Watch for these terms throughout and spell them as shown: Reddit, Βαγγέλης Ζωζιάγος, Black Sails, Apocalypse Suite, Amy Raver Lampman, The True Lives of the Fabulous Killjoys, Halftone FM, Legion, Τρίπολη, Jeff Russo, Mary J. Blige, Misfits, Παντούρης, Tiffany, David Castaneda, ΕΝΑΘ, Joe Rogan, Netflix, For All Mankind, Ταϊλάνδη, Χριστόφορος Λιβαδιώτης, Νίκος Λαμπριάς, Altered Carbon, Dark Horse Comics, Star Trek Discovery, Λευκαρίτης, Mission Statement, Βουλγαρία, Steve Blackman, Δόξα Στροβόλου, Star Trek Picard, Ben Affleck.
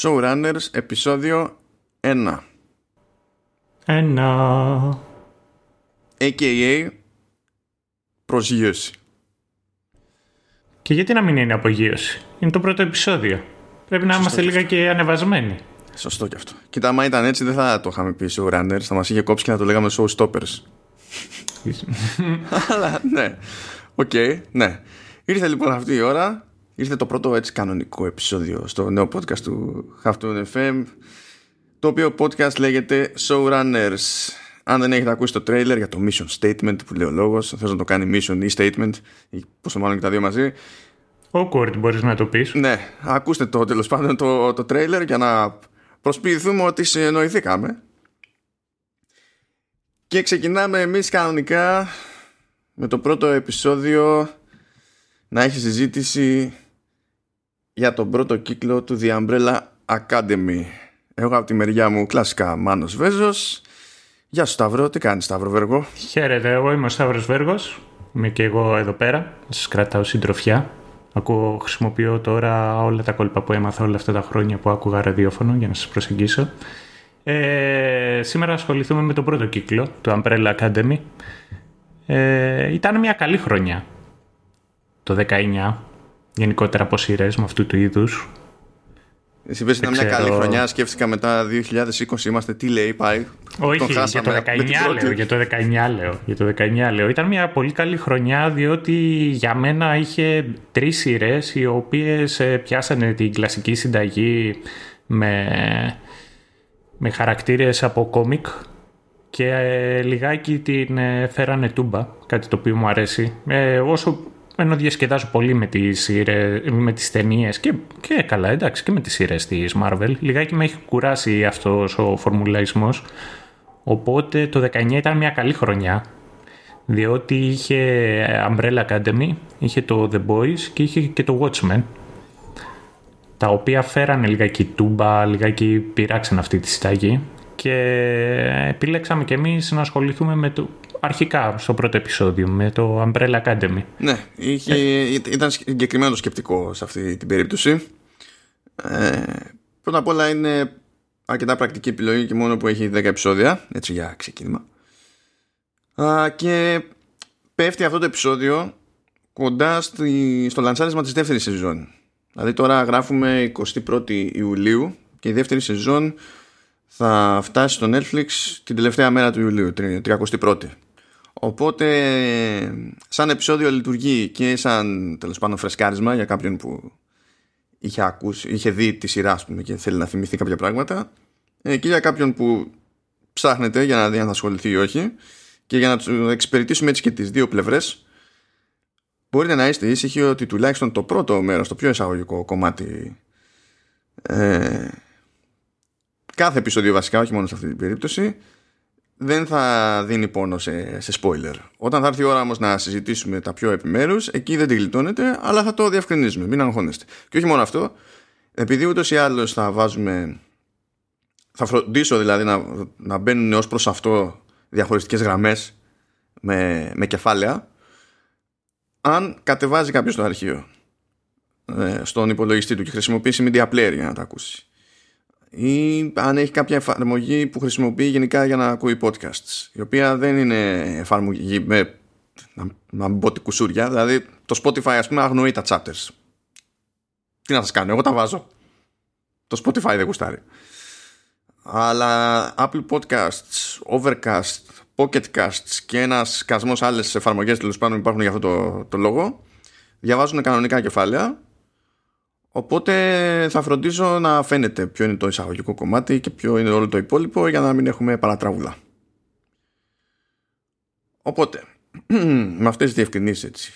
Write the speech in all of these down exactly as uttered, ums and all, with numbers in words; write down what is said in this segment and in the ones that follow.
Showrunners, επεισόδιο ένα. Ένα. έι κέι έι προσγείωση. Και γιατί να μην είναι απογείωση? Είναι το πρώτο επεισόδιο. Πρέπει να Σωστό είμαστε λίγα και ανεβασμένοι. Σωστό και αυτό. Κοίτα, άμα ήταν έτσι δεν θα το είχαμε πει Showrunners. Θα μας είχε κόψει και να το λέγαμε Showstoppers. Αλλά ναι. Οκ, okay, ναι. Ήρθε λοιπόν αυτή η ώρα. Ήρθε το πρώτο έτσι κανονικό επεισόδιο στο νέο podcast του Halftone εφ εμ, το οποίο podcast λέγεται Showrunners. Αν δεν έχετε ακούσει το trailer για το Mission Statement που λέει ο λόγος, θες να το κάνει Mission ή Statement, ή πόσο μάλλον και τα δύο μαζί. Awkward μπορείς να το πεις. Ναι, ακούστε το τέλος πάντων το, το trailer για να προσποιηθούμε ότι συνεννοηθήκαμε. Και ξεκινάμε εμείς κανονικά με το πρώτο επεισόδιο να έχει συζήτηση για τον πρώτο κύκλο του The Umbrella Academy. Εγώ από τη μεριά μου κλασικά Μάνος Βέζος. Γεια σου Σταύρο, τι κάνεις Σταύρο Βέργο? Χαίρετε, εγώ είμαι ο Σταύρος Βέργος. Είμαι και εγώ εδώ πέρα, σας κρατάω συντροφιά. Ακούω, χρησιμοποιώ τώρα όλα τα κόλπα που έμαθα όλα αυτά τα χρόνια που άκουγα ραδιόφωνο για να σας προσεγγίσω. Ε, σήμερα ασχοληθούμε με τον πρώτο κύκλο του Umbrella Academy. Ε, ήταν μια καλή χρονιά το δεκαεννιά, γενικότερα από σειρές με αυτού του είδους. Εσύ πες ήταν μια καλή χρονιά, σκέφτηκα μετά δύο χιλιάδες είκοσι είμαστε, τι λέει πάει. Όχι, τον χάσαμε, για, το δεκαεννιά λέω, για το δεκαεννιά λέω, για το δεκαεννιά λέω. Ήταν μια πολύ καλή χρονιά διότι για μένα είχε τρεις σειρές οι οποίες πιάσανε την κλασική συνταγή με, με χαρακτήρες από κόμικ. Και λιγάκι την φέρανε τούμπα, κάτι το οποίο μου αρέσει. Ε, όσο ενώ διασκεδάζω πολύ με τις, σειρές, με τις ταινίες και, και καλά εντάξει και με τις σειρές της Marvel, λιγάκι με έχει κουράσει αυτός ο φορμουλαϊσμός. Οπότε το δεκαεννιά ήταν μια καλή χρονιά, διότι είχε Umbrella Academy, είχε το The Boys και είχε και το Watchmen, τα οποία φέρανε λιγάκι τούμπα, λιγάκι πειράξαν αυτή τη συνταγή. Και επιλέξαμε κι εμείς να ασχοληθούμε με το, αρχικά στο πρώτο επεισόδιο με το Umbrella Academy. Ναι, είχε, ε. ήταν συγκεκριμένο το σκεπτικό σε αυτή την περίπτωση. Ε, πρώτα απ' όλα είναι αρκετά πρακτική επιλογή και μόνο που έχει δέκα επεισόδια, έτσι για ξεκίνημα. Α, και πέφτει αυτό το επεισόδιο κοντά στη, στο λανσάρισμα της δεύτερης σεζόν. Δηλαδή τώρα γράφουμε εικοστή πρώτη Ιουλίου και η δεύτερη σεζόν θα φτάσει στο Netflix την τελευταία μέρα του Ιουλίου, τριακοστή πρώτη. Οπότε σαν επεισόδιο λειτουργεί και σαν τέλος πάντων φρεσκάρισμα για κάποιον που είχε, ακούσει, είχε δει τη σειρά ας πούμε, και θέλει να θυμηθεί κάποια πράγματα, ε, και για κάποιον που ψάχνεται για να δει αν θα ασχοληθεί ή όχι. Και για να του εξυπηρετήσουμε έτσι και τις δύο πλευρές, μπορείτε να είστε ήσυχοι ότι τουλάχιστον το πρώτο μέρος, το πιο εισαγωγικό κομμάτι, ε, κάθε επεισόδιο βασικά, όχι μόνο σε αυτή την περίπτωση, δεν θα δίνει πόνο σε, σε spoiler. Όταν θα έρθει η ώρα όμως να συζητήσουμε τα πιο επιμέρους, εκεί δεν τη γλιτώνετε, αλλά θα το διευκρινίζουμε, μην αγχώνεστε. Και όχι μόνο αυτό, επειδή ούτως ή άλλως θα βάζουμε, θα φροντίσω δηλαδή να, να μπαίνουν ως προς αυτό διαχωριστικές γραμμές με, με κεφάλαια. Αν κατεβάζει κάποιος το αρχείο ε, στον υπολογιστή του και χρησιμοποιήσει media player για να τα ακούσει, ή αν έχει κάποια εφαρμογή που χρησιμοποιεί γενικά για να ακούει podcasts, η οποία δεν είναι εφαρμογή με, να, να μπω την κουσούρια, δηλαδή το Spotify ας πούμε αγνοεί τα chapters, τι να σας κάνω, εγώ τα βάζω, το Spotify δεν γουστάρει, αλλά Apple Podcasts, Overcast, Pocketcasts και ένας κασμός άλλες εφαρμογές τέλος πάντων υπάρχουν για αυτό το, το λόγο, διαβάζουν κανονικά κεφάλαια. Οπότε θα φροντίζω να φαίνεται ποιο είναι το εισαγωγικό κομμάτι και ποιο είναι όλο το υπόλοιπο για να μην έχουμε παρατραβούλα. Οπότε, με αυτές τις διευκρινήσεις έτσι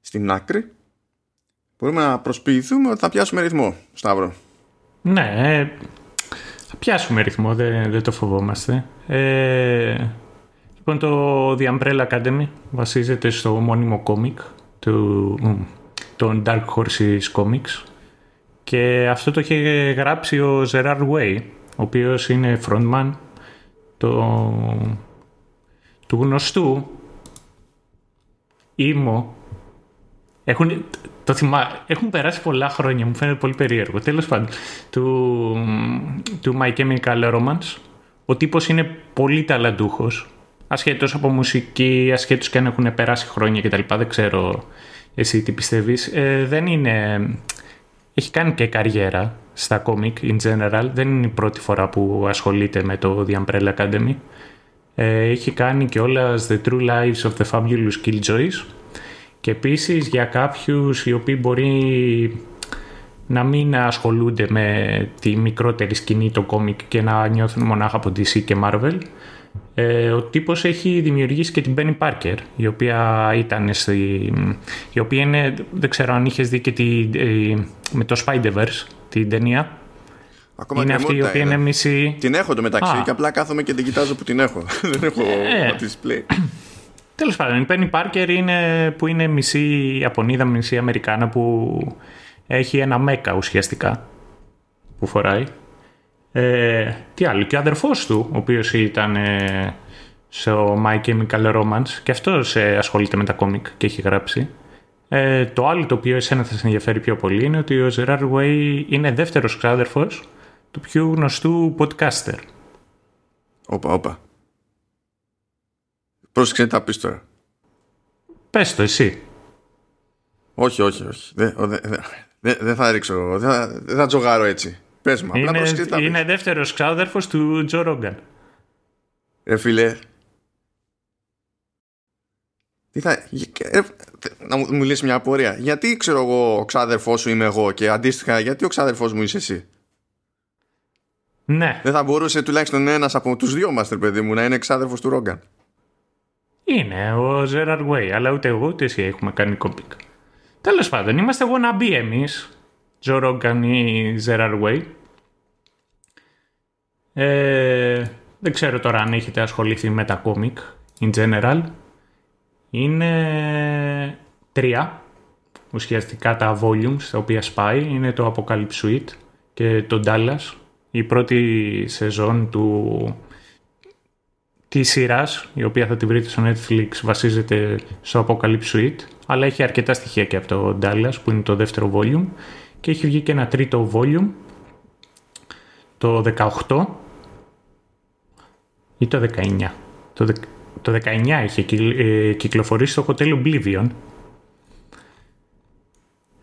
στην άκρη, μπορούμε να προσποιηθούμε ότι θα πιάσουμε ρυθμό, Σταύρο. Ναι, θα πιάσουμε ρυθμό, δεν, δεν το φοβόμαστε. Ε, λοιπόν, το The Umbrella Academy βασίζεται στο μόνιμο κόμικ του... των Dark Horse Comics και αυτό το είχε γράψει ο Gerard Way, ο οποίος είναι frontman το... του γνωστού ήμο Έχουν, το θυμά, έχουν περάσει πολλά χρόνια, μου φαίνεται πολύ περίεργο. Τέλος πάντων, του, του My Chemical Romance, ο τύπος είναι πολύ ταλαντούχος, ασχέτως από μουσική, ασχέτως και αν έχουν περάσει χρόνια κτλ. Δεν ξέρω εσύ τι πιστεύεις. Ε, δεν είναι... Έχει κάνει και καριέρα στα comic in general. Δεν είναι η πρώτη φορά που ασχολείται με το The Umbrella Academy. Ε, έχει κάνει και όλα The True Lives of the Fabulous Killjoys. Και επίσης για κάποιους οι οποίοι μπορεί να μην ασχολούνται με τη μικρότερη σκηνή το κόμικ και να νιώθουν μονάχα από ντι σι και Marvel, ε, ο τύπος έχει δημιουργήσει και την Benny Parker, η οποία ήταν στη, η οποία είναι, δεν ξέρω αν είχες δει και τη, με το Spiderverse την ταινία. Ακόμα είναι αυτή η οποία είναι μισή. Την έχω το μεταξύ Α. και απλά κάθομαι και την κοιτάζω που την έχω. Δεν έχω display. Τέλος πάντων, η Πένι Πάρκερ είναι, που είναι μισή Ιαπωνίδα, μισή Αμερικάνα, που έχει ένα μέκα ουσιαστικά που φοράει. Ε, τι άλλο, και ο αδερφός του, ο οποίος ήταν ε, στο My Chemical Romance, και αυτός ε, ασχολείται με τα κόμικ και έχει γράψει. Ε, το άλλο το οποίο εσένα θα σε ενδιαφέρει πιο πολύ είναι ότι ο Gerard Way είναι δεύτερος ξάδερφος του πιο γνωστού podcaster. Όπα, όπα. Πρόσεξε να τα πεις τώρα. Πες το εσύ. Όχι, όχι, όχι. Δεν δε, δε, δε θα ρίξω. Δεν θα, δε θα τζογάρω έτσι. Πες μου. Είναι, απλά είναι δεύτερος ξάδερφος του Τζο Ρόγκαν. Ρε φίλε. Τι θα, ε, να μου λύσει μια απορία. Γιατί ξέρω εγώ ο ξάδερφός σου είμαι εγώ και αντίστοιχα γιατί ο ξάδερφός μου είσαι εσύ. Ναι. Δεν θα μπορούσε τουλάχιστον ένας από τους δύο μας, παιδί μου, να είναι ξάδερφος του Ρόγκαν. Είναι ο Gerard Way, αλλά ούτε εγώ ούτε εσύ έχουμε κάνει κόμπικ. Τέλος πάντων, είμαστε εγώ να μπει εμείς, Joe Rogan ή Gerard Way. Ε, δεν ξέρω τώρα αν έχετε ασχοληθεί με τα κόμικ, in general. Είναι τρία, ουσιαστικά τα volumes τα οποία σπάει. Είναι το Apocalypse Suite και το Dallas, η πρώτη σεζόν του... Τη σειρά, η οποία θα τη βρείτε στο Netflix, βασίζεται στο Apocalypse Suite, αλλά έχει αρκετά στοιχεία και από το Dallas, που είναι το δεύτερο volume, και έχει βγει και ένα τρίτο volume, το δεκαοκτώ ή το δεκαεννιά. Το, το δεκαεννιά είχε κυκλοφορήσει στο Hotel Oblivion.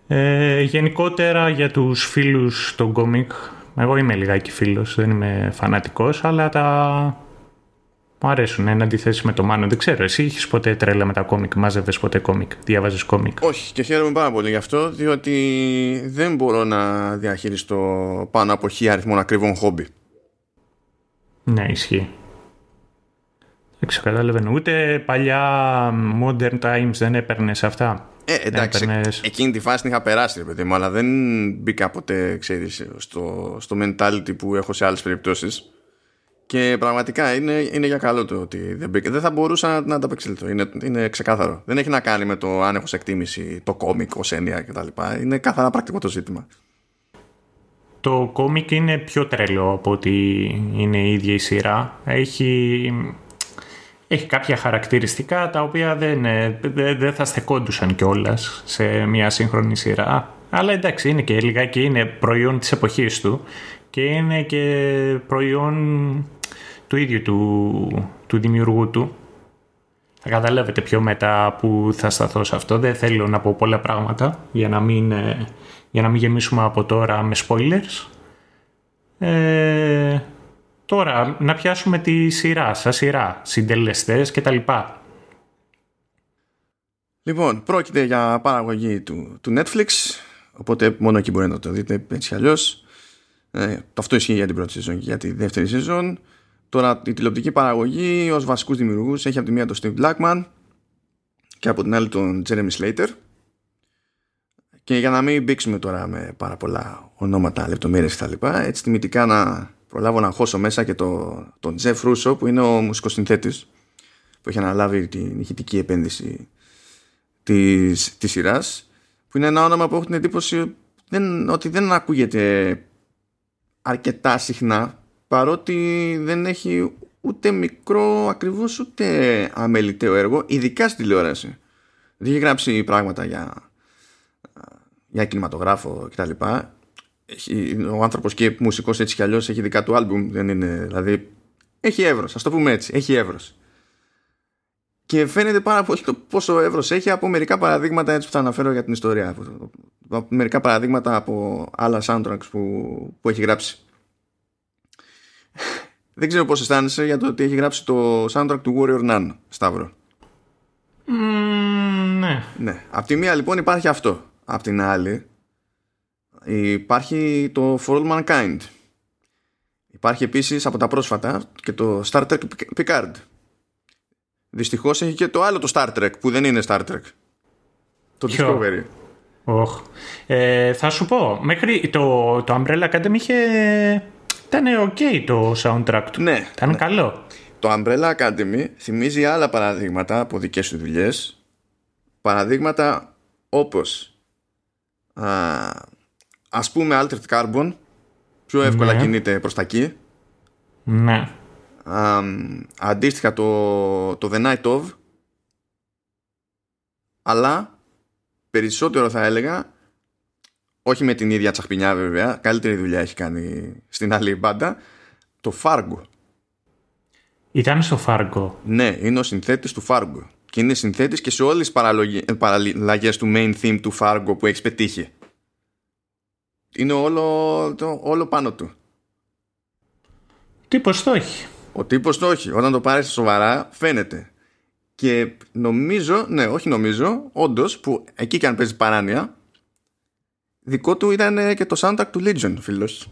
Ε, γενικότερα για τους φίλους των κόμικ, εγώ είμαι λιγάκι φίλος, δεν είμαι φανατικός, αλλά τα... Μου αρέσουν, εν αντιθέσει με το Μάνο. Δεν ξέρω, εσύ είχες ποτέ τρέλα με τα κόμικ, μάζευες ποτέ κόμικ, διάβαζες κόμικ? Όχι, και χαίρομαι πάρα πολύ γι' αυτό, διότι δεν μπορώ να διαχειριστώ πάνω από χι αριθμών ακριβών χόμπι. Ναι, ισχύει. Δεν ξεκατάλαβαινε. Ούτε παλιά modern times δεν έπαιρνες αυτά. Ε, εντάξει, έπαιρνες... εκείνη τη φάση την είχα περάσει, ρε παιδί μου, αλλά δεν μπήκα ποτέ, ξέρεις, στο, στο mentality που έχω σε άλλες περιπτώσεις. Και πραγματικά είναι, είναι για καλό το ότι δεν, δεν θα μπορούσα να, να τα απεξελθώ. Είναι, είναι ξεκάθαρο. Δεν έχει να κάνει με το αν έχω σε εκτίμηση το κόμικ ως έννοια κτλ. Είναι καθαρά πρακτικό το ζήτημα. Το κόμικ είναι πιο τρελό από ότι είναι η ίδια η σειρά. Έχει, έχει κάποια χαρακτηριστικά τα οποία δεν, δεν, δεν θα στεκόντουσαν κιόλας σε μια σύγχρονη σειρά. Αλλά εντάξει, είναι και λιγάκι είναι προϊόν της εποχής του. Και είναι και προϊόν του ίδιου του, του δημιουργού του. Θα καταλάβετε πιο μετά που θα σταθώ σε αυτό. Δεν θέλω να πω πολλά πράγματα για να μην, για να μην γεμίσουμε από τώρα με spoilers. Ε, τώρα να πιάσουμε τη σειρά, σαν σειρά, συντελεστές κτλ. Λοιπόν, πρόκειται για παραγωγή του, του Netflix, οπότε μόνο εκεί μπορεί να το δείτε έτσι αλλιώς. Ε, αυτό ισχύει για την πρώτη σεζόν και για τη δεύτερη σεζόν. Τώρα η τηλεοπτική παραγωγή ως βασικούς δημιουργούς έχει από τη μία τον Steve Blackman και από την άλλη τον Jeremy Slater. Και για να μην μπήξουμε τώρα με πάρα πολλά ονόματα, λεπτομέρειες κτλ., έτσι τιμητικά να προλάβω να χώσω μέσα και το, τον Jeff Russo, που είναι ο μουσικοσυνθέτης που έχει αναλάβει την ηχητική επένδυση της, της σειράς, που είναι ένα όνομα που έχω την εντύπωση δεν, ότι δεν ακούγεται αρκετά συχνά, παρότι δεν έχει ούτε μικρό ακριβώς ούτε αμεληταίο έργο, ειδικά στη τηλεόραση. Δεν έχει γράψει πράγματα για για κινηματογράφο κτλ. Ο άνθρωπος και μουσικός έτσι κι αλλιώς έχει δικά του άλμπουμ, δεν είναι, δηλαδή έχει εύρος, ας το πούμε έτσι, έχει εύρος. Και φαίνεται πάρα πολύ το πόσο εύρος έχει από μερικά παραδείγματα έτσι που θα αναφέρω για την ιστορία. Από μερικά παραδείγματα από άλλα soundtracks που, που έχει γράψει. Δεν ξέρω πώς αισθάνεσαι για το ότι έχει γράψει το soundtrack του Warrior Nun, Σταύρο. Mm, ναι. ναι. Απ' τη μία λοιπόν υπάρχει αυτό. Απ' την άλλη υπάρχει το For All Mankind. Υπάρχει επίσης από τα πρόσφατα και το Star Trek Picard. Δυστυχώς έχει και το άλλο το Star Trek που δεν είναι Star Trek. Το Discovery. Oh. Ε, θα σου πω, μέχρι το, το Umbrella Academy είχε... ήταν ok το soundtrack του. Ναι, ήταν ναι. καλό. Το Umbrella Academy θυμίζει άλλα παραδείγματα από δικές του δουλειές. Παραδείγματα όπως α, ας πούμε Altered Carbon. Πιο εύκολα ναι. κινείται προς τα εκεί. Ναι. Α, αντίστοιχα το, το The Night Of. Αλλά περισσότερο θα έλεγα, όχι με την ίδια τσαχπινιά βέβαια, καλύτερη δουλειά έχει κάνει στην άλλη μπάντα, το Fargo. Ήταν στο Fargo. Ναι, είναι ο συνθέτης του Fargo. Και είναι συνθέτης και σε όλες τις παραλλαγές του main theme του Fargo που έχει πετύχει. Είναι όλο, το, όλο πάνω του. Ο τύπος το έχει. Ο τύπος το έχει. Όταν το πάρεις σοβαρά φαίνεται. Και νομίζω, ναι όχι νομίζω, όντως που εκεί και αν παίζει παράνοια, δικό του ήταν και το soundtrack του Legion, φίλος.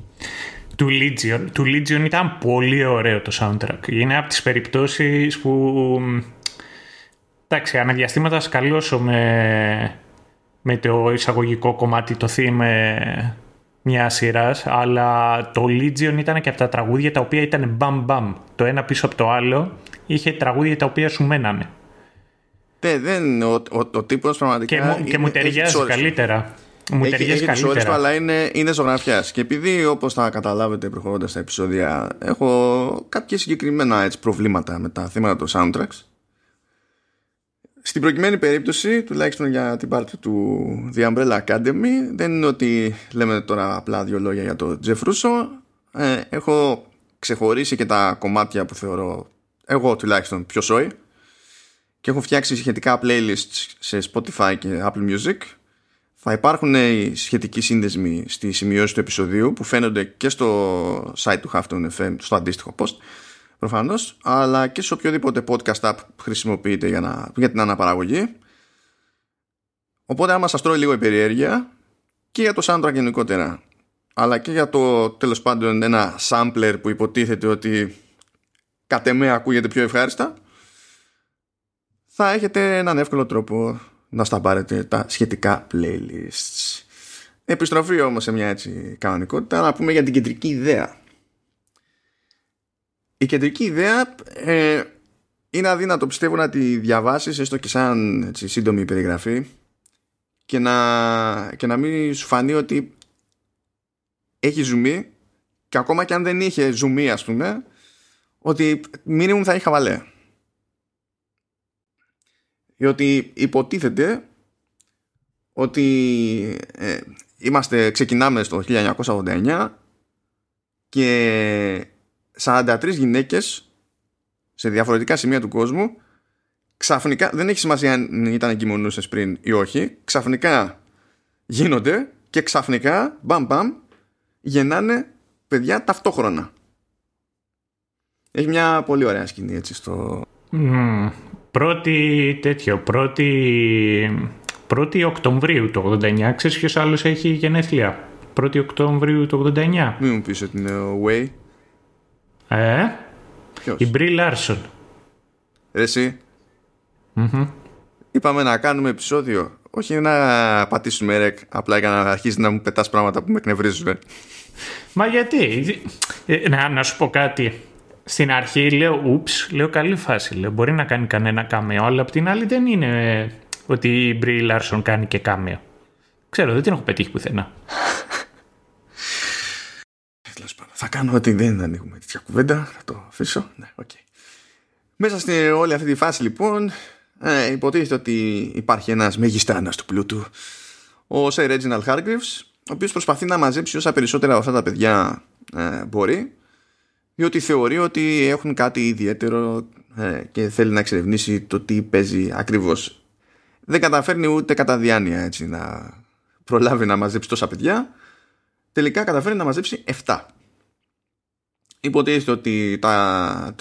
Του Legion. Του Legion ήταν πολύ ωραίο το soundtrack. Είναι από τις περιπτώσεις που... εντάξει, αναδιαστήματα σκαλώσω με... με το εισαγωγικό κομμάτι, το theme μια σειρά, αλλά το Legion ήταν και από τα τραγούδια τα οποία ήταν μπαμ μπαμ. Το ένα πίσω από το άλλο είχε τραγούδια τα οποία σου μένανε. Ναι, δεν ο, ο, ο τύπος πραγματικά... Και μου, είναι, και μου ταιριάζει καλύτερα. Μου έχει, έχει τις ώρες του, αλλά είναι, είναι ζωγραφιάς. Και επειδή όπως θα καταλάβετε προχωρώντας τα επεισόδια, έχω κάποια συγκεκριμένα έτσι, προβλήματα με τα θέματα των soundtracks. Στην προκειμένη περίπτωση, τουλάχιστον για την πάρτι του The Umbrella Academy, δεν είναι ότι λέμε τώρα απλά δύο λόγια για τον Jeff Russo. ε, Έχω ξεχωρίσει και τα κομμάτια που θεωρώ εγώ τουλάχιστον πιο σόι, και έχω φτιάξει σχετικά playlists σε Spotify και Apple Music. Θα υπάρχουν οι σχετικοί σύνδεσμοι στη σημειώση του επεισοδίου που φαίνονται και στο site του Halftone εφ εμ, στο αντίστοιχο post προφανώς, αλλά και σε οποιοδήποτε podcast app χρησιμοποιείται για, να, για την αναπαραγωγή. Οπότε άμα σας τρώει λίγο η περιέργεια και για το soundtrack γενικότερα, αλλά και για το τέλος πάντων ένα sampler που υποτίθεται ότι κατ' εμέ ακούγεται πιο ευχάριστα, θα έχετε έναν εύκολο τρόπο να στα πάρετε τα σχετικά playlists. Επιστροφή όμως σε μια έτσι κανονικότητα, να πούμε για την κεντρική ιδέα. Η κεντρική ιδέα ε, είναι αδύνατο πιστεύω να τη διαβάσεις έστω και σαν έτσι, σύντομη περιγραφή και να, και να μην σου φανεί ότι έχει ζουμί, και ακόμα και αν δεν είχε ζουμί ας πούμε, ότι minimum θα έχει χαβαλέ. Διότι υποτίθεται ότι ε, είμαστε, ξεκινάμε στο χίλια εννιακόσια ογδόντα εννιά και σαράντα τρεις γυναίκες σε διαφορετικά σημεία του κόσμου, ξαφνικά, δεν έχει σημασία αν ήταν εγκυμονούσες πριν ή όχι, ξαφνικά γίνονται και ξαφνικά, μπαμ μπαμ, γεννάνε παιδιά ταυτόχρονα. Έχει μια πολύ ωραία σκηνή έτσι στο... Mm. Πρώτη τέτοιο, πρώτη, πρώτη Οκτωβρίου του ογδόντα εννιά. Ξέρεις ποιος άλλος έχει γενέθλια? Πρώτη Οκτωβρίου του ογδόντα εννιά. Μην μου πεις ότι είναι ο Way. Ε, ποιος? Η Brie Larson. Ρε εσύ. Mm-hmm. Είπαμε να κάνουμε επεισόδιο, όχι να πατήσουμε ρεκ απλά για να αρχίσει να μου πετάς πράγματα που με εκνευρίζουν. Μα γιατί? Να, να σου πω κάτι. Στην αρχή λέω ούψ, λέω καλή φάση, λέω, μπορεί να κάνει κανένα κάμεο, αλλά απ' την άλλη δεν είναι ότι η Μπρι Λάρσον κάνει και κάμεο. Ξέρω, δεν την έχω πετύχει πουθενά. Θα κάνω ότι δεν ανοίγουμε τέτοια κουβέντα, θα το αφήσω. Ναι, okay. Μέσα στην όλη αυτή τη φάση λοιπόν, ε, υποτίθεται ότι υπάρχει ένας μεγιστάνας του πλούτου, ο Sir Reginald Hargreaves, ο οποίος προσπαθεί να μαζέψει όσα περισσότερα από αυτά τα παιδιά ε, μπορεί, διότι θεωρεί ότι έχουν κάτι ιδιαίτερο ε, και θέλει να εξερευνήσει το τι παίζει ακριβώς. Δεν καταφέρνει ούτε κατά διάνοια έτσι, να προλάβει να μαζέψει τόσα παιδιά. Τελικά καταφέρνει να μαζέψει επτά. Υποτίθεται ότι τα,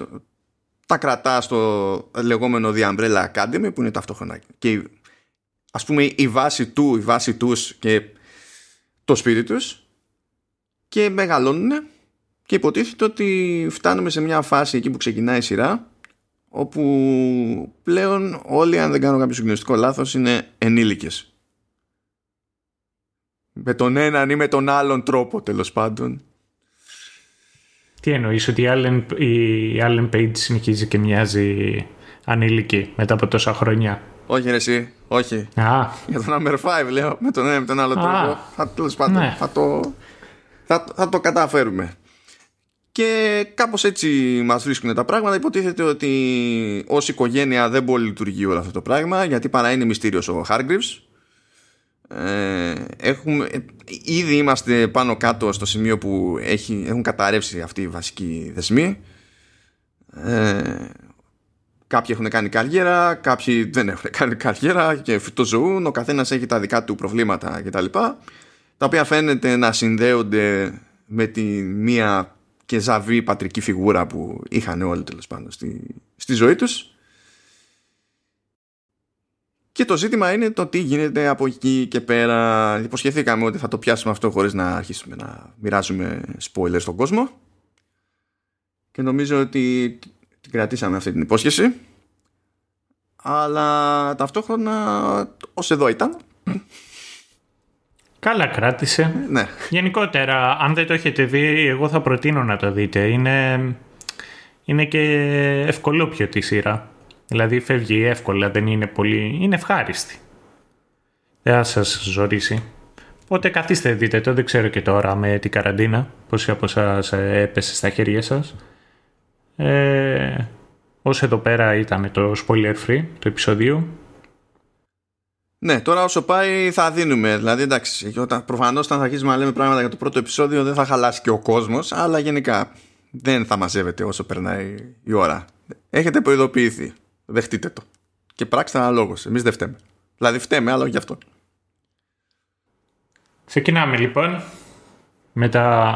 τα κρατά στο λεγόμενο The Umbrella Academy, που είναι ταυτόχρονα και ας πούμε η βάση του, η βάση τους και το σπίτι τους, και μεγαλώνουν και υποτίθεται ότι φτάνουμε σε μια φάση εκεί που ξεκινάει η σειρά, όπου πλέον όλοι, αν δεν κάνω κάποιο συγκλονιστικό λάθος, είναι ενήλικες. Με τον έναν ή με τον άλλον τρόπο, τέλος πάντων. Τι εννοείς, ότι η Ellen, η Ellen Page συνεχίζει και μοιάζει ανήλικη μετά από τόσα χρόνια? Όχι ρε εσύ, όχι. Α. Για τον number five λέω, με τον ένα με τον άλλο τρόπο. Α. Θα, τέλος πάντων, ναι. θα, το, θα, θα το καταφέρουμε. Και κάπως έτσι μας βρίσκουν τα πράγματα. Υποτίθεται ότι ως οικογένεια δεν μπορεί λειτουργεί όλο αυτό το πράγμα, γιατί παρά είναι μυστήριος ο Hargreaves. Ε, έχουμε, ήδη είμαστε πάνω κάτω στο σημείο που έχει, έχουν καταρρεύσει αυτοί οι βασικοί δεσμοί. ε, Κάποιοι έχουν κάνει καριέρα, κάποιοι δεν έχουν κάνει καριέρα και φυτοζωούν. Ο καθένας έχει τα δικά του προβλήματα κτλ, τα, τα οποία φαίνεται να συνδέονται με τη μία και ζαβή πατρική φιγούρα που είχαν όλοι τέλος πάντων στη, στη ζωή τους. Και το ζήτημα είναι το τι γίνεται από εκεί και πέρα. Υποσχεθήκαμε ότι θα το πιάσουμε αυτό χωρίς να αρχίσουμε να μοιράζουμε spoilers στον κόσμο. Και νομίζω ότι την κρατήσαμε αυτή την υπόσχεση. Αλλά ταυτόχρονα ως εδώ ήταν. Καλά κράτησε. Ναι. Γενικότερα, αν δεν το έχετε δει, εγώ θα προτείνω να το δείτε. Είναι, είναι και ευκολόπιο τη σειρά. Δηλαδή φεύγει εύκολα, δεν είναι πολύ... είναι ευχάριστη. Δεν θα σας ζωρίσει. Οπότε καθίστε δείτε το, δεν ξέρω και τώρα με την καραντίνα, πόσοι από σας έπεσε στα χέρια σας. Ε, όσο εδώ πέρα ήταν το spoiler free, το επεισόδιο. Ναι, τώρα όσο πάει θα δίνουμε. Δηλαδή εντάξει, όταν, προφανώς όταν θα αρχίσουμε να λέμε πράγματα για το πρώτο επεισόδιο δεν θα χαλάσει και ο κόσμος, αλλά γενικά δεν θα μαζεύεται όσο περνάει η ώρα. Έχετε προειδοποιηθεί. Δεχτείτε το. Και πράξτε αναλόγως. Εμείς δεν φταίμε. Δηλαδή φταίμε, αλλά όχι γι' αυτό. Ξεκινάμε λοιπόν με τα,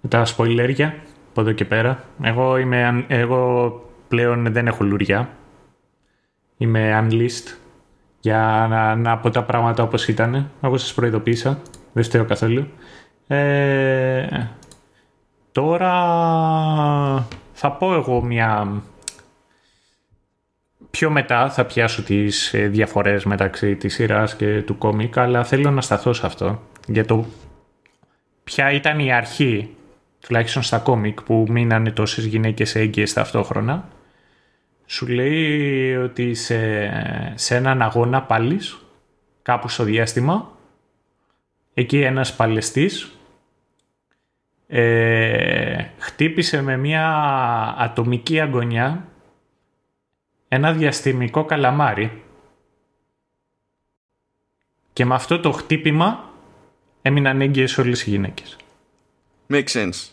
με τα σποιλέρια από εδώ και πέρα. Εγώ, είμαι, εγώ πλέον δεν έχω λουριά. Είμαι unleashed για να, να πω τα πράγματα όπως ήταν. Εγώ σας προειδοποίησα. Δεν φταίω καθόλου. Ε, τώρα θα πω εγώ μια... Πιο μετά θα πιάσω τις διαφορές μεταξύ της σειράς και του κόμικ, αλλά θέλω να σταθώ σε αυτό, για το ποια ήταν η αρχή, τουλάχιστον στα κόμικ, που μείνανε τόσες γυναίκες έγκυες ταυτόχρονα. Σου λέει ότι σε, σε έναν αγώνα πάλης, κάπου στο διάστημα, εκεί ένας παλαιστής ε, χτύπησε με μια ατομική αγωνιά ένα διαστημικό καλαμάρι, και με αυτό το χτύπημα έμειναν έγκυες όλες οι γυναίκες. Makes sense.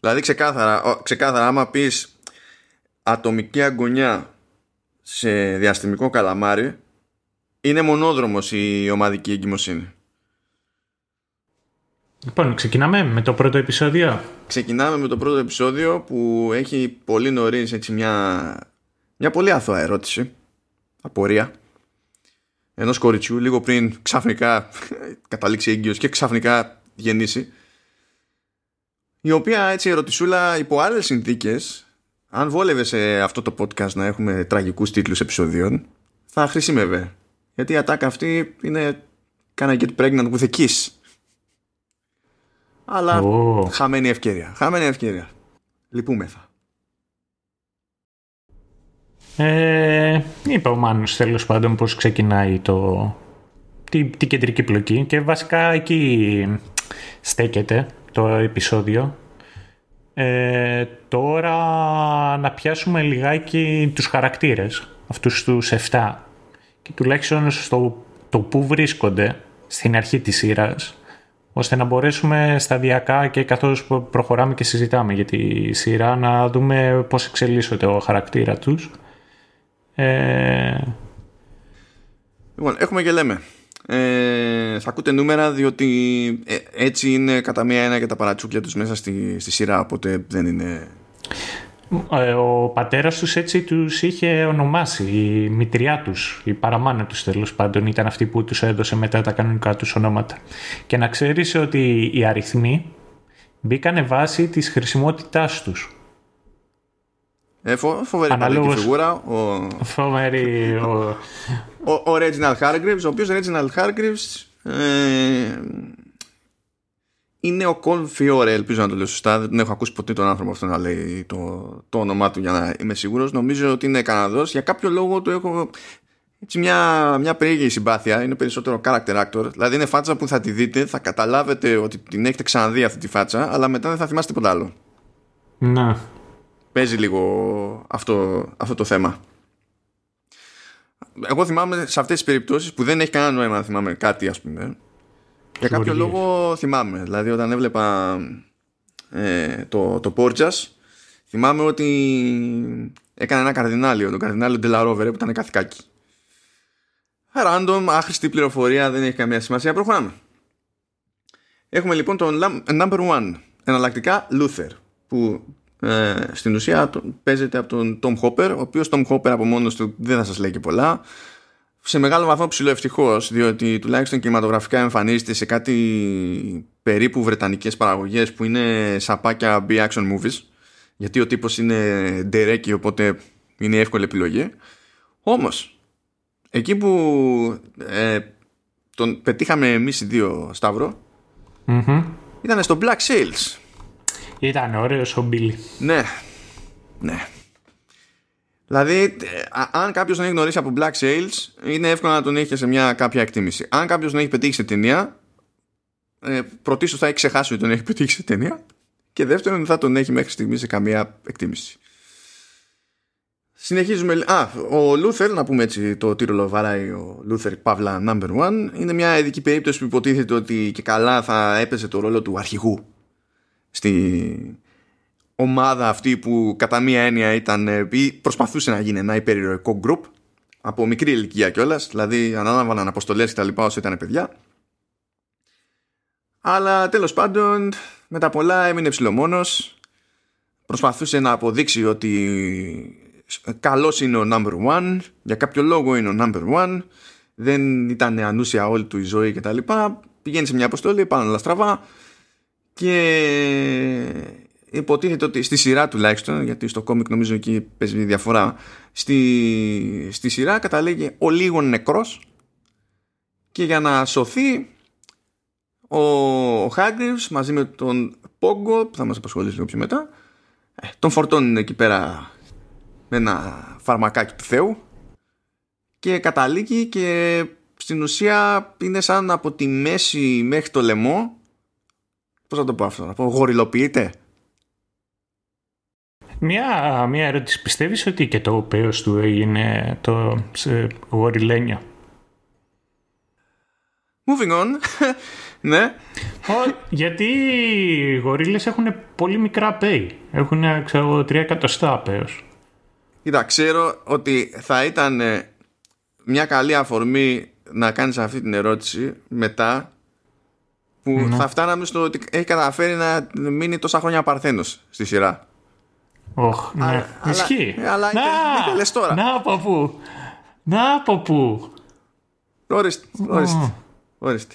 Δηλαδή ξεκάθαρα, ξεκάθαρα άμα πεις ατομική αγωνιά σε διαστημικό καλαμάρι, είναι μονόδρομος η ομαδική εγκυμοσύνη. Λοιπόν, ξεκινάμε με το πρώτο επεισόδιο. Ξεκινάμε με το πρώτο επεισόδιο που έχει πολύ νωρίς έτσι μια, μια πολύ αθώα ερώτηση, απορία ενός κοριτσιού λίγο πριν ξαφνικά καταλήξει έγκυος και ξαφνικά γεννήσει, η οποία έτσι ερωτησούλα υπό άλλες συνθήκες, αν βόλευε σε αυτό το podcast να έχουμε τραγικούς τίτλους επεισοδίων, θα χρησιμεύε, γιατί η ατάκα αυτή είναι «Can I get pregnant with a kiss?» Αλλά oh. χαμένη ευκαιρία. Χαμένη ευκαιρία. Λυπούμεθα. Ε, είπε ο Μάνος τέλος πάντων πώς ξεκινάει το, τη, τη κεντρική πλοκή, και βασικά εκεί στέκεται το επεισόδιο. Ε, τώρα να πιάσουμε λιγάκι τους χαρακτήρες, αυτούς τους επτά. και τουλάχιστον στο το που βρίσκονται στην αρχή της σειράς, ώστε να μπορέσουμε σταδιακά και καθώς προχωράμε και συζητάμε για τη σειρά να δούμε πώς εξελίσσεται ο χαρακτήρα τους. Ε... Λοιπόν, έχουμε και λέμε. Ε, θα ακούτε νούμερα διότι ε, έτσι είναι κατά μία ένα και τα παρατσούκλια τους μέσα στη, στη σειρά, οπότε δεν είναι... Ο πατέρας τους έτσι τους είχε ονομάσει, η μητριά τους, η παραμάνα τους τέλος πάντων, ήταν αυτή που τους έδωσε μετά τα κανονικά τους ονόματα. Και να ξέρεις ότι οι αριθμοί μπήκανε βάση της χρησιμότητάς τους. Ε, φο, φοβερή Αναλόγως... φιγούρα. Ο... Φοβερή... ο... ο, ο Reginald Hargreaves, ο οποίος Reginald Hargreaves... Ε... είναι ο Κολ Φιόρε, ελπίζω να το λέω σωστά. Δεν έχω ακούσει ποτέ τον άνθρωπο αυτό να λέει το, το όνομά του για να είμαι σίγουρος. Νομίζω ότι είναι Καναδός. Για κάποιο λόγο του έχω έτσι μια, μια περίεργη συμπάθεια. Είναι περισσότερο character actor. Δηλαδή είναι φάτσα που θα τη δείτε, θα καταλάβετε ότι την έχετε ξαναδεί αυτή τη φάτσα, αλλά μετά δεν θα θυμάστε τίποτα άλλο. Ναι. Παίζει λίγο αυτό, αυτό το θέμα. Εγώ θυμάμαι σε αυτές τις περιπτώσεις που δεν έχει κανένα νόημα να θυμάμαι κάτι, ας πούμε. Για κάποιο οργίες. Λόγο θυμάμαι. Δηλαδή όταν έβλεπα ε, το, το Porgias, θυμάμαι ότι έκανε ένα καρδινάλιο, τον καρδινάλιο Ντελαρόβερε, που ήταν καθηκάκι. Random, άχρηστη πληροφορία, δεν έχει καμία σημασία. Προχωράμε. Έχουμε λοιπόν τον Number One, εναλλακτικά Luther, που ε, στην ουσία παίζεται από τον Tom Hopper, ο οποίος Tom Hopper από μόνος του δεν θα σας λέει και πολλά. Σε μεγάλο βαθμό ψιλοευτυχώς, διότι τουλάχιστον κινηματογραφικά εμφανίζεται σε κάτι περίπου βρετανικές παραγωγές που είναι σαπάκια B-action movies, γιατί ο τύπος είναι ντερέκι, οπότε είναι εύκολη επιλογή. Όμως, εκεί που ε, τον πετύχαμε εμείς οι δύο, Σταύρο, mm-hmm. ήταν στο Black Sails. Ήταν ωραίος ο Μπίλι. Ναι, ναι. Δηλαδή, αν κάποιος τον έχει γνωρίσει από Black Sails, είναι εύκολο να τον έχει σε μια κάποια εκτίμηση. Αν κάποιος τον έχει πετύχει σε ταινία, πρωτίστως θα έχει ξεχάσει ότι τον έχει πετύχει σε ταινία, και δεύτερον δεν θα τον έχει μέχρι στιγμή σε καμία εκτίμηση. Συνεχίζουμε. Α, ο Λούθερ, να πούμε έτσι το τίτλο βαράει, ο Λούθερ Παύλα Number One, είναι μια ειδική περίπτωση που υποτίθεται ότι και καλά θα έπαιζε το ρόλο του αρχηγού στη ομάδα αυτή που κατά μία έννοια ήταν ή προσπαθούσε να γίνει ένα υπερηρωικό group από μικρή ηλικία κιόλας, δηλαδή ανάλαβαν αποστολές και τα λοιπά όσο ήταν παιδιά, αλλά τέλος πάντων με τα πολλά έμεινε ψιλομόνος, προσπαθούσε να αποδείξει ότι καλός είναι ο number one, για κάποιο λόγο είναι ο number one, δεν ήταν ανούσια όλη του η ζωή και τα λοιπά, πηγαίνει σε μια αποστολή, πάνε όλα στραβά και υποτίθεται ότι στη σειρά τουλάχιστον, γιατί στο κόμικ νομίζω εκεί παίζει διαφορά, στη, στη σειρά καταλήγει ο λίγο νεκρός και για να σωθεί ο, ο Hargreaves μαζί με τον Πόγκο, που θα μας απασχολήσει λίγο πιο μετά, τον φορτώνουν εκεί πέρα με ένα φαρμακάκι του Θεού και καταλήγει, και στην ουσία είναι σαν από τη μέση μέχρι το λαιμό, πώς θα το πω αυτό, να πω γορυλοποιείται. Μια, μια ερώτηση. Πιστεύεις ότι και το πέος του έγινε το γοριλένια? Moving on. Ναι. Ο, γιατί οι γορίλες έχουν πολύ μικρά πέη. Έχουν, ξέρω, τρία εκατοστά πέος. Κοίτα, ξέρω ότι θα ήταν μια καλή αφορμή να κάνεις αυτή την ερώτηση μετά, που ναι. θα φτάναμε στο ότι έχει καταφέρει να μείνει τόσα χρόνια παρθένος στη σειρά. Ωχ, ναι. Α, ισχύει. Αλλά, αλλά να, είτε, είτε, τώρα. να από πού. Να από πού. Ορίστε. Ορίστε. ορίστε.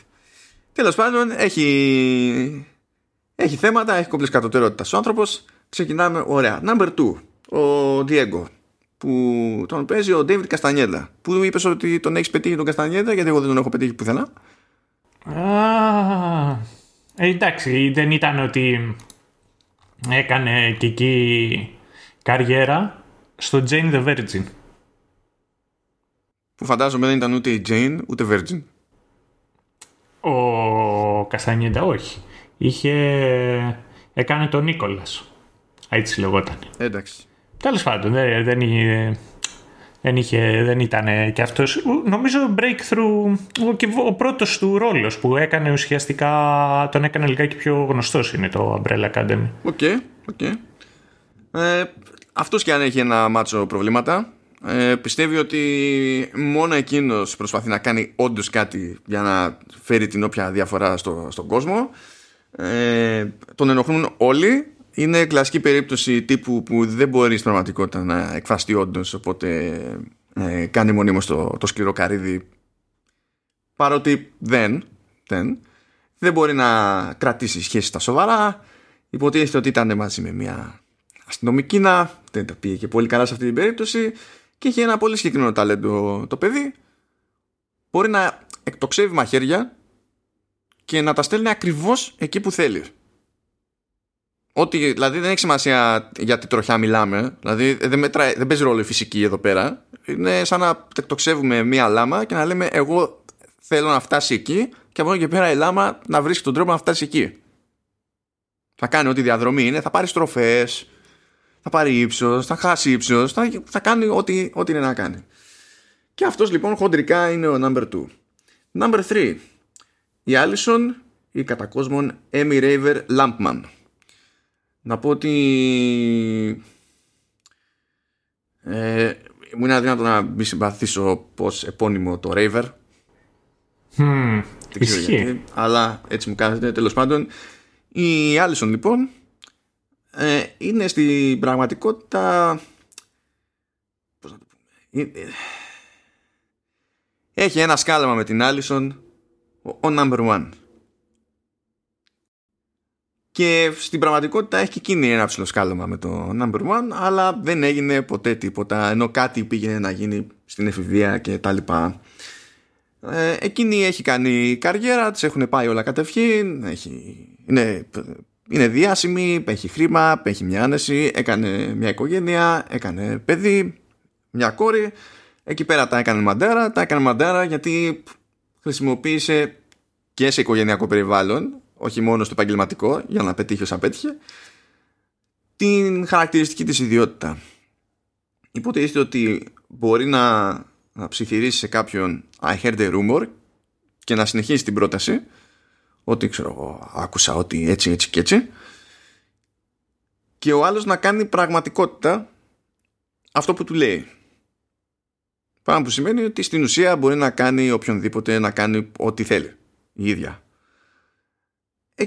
Τέλος πάντων, έχει, έχει θέματα, έχει κόμπλες κατωτερότητας ο άνθρωπος. Ξεκινάμε ωραία. Number two, ο Diego, που τον παίζει ο David Castaneda. Που είπες ότι τον έχεις πετύχει τον Castaneda, γιατί εγώ δεν τον έχω πετύχει πουθενά. Α, εντάξει, δεν ήταν ότι... έκανε και εκεί καριέρα στο Jane the Virgin, που φαντάζομαι δεν ήταν ούτε η Jane ούτε Virgin. Ο Καστανιέντα όχι. Είχε... έκανε τον Νίκολας. Έτσι λεγόταν. Εντάξει. Τέλος πάντων, δεν, δεν, Δεν, είχε, δεν ήταν και αυτός, νομίζω, breakthrough, και ο πρώτος του ρόλος που έκανε ουσιαστικά, τον έκανε λιγάκι πιο γνωστός, είναι το Umbrella Academy. Οκ, okay, οκ. Okay. Ε, αυτός και αν έχει ένα μάτσο προβλήματα, ε, πιστεύει ότι μόνο εκείνος προσπαθεί να κάνει όντως κάτι για να φέρει την όποια διαφορά στο, στον κόσμο. Ε, τον ενοχλούν όλοι. Είναι κλασική περίπτωση τύπου που δεν μπορεί στην πραγματικότητα να εκφραστεί όντως, οπότε ε, κάνει μονίμως το, το σκληρό καρύδι, παρότι δεν, δεν δεν μπορεί να κρατήσει σχέση στα σοβαρά. Υποτίθεται ότι ήταν μαζί με μια αστυνομικίνα, δεν τα πήγε και πολύ καλά σε αυτή την περίπτωση, και είχε ένα πολύ συγκεκριμένο ταλέντο το παιδί. Μπορεί να εκτοξεύει μαχαίρια και να τα στέλνει ακριβώς εκεί που θέλει. Ότι, δηλαδή, δεν έχει σημασία για τι τροχιά μιλάμε. Δηλαδή δεν, μετράει, δεν παίζει ρόλο η φυσική εδώ πέρα. Είναι σαν να τεκτοξεύουμε μία λάμα και να λέμε εγώ θέλω να φτάσει εκεί, και από εδώ και πέρα η λάμα να βρίσκει τον τρόπο να φτάσει εκεί. Θα κάνει ό,τι διαδρομή είναι. Θα πάρει στροφές, θα πάρει ύψος, θα χάσει ύψος, θα, θα κάνει ό,τι, ό,τι είναι να κάνει. Και αυτός λοιπόν χοντρικά είναι ο number two. Number three, η Allison, η κατακόσμων Amy Raver Lampman. Να πω ότι ε, μου είναι αδύνατο να μη συμπαθήσω πως επώνυμο το Raver. Mm, δεν ξέρω γιατί, αλλά έτσι μου κάθεται. Τέλος πάντων, η Allison λοιπόν ε, είναι στην πραγματικότητα, πώς να το πούμε, ε, ε, έχει ένα σκάλαμα με την Allison ο number one. Και στην πραγματικότητα έχει και εκείνη ένα ψηλό σκάλωμα με το number one, αλλά δεν έγινε ποτέ τίποτα, ενώ κάτι πήγαινε να γίνει στην εφηβεία και τα λοιπά. Ε, εκείνη έχει κάνει καριέρα, της έχουν πάει όλα κατευχήν, έχει, είναι, είναι διάσημη, έχει χρήμα, έχει μια άνεση, έκανε μια οικογένεια, έκανε παιδί, μια κόρη. Εκεί πέρα τα έκανε μαντάρα, τα έκανε μαντάρα γιατί χρησιμοποίησε και σε οικογενειακό περιβάλλον, όχι μόνο στο επαγγελματικό, για να πετύχει όσα πέτυχε, την χαρακτηριστική της ιδιότητα. Υποτίθεται ότι μπορεί να, να ψιθυρίσει σε κάποιον I heard a rumor και να συνεχίσει την πρόταση ότι, ξέρω εγώ, άκουσα ότι έτσι, έτσι και έτσι, και ο άλλος να κάνει πραγματικότητα αυτό που του λέει. Πράγμα που σημαίνει ότι στην ουσία μπορεί να κάνει οποιονδήποτε, να κάνει ό,τι θέλει η ίδια.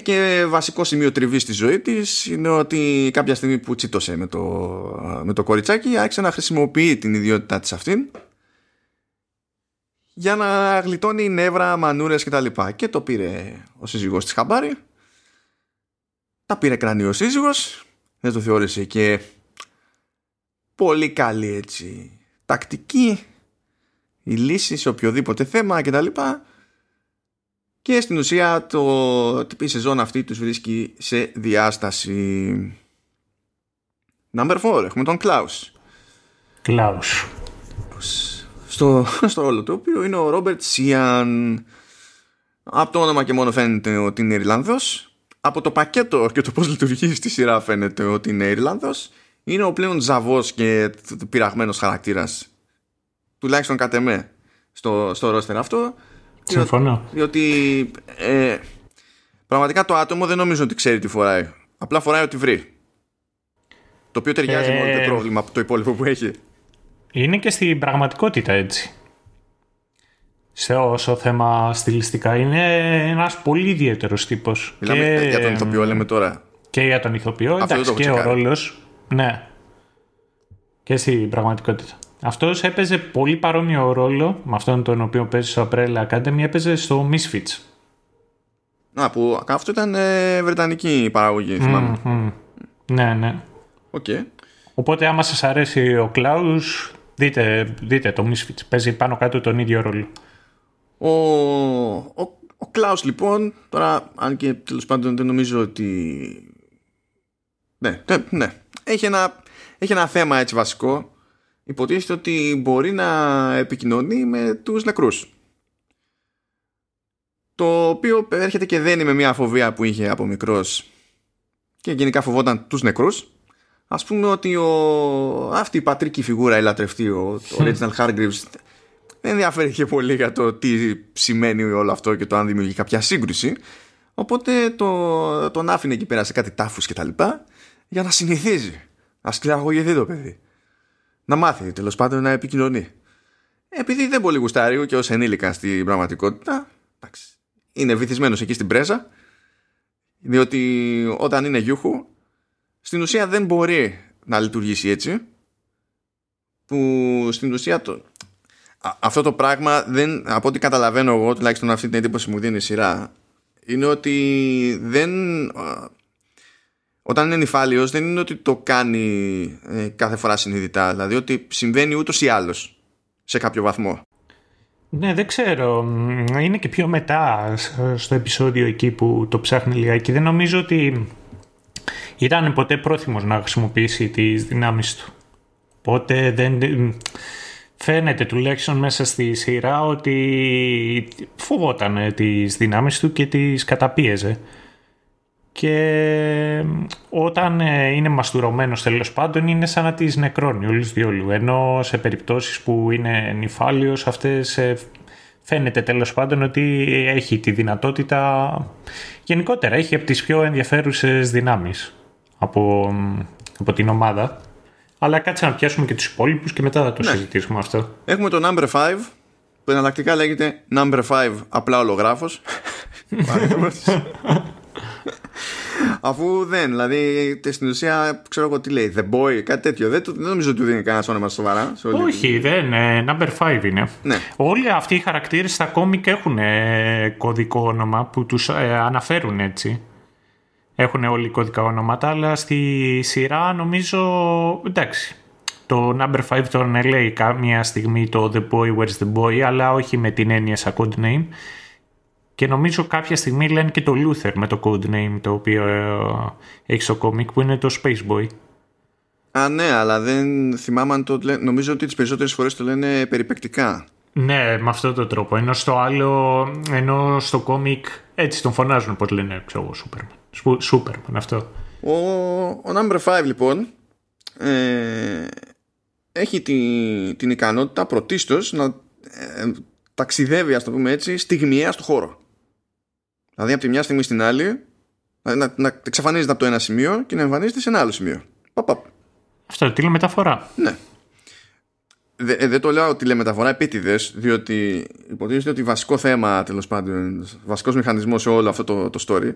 Και βασικό σημείο τριβής στη ζωή της είναι ότι κάποια στιγμή που τσίτωσε με το, με το κοριτσάκι, άρχισε να χρησιμοποιεί την ιδιότητά της αυτήν για να γλιτώνει νεύρα, μανούρες κτλ. Και, και το πήρε ο σύζυγός της χαμπάρι, τα πήρε κρανίο ο σύζυγος, δεν το θεώρησε και πολύ καλή έτσι τακτική η λύση σε οποιοδήποτε θέμα κτλ. Και στην ουσία το τυπή σεζόν αυτή τους βρίσκει σε διάσταση. Number four, έχουμε τον Klaus. Klaus. Στο, στο ρόλο του οποίου είναι ο Robert Sian. Από το όνομα και μόνο φαίνεται ότι είναι Ιρλανδός. Από το πακέτο και το πώς λειτουργεί στη σειρά φαίνεται ότι είναι Ιρλανδός. Είναι ο πλέον ζαβός και πειραγμένος χαρακτήρας, τουλάχιστον κατ' εμέ, στο, στο roster αυτό. Συμφωνώ. Διότι ε, πραγματικά το άτομο δεν νομίζω ότι ξέρει τι φοράει. Απλά φοράει ό,τι βρει. Το οποίο ταιριάζει ε, με όλο το πρόβλημα, το υπόλοιπο που έχει. Είναι και στην πραγματικότητα έτσι. Σε όσο θέμα στιλιστικά είναι ένας πολύ ιδιαίτερος τύπος. Μιλάμε και για τον ηθοποιό, λέμε τώρα. Και για τον ηθοποιό. Αυτό, εντάξει, και τσεκάρει ο ρόλος. Ναι. Και στην πραγματικότητα. Αυτός έπαιζε πολύ παρόμοιο ρόλο με αυτόν τον οποίο παίζει στο Umbrella Academy, έπαιζε στο Misfits. Α, που αυτό ήταν ε, βρετανική παραγωγή, θυμάμαι. Mm-hmm. Ναι, ναι. Okay. Οπότε άμα σας αρέσει ο Klaus, δείτε, δείτε το Misfits, παίζει πάνω κάτω τον ίδιο ρόλο. Ο, ο, ο Klaus λοιπόν, τώρα αν και τέλος πάντων δεν νομίζω ότι... Ναι, ναι, ναι. Έχει, ένα, έχει ένα θέμα έτσι βασικό. Υποτίθεται ότι μπορεί να επικοινωνεί με τους νεκρούς. Το οποίο έρχεται και δένει με μια φοβία που είχε από μικρός. Και γενικά φοβόταν τους νεκρούς. ας πούμε ότι ο... αυτή η πατρική φιγούρα, η λατρευτή, ο, ο Reginald Hargreaves, δεν ενδιαφέρει και πολύ για το τι σημαίνει όλο αυτό και το αν δημιουργεί κάποια σύγκρουση. Οπότε το... τον άφηνε εκεί πέρα σε κάτι τάφους και τα λοιπά, για να συνηθίζει, να σκληραγωγηθεί το παιδί, να μάθει τέλος πάντων να επικοινωνεί. Επειδή δεν πολύ γουστάρει και ως ενήλικα στην πραγματικότητα, εντάξει, είναι βυθισμένος εκεί στην πρέζα, διότι όταν είναι γιούχου στην ουσία δεν μπορεί να λειτουργήσει έτσι, που στην ουσία το... Α, αυτό το πράγμα δεν, από ό,τι καταλαβαίνω εγώ, τουλάχιστον αυτή την εντύπωση μου δίνει η σειρά, είναι ότι δεν... Όταν είναι νηφάλιος δεν είναι ότι το κάνει ε, κάθε φορά συνειδητά, δηλαδή ότι συμβαίνει ούτως ή άλλως σε κάποιο βαθμό. Ναι, δεν ξέρω. Είναι και πιο μετά στο επεισόδιο εκεί που το ψάχνει λιγάκι. Δεν νομίζω ότι ήταν ποτέ πρόθυμος να χρησιμοποιήσει τις δυνάμεις του. Οπότε δεν... φαίνεται τουλάχιστον μέσα στη σειρά ότι φοβόταν τις δυνάμεις του και τις καταπίεζε. Και όταν είναι μαστουρωμένος τέλος πάντων είναι σαν να τις νεκρώνει όλους διόλου. Ενώ σε περιπτώσεις που είναι νηφάλιος, αυτές φαίνεται τέλος πάντων ότι έχει τη δυνατότητα, γενικότερα έχει από τις πιο ενδιαφέρουσες δυνάμεις από, από την ομάδα. Αλλά κάτσε να πιάσουμε και τους υπόλοιπους και μετά θα το ναι. συζητήσουμε αυτό. Έχουμε το number five, που εναλλακτικά λέγεται number five απλά ολογράφος. Αφού δεν, δηλαδή στην ουσία ξέρω εγώ τι λέει, The Boy, κάτι τέτοιο. Δεν, δεν νομίζω ότι του δίνει κανένα όνομα σοβαρά. Όχι, δεν, number five είναι. Ναι. Όλοι αυτοί οι χαρακτήρες στα κόμικ έχουν κωδικό όνομα που τους ε, αναφέρουν έτσι. Έχουν όλοι κωδικά ονόματα, αλλά στη σειρά νομίζω, εντάξει, το number five τον λέει κάποια στιγμή το The Boy, Where's the Boy, αλλά όχι με την έννοια σαν code name. Και νομίζω κάποια στιγμή λένε και το Luther με το code name το οποίο ε, έχει στο comic που είναι το Space Boy. Α, ναι, αλλά δεν θυμάμαι αν το λένε. Νομίζω ότι τις περισσότερες φορές το λένε περιπεκτικά. Ναι, με αυτόν τον τρόπο. Ενώ στο άλλο, ενώ στο comic έτσι τον φωνάζουν, πώς λένε, ξέρω εγώ, Superman. Superman αυτό. Ο, ο number five λοιπόν ε, έχει τη, την ικανότητα πρωτίστως να ε, ταξιδεύει, ας το πούμε έτσι, στιγμιαία στο χώρο. Δηλαδή από τη μια στιγμή στην άλλη να, να, να εξαφανίζεται από το ένα σημείο και να εμφανίζεται σε ένα άλλο σημείο. Πα, πα. Αυτό τη λέει μεταφορά. Ναι. Δεν δε το λέω ότι λέει μεταφορά επίτηδες, διότι υποτίθεται ότι βασικό θέμα, τέλος πάντων, βασικός μηχανισμός σε όλο αυτό το, το story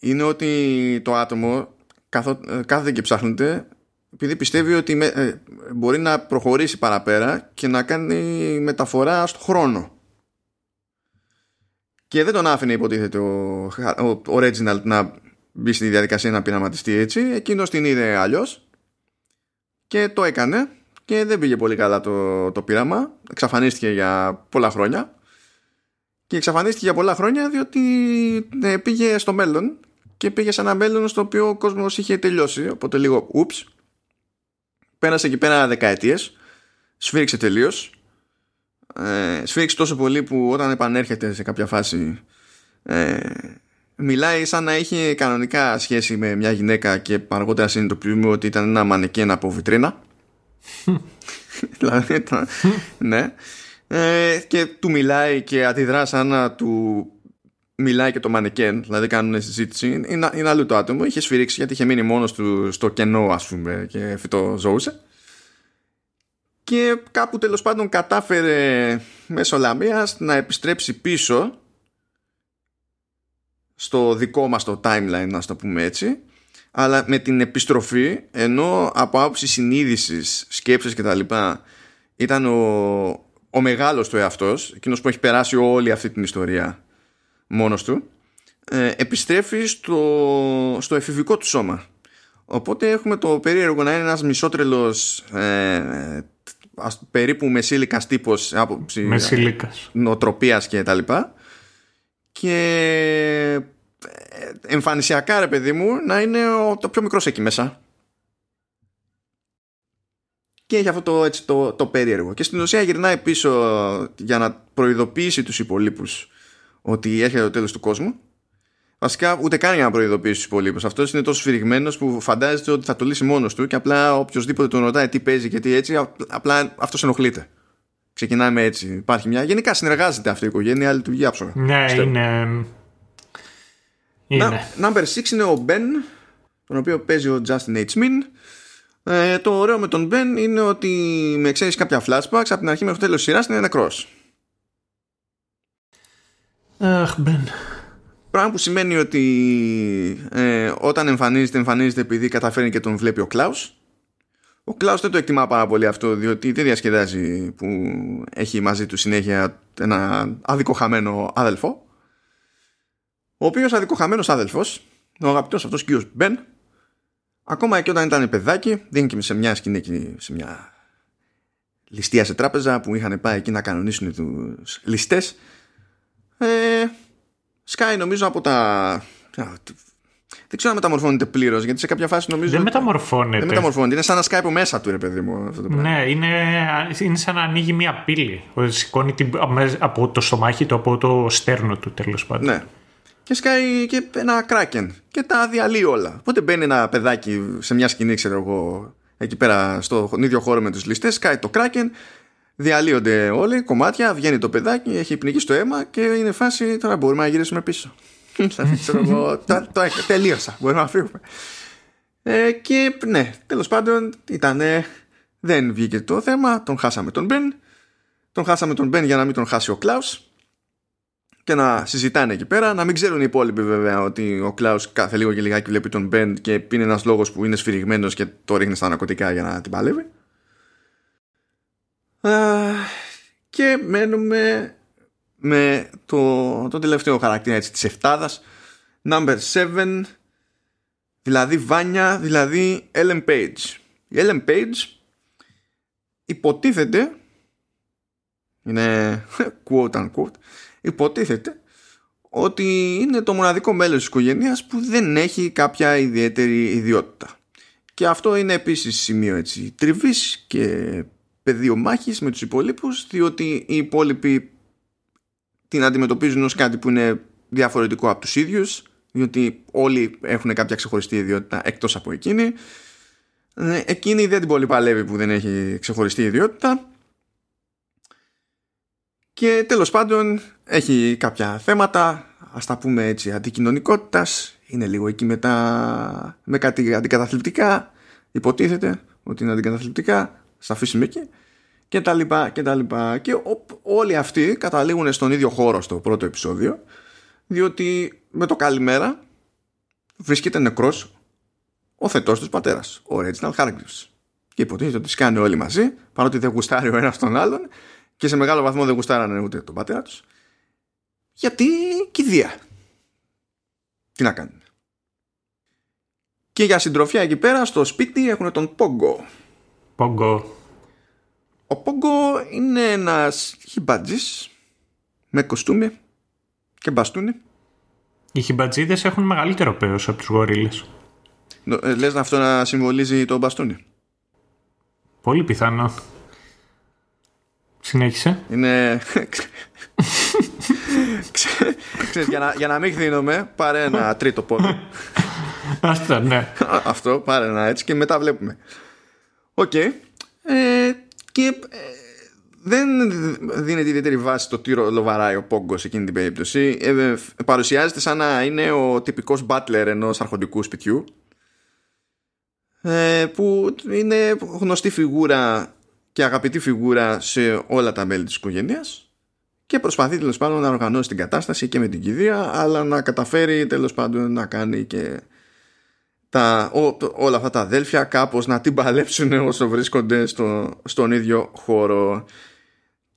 είναι ότι το άτομο καθο, κάθεται και ψάχνεται επειδή πιστεύει ότι με, ε, μπορεί να προχωρήσει παραπέρα και να κάνει μεταφορά στον χρόνο. Και δεν τον άφηνε υποτίθεται ο, ο, ο Reginald να μπει στη διαδικασία να πειραματιστεί έτσι. Εκείνος την είδε αλλιώς και το έκανε. Και δεν πήγε πολύ καλά το, το πείραμα. Εξαφανίστηκε για πολλά χρόνια. Και εξαφανίστηκε για πολλά χρόνια διότι ε, πήγε στο μέλλον. Και πήγε σε ένα μέλλον στο οποίο ο κόσμος είχε τελειώσει. Οπότε λίγο ούψ. Πέρασε εκεί πέρα δεκαετίες. Σφύριξε τελείως. Ε, σφύριξε τόσο πολύ που όταν επανέρχεται σε κάποια φάση ε, μιλάει σαν να είχε κανονικά σχέση με μια γυναίκα. Και αργότερα συνειδητοποιούμε ότι ήταν ένα μανεκέν από βιτρίνα. Δηλαδή, ναι. ε, και του μιλάει και αντιδρά σαν να του μιλάει και το μανικέν. Δηλαδή κάνουν συζήτηση. Είναι, είναι άλλο το άτομο. Είχε σφυρίξει γιατί είχε μείνει μόνος του στο κενό, ας πούμε, και φυτοζώουσε. Και κάπου τέλος πάντων κατάφερε μέσω λαμίας να επιστρέψει πίσω στο δικό μας το timeline, να το πούμε έτσι. Αλλά με την επιστροφή, ενώ από άποψη συνείδησης, σκέψης και τα λοιπά, ήταν ο, ο μεγάλος του εαυτός, εκείνος που έχει περάσει όλη αυτή την ιστορία μόνος του, ε, επιστρέφει στο, στο εφηβικό του σώμα. Οπότε έχουμε το περίεργο να είναι ένας μισότρελος, ε, ας, περίπου μεσήλικας τύπος, άποψη μεσήλικας νοοτροπίας και τα λοιπά, και εμφανισιακά, ρε παιδί μου, να είναι ο, το πιο μικρός εκεί μέσα. Και έχει αυτό το, έτσι, το, το περίεργο. Και στην ουσία γυρνάει πίσω για να προειδοποιήσει τους υπολείπους ότι έρχεται το τέλος του κόσμου, Βασικά ούτε κάνει να προειδοποιήσει του υπολείπου. Αυτό είναι τόσο σφυριγμένο που φαντάζεται ότι θα το λύσει μόνο του και απλά οποιοδήποτε τον ρωτάει τι παίζει και τι έτσι, απλά αυτό ενοχλείται. Ξεκινάμε έτσι. Υπάρχει μια. Γενικά συνεργάζεται αυτή η οικογένεια, λειτουργεί άψογα. Ναι, είναι. είναι. Number έξι είναι ο Μπεν, τον οποίο παίζει ο Justin H. Min. Ε, το ωραίο με τον Μπεν είναι ότι με ξέρει κάποια flashbacks από την αρχή μέχρι το τέλος σειράς είναι νεκρός. Αχ, Μπεν. Πράγμα που σημαίνει ότι ε, όταν εμφανίζεται, εμφανίζεται επειδή καταφέρνει και τον βλέπει ο Κλάους. Ο Κλάους δεν το εκτιμά πάρα πολύ αυτό, διότι δεν διασκεδάζει που έχει μαζί του συνέχεια ένα αδικοχαμένο αδελφό. Ο οποίος αδικοχαμένος αδελφός, ο αγαπητός αυτός κύριος Μπεν, ακόμα και όταν ήταν παιδάκι, δίνει και σε μια σκηνή, σε μια ληστεία σε τράπεζα που είχαν πάει εκεί να κανονίσουν τους ληστές. Ε, σκάει νομίζω από τα... Δεν ξέρω αν μεταμορφώνεται πλήρως, γιατί σε κάποια φάση νομίζω. Δεν μεταμορφώνεται. Δεν μεταμορφώνεται. Είναι σαν να σκάει από μέσα του, ρε παιδί μου. Αυτό το ναι, είναι, είναι σαν να ανοίγει μία πύλη. Σηκώνει την, από το στομάχι του, από το στέρνο του, τέλος πάντων. Ναι. Και σκάει και ένα κράκεν. Και τα διαλύει όλα. Οπότε μπαίνει ένα παιδάκι σε μια σκηνή, ξέρω εγώ, εκεί πέρα στον ίδιο χώρο με τους ληστές. Σκάει το κράκεν. Διαλύονται όλοι, κομμάτια. Βγαίνει το παιδάκι, έχει πνιγεί στο αίμα και είναι φάση. Τώρα μπορούμε να γυρίσουμε πίσω. εγώ, το, το τελείωσα. Μπορούμε να φύγουμε. Ε, και ναι, τέλος πάντων ήταν, δεν βγήκε το θέμα. Τον χάσαμε τον Μπεν. Τον χάσαμε τον Μπεν για να μην τον χάσει ο Κλάους και να συζητάνε εκεί πέρα. Να μην ξέρουν οι υπόλοιποι βέβαια ότι ο Κλάους κάθε λίγο και λιγάκι βλέπει τον Μπεν και είναι ένας λόγος που είναι σφυριγμένος και το ρίχνει στα ναρκωτικά για να την παλεύει. Α, και μένουμε με το, το τελευταίο χαρακτήρα έτσι, της εφτάδας, number seven, δηλαδή Βάνια, δηλαδή Ellen Page. Η Ellen Page υποτίθεται, είναι quote unquote, υποτίθεται ότι είναι το μοναδικό μέλος της οικογένειας που δεν έχει κάποια ιδιαίτερη ιδιότητα. Και αυτό είναι επίσης σημείο έτσι, τριβής και πεδίο μάχης με τους υπολείπους, διότι οι υπόλοιποι την αντιμετωπίζουν ως κάτι που είναι διαφορετικό από τους ίδιους, διότι όλοι έχουν κάποια ξεχωριστή ιδιότητα εκτός από εκείνη. Εκείνη δεν την πολύ παλεύει που δεν έχει ξεχωριστή ιδιότητα. Και τέλος πάντων έχει κάποια θέματα, ας τα πούμε έτσι, αντικοινωνικότητας. Είναι λίγο εκεί με, τα... με κάτι αντικαταθλιπτικά. Υποτίθεται ότι είναι αντικαταθλιπτικά. Σας αφήσουμε εκεί. Και τα λοιπά και τα λοιπά. Και ό, όλοι αυτοί καταλήγουν στον ίδιο χώρο στο πρώτο επεισόδιο, διότι με το καλημέρα βρίσκεται νεκρός ο θετός τους πατέρας, ο original characters. Και υποτίθεται ότι τις κάνει όλοι μαζί, παρότι δεν γουστάρει ο ένας τον άλλον και σε μεγάλο βαθμό δεν γουστάρανε ούτε τον πατέρα τους, γιατί κηδεία. Τι να κάνουν. Και για συντροφιά εκεί πέρα στο σπίτι έχουν τον Πόγκο. Πόγκο. Ο Πόγκο είναι ένας χιμπατζής με κοστούμι και μπαστούνι. Οι χιμπατζίδες έχουν μεγαλύτερο πέος από τους γορίλες. Λες αυτό να συμβολίζει το μπαστούνι? Πολύ πιθανό. Συνέχισε. Είναι... Ξέρεις, για να, για να μην χθύνομαι, πάρε ένα τρίτο πόδι. Αυτό, ναι. Αυτό, πάρε ένα έτσι και μετά βλέπουμε. Οκ. Okay. Ε... Και δεν δίνεται ιδιαίτερη βάση στο τι λοβαράει ο Πόγκος εκείνη την περίπτωση. Ε, παρουσιάζεται σαν να είναι ο τυπικός μπάτλερ ενός αρχοντικού σπιτιού, ε, που είναι γνωστή φιγούρα και αγαπητή φιγούρα σε όλα τα μέλη της οικογένειας και προσπαθεί τέλος πάντων να οργανώσει την κατάσταση και με την κηδεία, αλλά να καταφέρει τέλος πάντων να κάνει και... Τα, ό, όλα αυτά τα αδέλφια κάπως να την παλέψουν όσο βρίσκονται στο, στον ίδιο χώρο.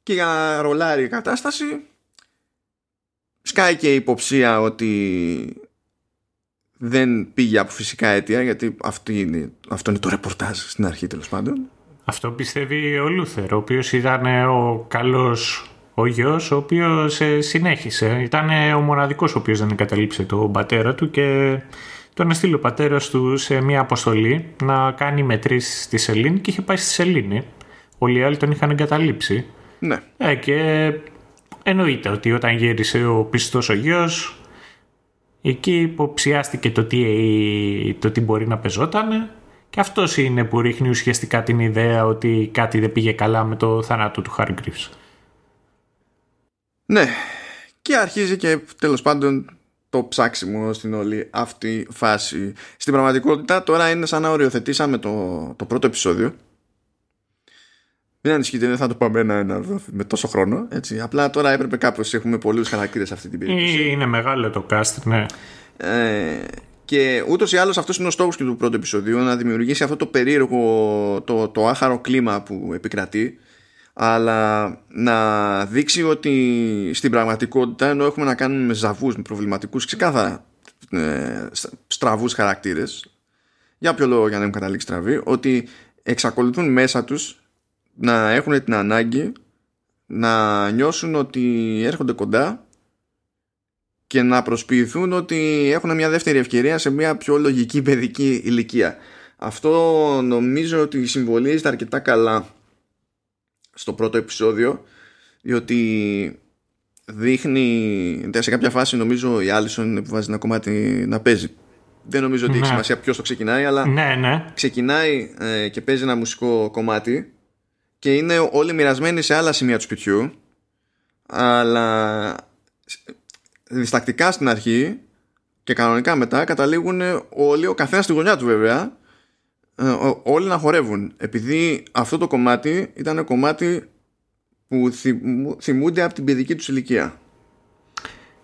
Και για να ρολάρει η κατάσταση, σκάει και η υποψία ότι δεν πήγε από φυσικά αίτια, γιατί αυτή είναι, αυτό είναι το ρεπορτάζ στην αρχή τέλος πάντων. Αυτό πιστεύει ο Λούθερ, ο οποίος ήταν ο καλός ο γιος, ο οποίος συνέχισε. Ήταν ο μοναδικός ο οποίος δεν εγκαταλείψε τον πατέρα του και τον έστειλε ο πατέρας του σε μια αποστολή να κάνει μετρήσεις στη Σελήνη και είχε πάει στη Σελήνη. Όλοι οι άλλοι τον είχαν εγκαταλείψει. Ναι. Ε, και εννοείται ότι όταν γύρισε ο πιστός ο γιος Εκεί υποψιάστηκε το τι, το τι μπορεί να πεζόταν και αυτός είναι που ρίχνει ουσιαστικά την ιδέα ότι κάτι δεν πήγε καλά με το θάνατο του Hargreaves. Ναι, και αρχίζει και τέλος πάντων το ψάξιμο στην όλη αυτή φάση. Στην πραγματικότητα τώρα είναι σαν να οριοθετήσαμε το, το πρώτο επεισόδιο. Μην ανησυχείτε, δεν θα το πάμε ένα, ένα με τόσο χρόνο. Έτσι. Απλά τώρα έπρεπε κάπως. Έχουμε πολλούς χαρακτήρες σε αυτή την περίπτωση. Είναι μεγάλο το cast, ναι. Ε, και ούτως ή άλλως αυτός είναι ο στόχος και του πρώτου επεισοδίου, να δημιουργήσει αυτό το περίεργο, το, το άχαρο κλίμα που επικρατεί. Αλλά να δείξει ότι στην πραγματικότητα, ενώ έχουμε να κάνουμε με ζαβούς, με προβληματικούς, ξεκάθαρα ε, στραβούς χαρακτήρες, για ποιο λόγο, για να μην καταλήξει στραβή, ότι εξακολουθούν μέσα τους να έχουν την ανάγκη να νιώσουν ότι έρχονται κοντά και να προσποιηθούν ότι έχουν μια δεύτερη ευκαιρία σε μια πιο λογική παιδική ηλικία. Αυτό νομίζω ότι συμβολίζεται αρκετά καλά στο πρώτο επεισόδιο, διότι δείχνει σε κάποια φάση, νομίζω η Άλισον που βάζει ένα κομμάτι να παίζει. Δεν νομίζω ότι ναι. έχει σημασία ποιος το ξεκινάει, αλλά ναι, ναι. ξεκινάει ε, και παίζει ένα μουσικό κομμάτι και είναι όλοι μοιρασμένοι σε άλλα σημεία του σπιτιού, αλλά διστακτικά στην αρχή και κανονικά μετά καταλήγουν όλοι, ο καθένας στη γωνιά του βέβαια, όλοι να χορεύουν, επειδή αυτό το κομμάτι ήταν κομμάτι που θυμούνται από την παιδική τους ηλικία.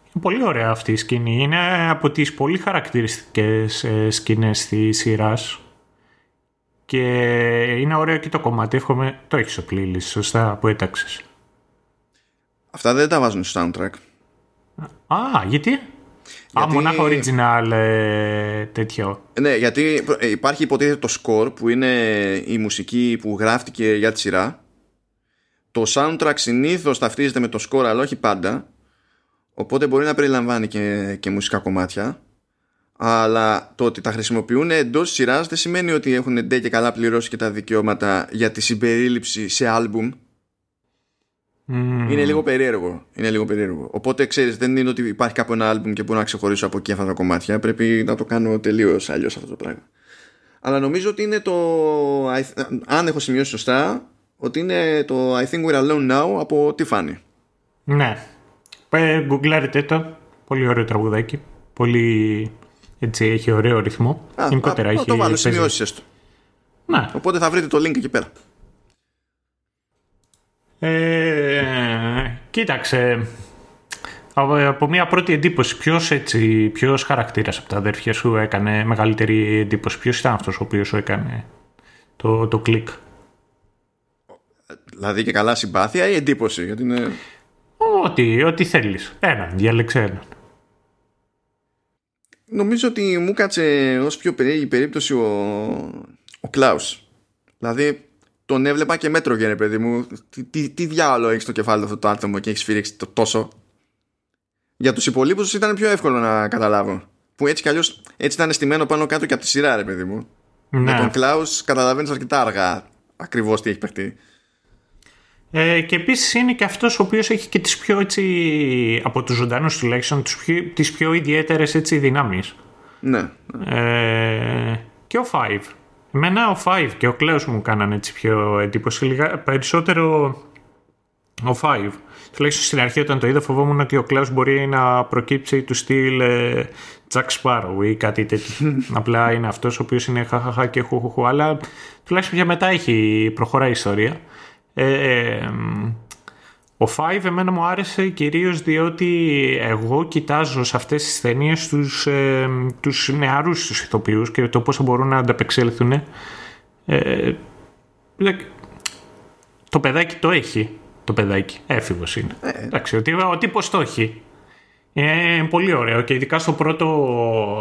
Είναι πολύ ωραία αυτή η σκηνή. Είναι από τις πολύ χαρακτηριστικές σκηνές της σειράς και είναι ωραίο και το κομμάτι. Εύχομαι το έχεις ο πλήλης σωστά που έταξες. Αυτά δεν τα βάζουν στο soundtrack. Α, γιατί... Α, μονάχα original ε, τέτοιο. Ναι, γιατί υπάρχει υποτίθεται το score που είναι η μουσική που γράφτηκε για τη σειρά. Το soundtrack συνήθως ταυτίζεται με το score, αλλά όχι πάντα. Οπότε μπορεί να περιλαμβάνει και, και μουσικά κομμάτια. Αλλά το ότι τα χρησιμοποιούν εντός σειράς δεν σημαίνει ότι έχουν ντε και καλά πληρώσει και τα δικαιώματα για τη συμπερίληψη σε άλμπουμ. Mm. Είναι λίγο περίεργο. Είναι λίγο περίεργο. Οπότε ξέρεις, δεν είναι ότι υπάρχει κάποιο ένα άλμπουμ και μπορώ να ξεχωρίσω από εκεί αυτά τα κομμάτια. Πρέπει να το κάνω τελείως αλλιώς αυτό το πράγμα. Αλλά νομίζω ότι είναι το. Αν έχω σημειώσει σωστά, ότι είναι το I think we're alone now από Tiffany. Ναι. Γκουγκλάρετε το. Πολύ ωραίο τραγουδάκι. Πολύ. Έτσι έχει ωραίο ρυθμό. Α, γενικότερα α, έχει. Το βάλω, σημειώσεις έστω. Ναι. Οπότε θα βρείτε το link εκεί πέρα. Ε, κοίταξε, από μια πρώτη εντύπωση, ποιος, έτσι, ποιος χαρακτήρας από τα αδέρφια σου έκανε μεγαλύτερη εντύπωση, ποιος ήταν αυτός ο οποίος σου έκανε το, το κλικ? Δηλαδή και καλά συμπάθεια ή εντύπωση, γιατί είναι... Ό,τι, ό,τι θέλεις, έναν, διάλεξε έναν. Νομίζω ότι μου κάτσε ως πιο περίεργη περίπτωση ο, ο Κλάους. Δηλαδή τον έβλεπα και μέτρωγε, ρε παιδί μου. Τι, τι, τι διάολο έχει στο κεφάλι αυτό το άτομο και έχει σφυρίξει το τόσο. Για τους υπολείπους ήταν πιο εύκολο να καταλάβω. Που έτσι κι αλλιώς έτσι ήταν στημένο πάνω κάτω και από τη σειρά, ρε παιδί μου. Ναι. Με τον Κλάους καταλαβαίνεις αρκετά αργά ακριβώς τι έχει παιχτεί. Ε, και επίσης είναι και αυτός ο οποίος έχει και τις πιο έτσι, από τους ζωντανούς τουλάχιστον, τις πιο ιδιαίτερες έτσι δυνάμεις. Ναι. Ε, και ο Five. Εμένα ο Five και ο Κλέος μου κάνανε έτσι πιο εντύπωση. Λιγα, περισσότερο ο Five. Τουλάχιστον στην αρχή όταν το είδα φοβόμουν ότι ο Κλέος μπορεί να προκύψει του στυλ ε, Jack Sparrow ή κάτι τέτοιο. Απλά είναι αυτός ο οποίος είναι χαχαχα και χουχουχου. Αλλά τουλάχιστον πια μετά έχει προχωράει η ιστορία. Ε, ε, ο Five εμένα μου άρεσε κυρίως διότι εγώ κοιτάζω σε αυτές τις ταινίες τους, ε, τους νεαρούς τους ηθοποιούς και το πώς μπορούν να ανταπεξέλθουν. Ε, το παιδάκι το έχει. Το παιδάκι έφηβος είναι. Ε, Εντάξει, ο, ο τύπος το έχει. Είναι πολύ ωραίο και ειδικά στο πρώτο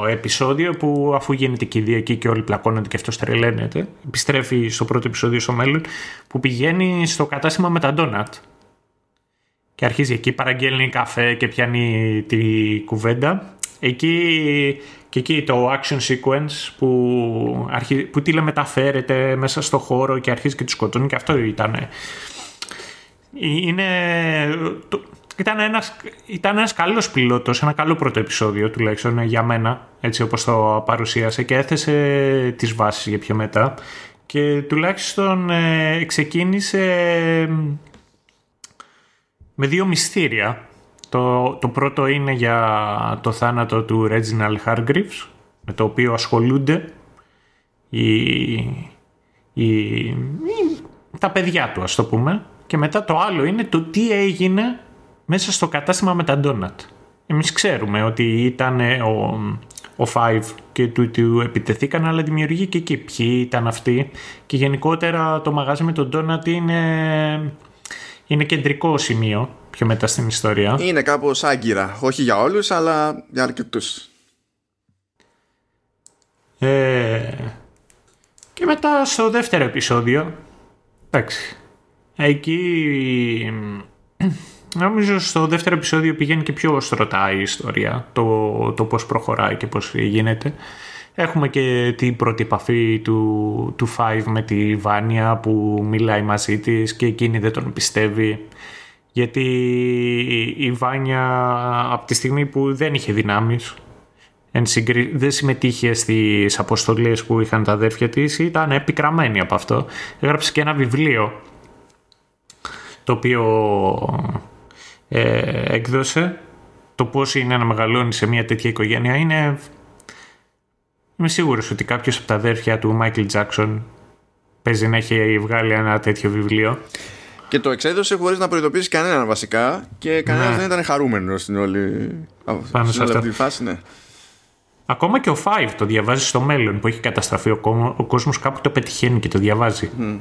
επεισόδιο που αφού γίνεται και οι δύο εκεί και όλοι πλακώνονται και αυτός τρελαίνεται, επιστρέφει στο πρώτο επεισόδιο στο μέλλον που πηγαίνει στο κατάστημα με τα ντόνατ. Και αρχίζει εκεί, παραγγέλνει καφέ και πιάνει τη κουβέντα. Εκεί, και εκεί το action sequence που, αρχι, που τηλεμεταφέρεται μέσα στο χώρο και αρχίζει και τους σκοτώνει. Και αυτό ήταν. Είναι το, Ήταν ένας, ήταν ένας καλός πιλότος, ένα καλό πρώτο επεισόδιο τουλάχιστον για μένα, έτσι όπως το παρουσίασε, και έθεσε τις βάσεις για πιο μετά. Και τουλάχιστον ε, ξεκίνησε με δύο μυστήρια. Το, το πρώτο είναι για το θάνατο του Reginald Hargreaves, με το οποίο ασχολούνται οι, οι, οι, τα παιδιά του, ας το πούμε. Και μετά το άλλο είναι το τι έγινε μέσα στο κατάστημα με τα ντόνατ. Εμείς ξέρουμε ότι ήταν ο, ο Five και του, του επιτεθήκαν, αλλά δημιουργεί και εκεί ποιοι ήταν αυτοί. Και γενικότερα το μαγάζι με τον ντόνατ είναι, είναι κεντρικό σημείο πιο μετά στην ιστορία. Είναι κάπως άγκυρα, όχι για όλους, αλλά για αρκετούς. Ε, και μετά στο δεύτερο επεισόδιο, εντάξει, εκεί... Νομίζω στο δεύτερο επεισόδιο πηγαίνει και πιο στρωτά η ιστορία, το, το πώς προχωράει και πώς γίνεται. Έχουμε και την πρώτη επαφή του, του Five με τη Βάνια που μιλάει μαζί της και εκείνη δεν τον πιστεύει. Γιατί η Βάνια από τη στιγμή που δεν είχε δυνάμεις, δεν συμμετείχε στις αποστολές που είχαν τα αδέρφια της, ήταν επικραμμένη από αυτό. Έγραψε και ένα βιβλίο το οποίο... Ε, έκδοσε το πώς είναι να μεγαλώνει σε μια τέτοια οικογένεια. Είναι... Είμαι σίγουρος ότι κάποιος από τα αδέρφια του Μάικλ Τζάκσον παίζει να έχει βγάλει ένα τέτοιο βιβλίο. Και το εξέδωσε χωρίς να προειδοποιήσει κανέναν βασικά, και κανένας ναι. δεν ήταν χαρούμενος στην όλη, Πάνω στην όλη αυτή τη φάση. Ναι. Ακόμα και ο Five το διαβάζει στο μέλλον που έχει καταστραφεί ο, κόμ... ο κόσμος, κάπου το πετυχαίνει και το διαβάζει. Mm.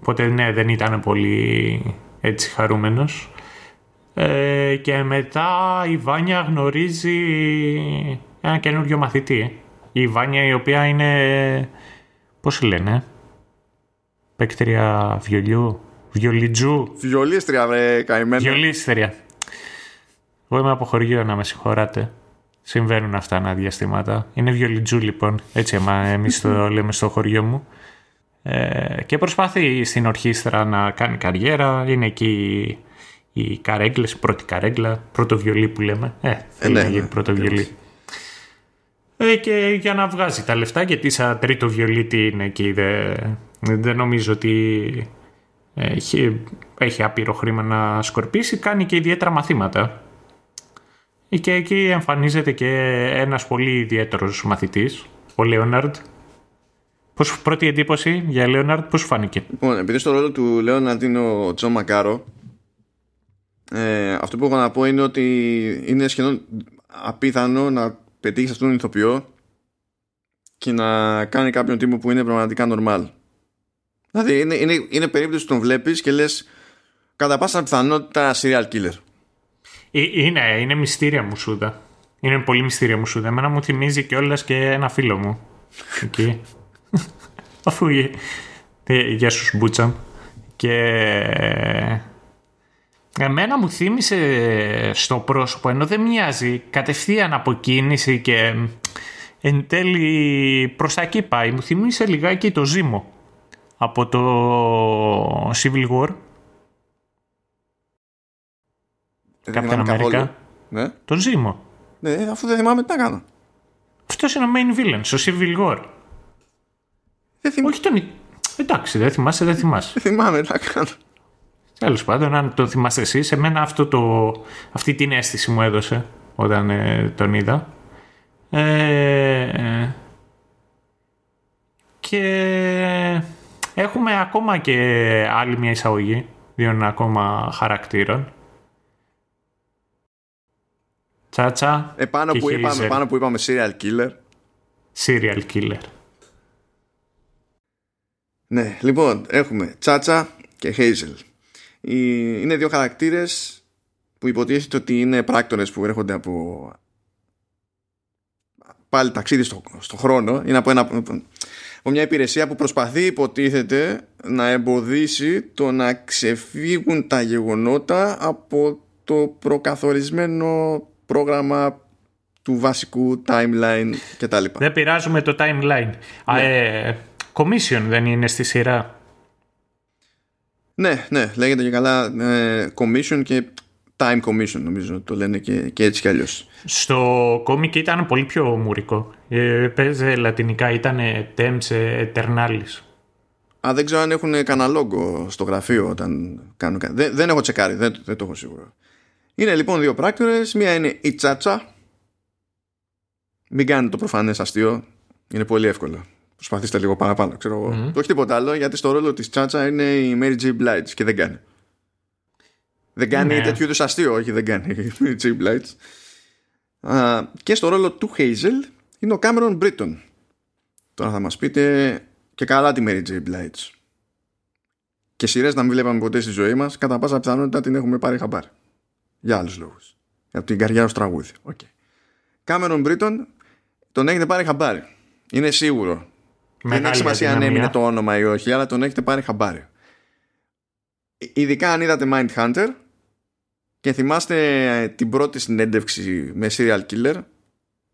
Οπότε ναι, δεν ήταν πολύ έτσι χαρούμενος. Ε, και μετά η Βάνια γνωρίζει ένα καινούριο μαθητή. Η Βάνια, η οποία είναι, πώς λένε, παίκτρια βιολιού, βιολιτζού. Βιολίστρια, βρε καημένη. Βιολίστρια. Εγώ είμαι από χωριό, να με συγχωράτε. Συμβαίνουν αυτά ανά διαστήματα. Είναι βιολιτζού λοιπόν, έτσι εμείς το λέμε στο χωριό μου. Ε, και προσπαθεί στην ορχήστρα να κάνει καριέρα. Είναι εκεί... Οι καρέγκλες, η πρώτη καρέγκλα, πρώτο βιολί που λέμε. Ε, θέλει ε, ναι, ναι, πρώτο βιολί. Ε, και για να βγάζει τα λεφτά, γιατί σαν τρίτο βιολί τι είναι εκεί, δεν, δεν νομίζω ότι έχει, έχει άπειρο χρήμα να σκορπίσει. Κάνει και ιδιαίτερα μαθήματα. Και εκεί εμφανίζεται και ένας πολύ ιδιαίτερος μαθητής, ο Λέοναρντ. Πώς, πρώτη εντύπωση για Λέοναρντ, πώς σου φάνηκε? Λοιπόν, επειδή στο ρόλο του Λέοναρντ είναι ο Τζο Μακάρο, Ε, αυτό που έχω να πω είναι ότι είναι σχεδόν απίθανο να πετύχεις αυτόν τον ηθοποιό και να κάνει κάποιον τύπο που είναι πραγματικά normal. Δηλαδή είναι, είναι, είναι περίπτωση που τον βλέπεις και λες κατά πάσα πιθανότητα serial killer. Ε, είναι, είναι μυστήρια μουσούδα. Είναι πολύ μυστήρια μουσούδα. Εμένα μου θυμίζει κιόλας και ένα φίλο μου. Εκεί. Αφού γεια σου μπούτσα. Και... Εμένα μου θύμισε στο πρόσωπο, ενώ δεν μοιάζει, κατευθείαν αποκίνηση και εν τέλει προς τα εκεί πάει. Μου θύμισε λιγάκι το Ζήμο από το Civil War. Κάπτεν Αμέρικα. Ναι. Το Ζήμο. Ναι, αφού δεν θυμάμαι τι να κάνω. Αυτός είναι ο main villain στο Civil War. Δεν θυμάμαι. Όχι τον... Εντάξει, δεν θυμάσαι, δεν θυμάσαι. Δεν θυμάμαι τι να κάνω. Τέλος πάντων, αν το θυμάστε εσείς, εμένα αυτό το, αυτή την αίσθηση μου έδωσε όταν ε, τον είδα. Ε, ε, και έχουμε ακόμα και άλλη μια εισαγωγή δύο ακόμα χαρακτήρων. Τσάτσα ε, πάνω, που είπαμε, πάνω που είπαμε serial killer. Serial killer. Ναι, λοιπόν, έχουμε Τσάτσα και Hazel. Είναι δύο χαρακτήρες που υποτίθεται ότι είναι πράκτορες που έρχονται από πάλι ταξίδι στο, στο χρόνο. Είναι από, ένα, από μια υπηρεσία που προσπαθεί υποτίθεται να εμποδίσει το να ξεφύγουν τα γεγονότα από το προκαθορισμένο πρόγραμμα του βασικού timeline κτλ. Δεν πειράζουμε το timeline. Ναι. Commission δεν είναι στη σειρά? Ναι, ναι, λέγεται και καλά ε, commission, και Time Commission, νομίζω το λένε και, και έτσι κι αλλιώς. Στο κόμικ ήταν πολύ πιο μουρικό. Ε, Παίζε λατινικά, ήταν Temps Eternalis. Α, δεν ξέρω αν έχουν κανένα λόγο στο γραφείο όταν κάνουν. Δεν, δεν έχω τσεκάρει, δεν, δεν το έχω σίγουρο. Είναι λοιπόν δύο πράκτορες. Μία είναι η Τσάτσα. Μην κάνετε το προφανές αστείο. Είναι πολύ εύκολο. Προσπαθήστε λίγο παραπάνω, ξέρω εγώ. Mm-hmm. Όχι τίποτα άλλο, γιατί στο ρόλο της Τσάτσα είναι η Mary J. Blige και δεν κάνει. Δεν κάνει ναι. τέτοιου είδους αστείο. Όχι, δεν κάνει η Mary J. Blige. Α, και στο ρόλο του Hazel είναι ο Cameron Britton. Τώρα θα μας πείτε, και καλά τη Mary J. Blige. Και σειρές να μην βλέπαμε ποτέ στη ζωή μας, κατά πάσα πιθανότητα την έχουμε πάρει χαμπάρι. Για άλλους λόγους. Από την καριέρα ως τραγούδι. Okay. Cameron Britton τον έχετε πάρει χαμπάρι. Είναι σίγουρο. Μεγάλη δεν έχει σημασία αν έμεινε το όνομα ή όχι, αλλά τον έχετε πάρει χαμπάρι. Ειδικά αν είδατε Mind Hunter και θυμάστε την πρώτη συνέντευξη με serial killer.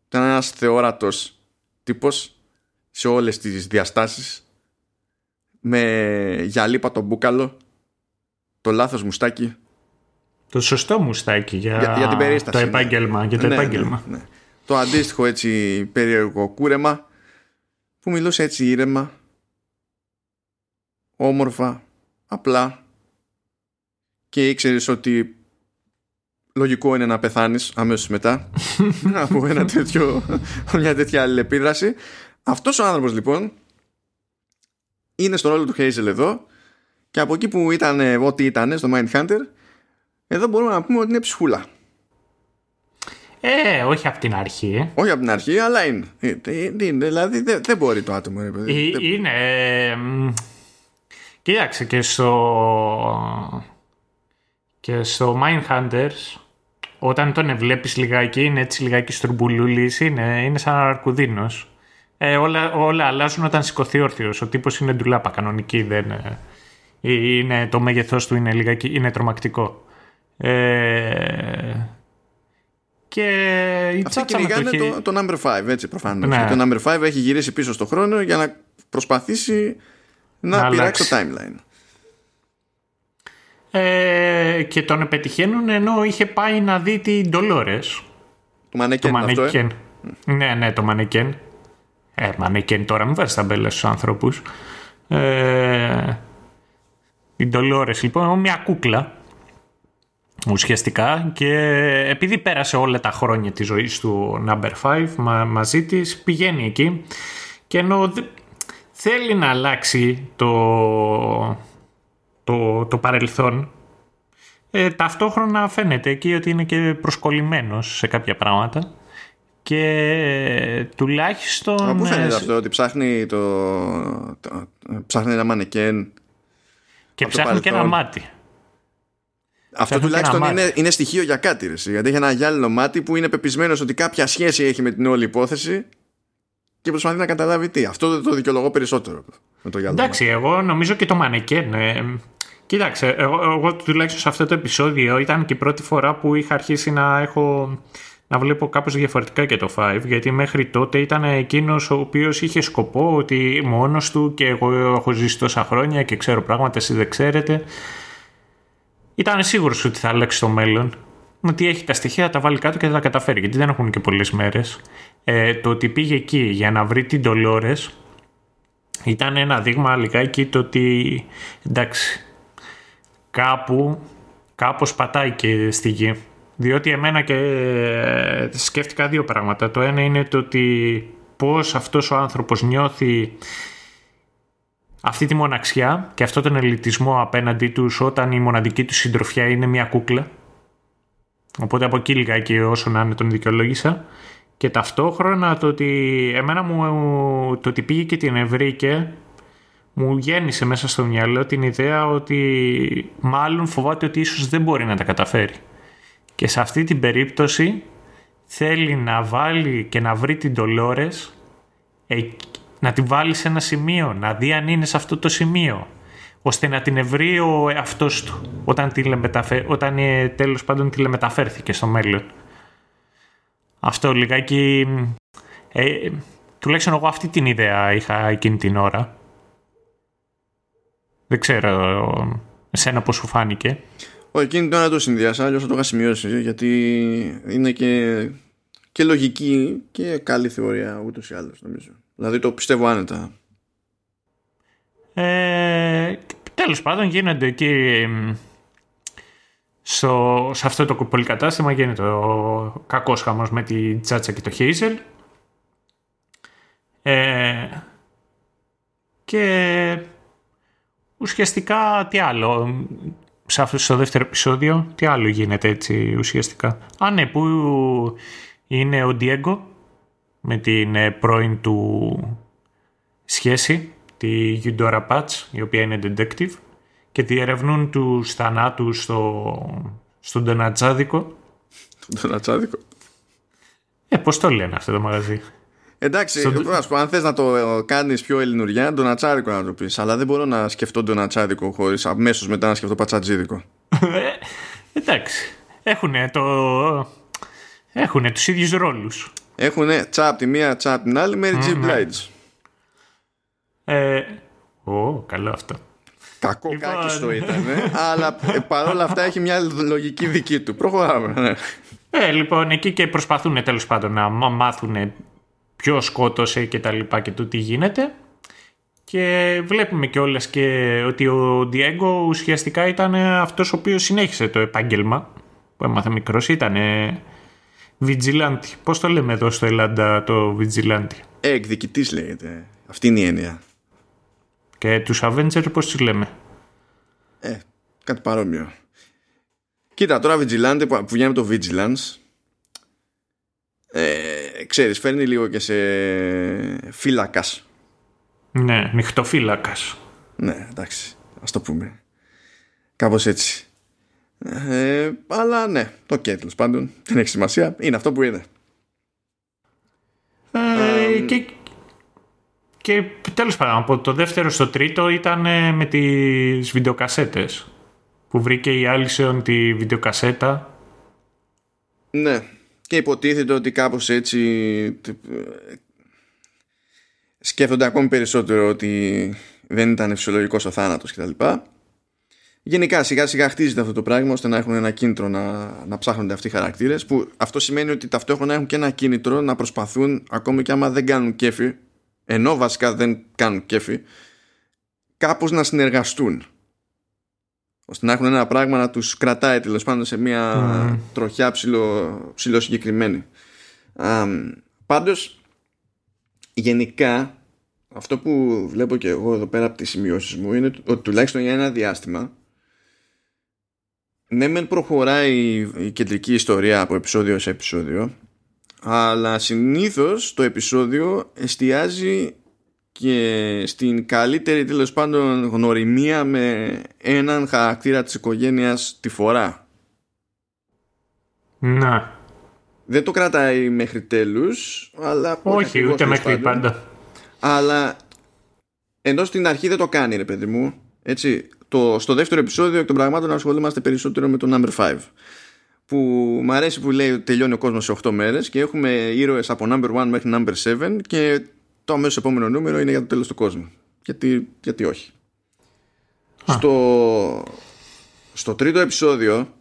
Ήταν ένας θεόρατος τύπος σε όλες τις διαστάσεις, με γυαλίπα το μπούκαλο, το λάθος μουστάκι, το σωστό μουστάκι για, για, για την περίσταση, το επάγγελμα, για το, ναι, επάγγελμα. Ναι, ναι. Το αντίστοιχο έτσι περίεργο κούρεμα, που μιλούσε έτσι ήρεμα, όμορφα, απλά, και ήξερες ότι λογικό είναι να πεθάνεις αμέσως μετά από ένα τέτοιο, μια τέτοια αλληλεπίδραση. Αυτός ο άνθρωπος λοιπόν είναι στο ρόλο του Hazel εδώ, και από εκεί που ήταν ό,τι ήταν στο Mindhunter, εδώ μπορούμε να πούμε ότι είναι ψυχούλα. Ε, όχι από την αρχή. Όχι από την αρχή, αλλά είναι. είναι δηλαδή δεν, δεν μπορεί το άτομο. Ρε, παιδί. Ε, είναι. Ε, κοίταξε, και στο, και στο Mindhunters, όταν τον βλέπεις λιγάκι, είναι έτσι λιγάκι στρουμπουλούλης, είναι, είναι σαν αρκουδίνος. Ε, όλα, όλα αλλάζουν όταν σηκωθεί όρθιος. Ο τύπος είναι ντουλάπα κανονική. Δεν, ε, είναι, το μέγεθός του είναι, λιγάκι, είναι τρομακτικό. Ε, και η Αυτοί κυνηγάνε το, το number πέντε, έτσι προφανώς. Ναι. Το number πέντε έχει γυρίσει πίσω στο χρόνο για να προσπαθήσει να, να πειράξει το timeline. Ε, και τον πετυχαίνουν ενώ είχε πάει να δει την Dolores. Το μανεκέν. Το μανεκέν. Ε? Ναι, ναι, το μανεκέν. Ε, μανεκέν τώρα, μην βάζεις τα μπέλα στους ανθρώπους. Ε, η Dolores λοιπόν, μια κούκλα. Ουσιαστικά, και επειδή πέρασε όλα τα χρόνια της ζωής του number πέντε μα, μαζί της, πηγαίνει εκεί, και ενώ δε, θέλει να αλλάξει το, το, το παρελθόν, ε, ταυτόχρονα φαίνεται εκεί ότι είναι και προσκολλημένος σε κάποια πράγματα, και ε, τουλάχιστον... Από πού φαίνεται αυτό, ότι ψάχνει, το, το, ψάχνει ένα μανεκέν και ψάχνει και ένα μάτι. Αυτό τουλάχιστον είναι, είναι στοιχείο για κάτι, ρε, γιατί έχει ένα γυάλινο μάτι που είναι πεπισμένος ότι κάποια σχέση έχει με την όλη υπόθεση και προσπαθεί να καταλάβει τι. Αυτό το δικαιολογώ περισσότερο με το γυάλινο. Εντάξει, μάτι. Εγώ νομίζω και το μανεκέν. Ε, κοίταξε, εγώ, εγώ τουλάχιστον σε αυτό το επεισόδιο ήταν και η πρώτη φορά που είχα αρχίσει να, έχω, να βλέπω κάπως διαφορετικά και το πέντε, γιατί μέχρι τότε ήταν εκείνος ο οποίος είχε σκοπό ότι μόνος του, και εγώ έχω ζήσει τόσα χρόνια και ξέρω πράγματα, εσύ δεν ξέρετε. Ήταν σίγουρος ότι θα αλλάξει το μέλλον. Ότι έχει τα στοιχεία, θα τα βάλει κάτω και θα τα καταφέρει. Γιατί δεν έχουν και πολλές μέρες. Ε, το ότι πήγε εκεί για να βρει την Dolores ήταν ένα δείγμα λιγάκι το ότι εντάξει, κάπου, κάπως πατάει και στη γη. Διότι εμένα και σκέφτηκα δύο πράγματα. Το ένα είναι το ότι πώς αυτός ο άνθρωπος νιώθει αυτή τη μοναξιά και αυτόν τον ελιτισμό απέναντί τους, όταν η μοναδική τους συντροφιά είναι μια κούκλα. Οπότε από εκεί λιγάκι, όσο να είναι, τον δικαιολόγησα. Και ταυτόχρονα το ότι εμένα μου, το ότι πήγε και την ευρήκε, μου γέννησε μέσα στο μυαλό την ιδέα ότι μάλλον φοβάται ότι ίσως δεν μπορεί να τα καταφέρει, και σε αυτή την περίπτωση θέλει να βάλει και να βρει την Dolores, να την βάλει σε ένα σημείο, να δει αν είναι σε αυτό το σημείο, ώστε να την ευρεί ο εαυτός του όταν, τηλεμεταφε... όταν τέλος πάντων τηλεμεταφέρθηκε στο μέλλον. Αυτό λιγάκι, ε, τουλάχιστον εγώ αυτή την ιδέα είχα εκείνη την ώρα. Δεν ξέρω εσένα πώς σου φάνηκε. Όχι, εκείνη τώρα το συνδυάσα, αλλιώς θα το είχα σημειώσει, γιατί είναι και, και λογική και καλή θεωρία ούτως ή άλλως, νομίζω. Δηλαδή το πιστεύω άνετα. Ε, τέλος πάντων, γίνονται εκεί στο, σε αυτό το πολυκατάστημα γίνεται ο κακός χαμός με τη Τσάτσα και το Χέιζελ. Ε, και ουσιαστικά τι άλλο σε αυτό το δεύτερο επεισόδιο, τι άλλο γίνεται έτσι ουσιαστικά? Α, ναι, που είναι ο Ντιέγκο με την πρώην του σχέση, τη Γιουντόρα Πατς, η οποία είναι detective, και διερευνούν τους θανάτους στο, στον Ντονατσάδικο. Στον Ντονατσάδικο. Ε, πώς το λένε αυτό το μαγαζί? Εντάξει, στο... ας πω, αν θες να το κάνεις πιο ελληνουριά, ντονατσάδικο να το πεις. Αλλά δεν μπορώ να σκεφτώ ντονατσάδικο χωρίς αμέσως μετά να σκεφτώ πατσατζίδικο. Ε, εντάξει, έχουνε, το... έχουνε τους ίδιους ρόλους. Έχουνε τσά απ' τη μία, τσά απ' την άλλη, Mary J. Blige. Ε, ω, καλό αυτό. Κακό λοιπόν... κάκιστο ήταν, ε, αλλά παρόλα αυτά έχει μια λογική δική του. Προχωράμε, ναι. Ε, λοιπόν, εκεί και προσπαθούν τέλος πάντων να μάθουν ποιο σκότωσε και τα λοιπά και το τι γίνεται. Και βλέπουμε κιόλας και ότι ο Ντιέγκο ουσιαστικά ήταν αυτός ο οποίος συνέχισε το επάγγελμα που έμαθε μικρός, ήταν βιτζιλάντη. Πώς το λέμε εδώ στο Ελλάδα το βιτζιλάντη? Ε, εκδικητής λέγεται. Αυτή είναι η έννοια. Και τους Avengers πώς τους λέμε? Ε, κάτι παρόμοιο. Κοίτα, τώρα vigilante που βγαίνει το vigilance, ε, ξέρεις, φέρνει λίγο και σε φύλακας. Ναι, νυχτοφύλακας. Ναι, εντάξει, ας το πούμε κάπως έτσι, ε, αλλά ναι, το okay, τέλος πάντων δεν έχει σημασία, είναι αυτό που είναι. ε, um... Και Και τέλος πάντων, από το δεύτερο στο τρίτο ήταν με τις βιντεοκασέτες που βρήκε η Άλισον τη βιντεοκασέτα. Ναι, και υποτίθεται ότι κάπως έτσι σκέφτονται ακόμη περισσότερο ότι δεν ήταν φυσιολογικός ο θάνατος κτλ. Γενικά σιγά σιγά χτίζεται αυτό το πράγμα ώστε να έχουν ένα κίνητρο να, να ψάχνονται αυτοί οι χαρακτήρες, που αυτό σημαίνει ότι ταυτόχρονα έχουν και ένα κίνητρο να προσπαθούν, ακόμη και άμα δεν κάνουν κέφι, ενώ βασικά δεν κάνουν κέφι, κάπως να συνεργαστούν ώστε να έχουν ένα πράγμα να τους κρατάει τέλος πάντων σε μια mm. τροχιά ψηλο, ψηλο συγκεκριμένη. Α, πάντως γενικά αυτό που βλέπω και εγώ εδώ πέρα από τις σημειώσεις μου είναι ότι τουλάχιστον για ένα διάστημα, ναι μεν προχωράει η κεντρική ιστορία από επεισόδιο σε επεισόδιο, αλλά συνήθως το επεισόδιο εστιάζει και στην καλύτερη τέλος πάντων γνωριμία με έναν χαρακτήρα της οικογένειας τη φορά. Να. Δεν το κρατάει μέχρι τέλους, αλλά όχι, ούτε μέχρι πάντα. Αλλά ενώ στην αρχή δεν το κάνει, ρε παιδί μου, έτσι, το, στο δεύτερο επεισόδιο εκ των πραγμάτων ασχολούμαστε περισσότερο με το νάμπερ φάιβ, που μου αρέσει που λέει ότι τελειώνει ο κόσμος σε οκτώ μέρες και έχουμε ήρωες από νάμπερ ουάν μέχρι νάμπερ σέβεν και το αμέσως επόμενο νούμερο είναι για το τέλος του κόσμου. Γιατί, γιατί όχι. Α. Στο, στο τρίτο επεισόδιο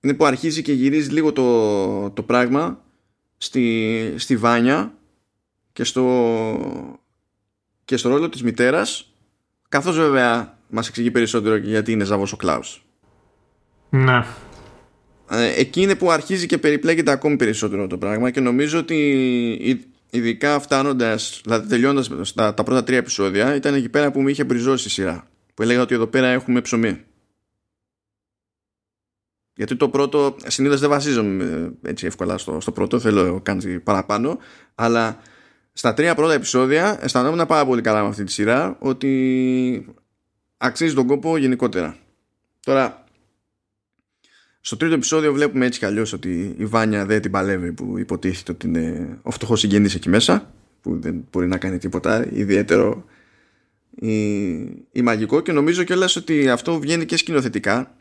είναι που αρχίζει και γυρίζει λίγο το, το πράγμα στη, στη Βάνια και στο, και στο ρόλο της μητέρας, καθώς βέβαια μας εξηγεί περισσότερο γιατί είναι ζαβός ο Κλάους. Ναι. Εκεί είναι που αρχίζει και περιπλέκεται ακόμη περισσότερο το πράγμα, και νομίζω ότι ειδικά φτάνοντας, δηλαδή τελειώνοντας τα, τα πρώτα τρία επεισόδια, ήταν εκεί πέρα που με είχε μπριζώσει η σειρά, που έλεγα ότι εδώ πέρα έχουμε ψωμί. Γιατί το πρώτο συνήθως δεν βασίζομαι έτσι εύκολα στο, στο πρώτο, θέλω κάτι παραπάνω, αλλά στα τρία πρώτα επεισόδια αισθανόμουν πάρα πολύ καλά με αυτή τη σειρά, ότι αξίζει τον κόπο γενικότερα. Τώρα στο τρίτο επεισόδιο βλέπουμε έτσι κι αλλιώς ότι η Βάνια δεν την παλεύει, που υποτίθεται ότι είναι ο φτωχός συγγενής εκεί μέσα, που δεν μπορεί να κάνει τίποτα ιδιαίτερο ή, ή μαγικό, και νομίζω κιόλας ότι αυτό βγαίνει και σκηνοθετικά,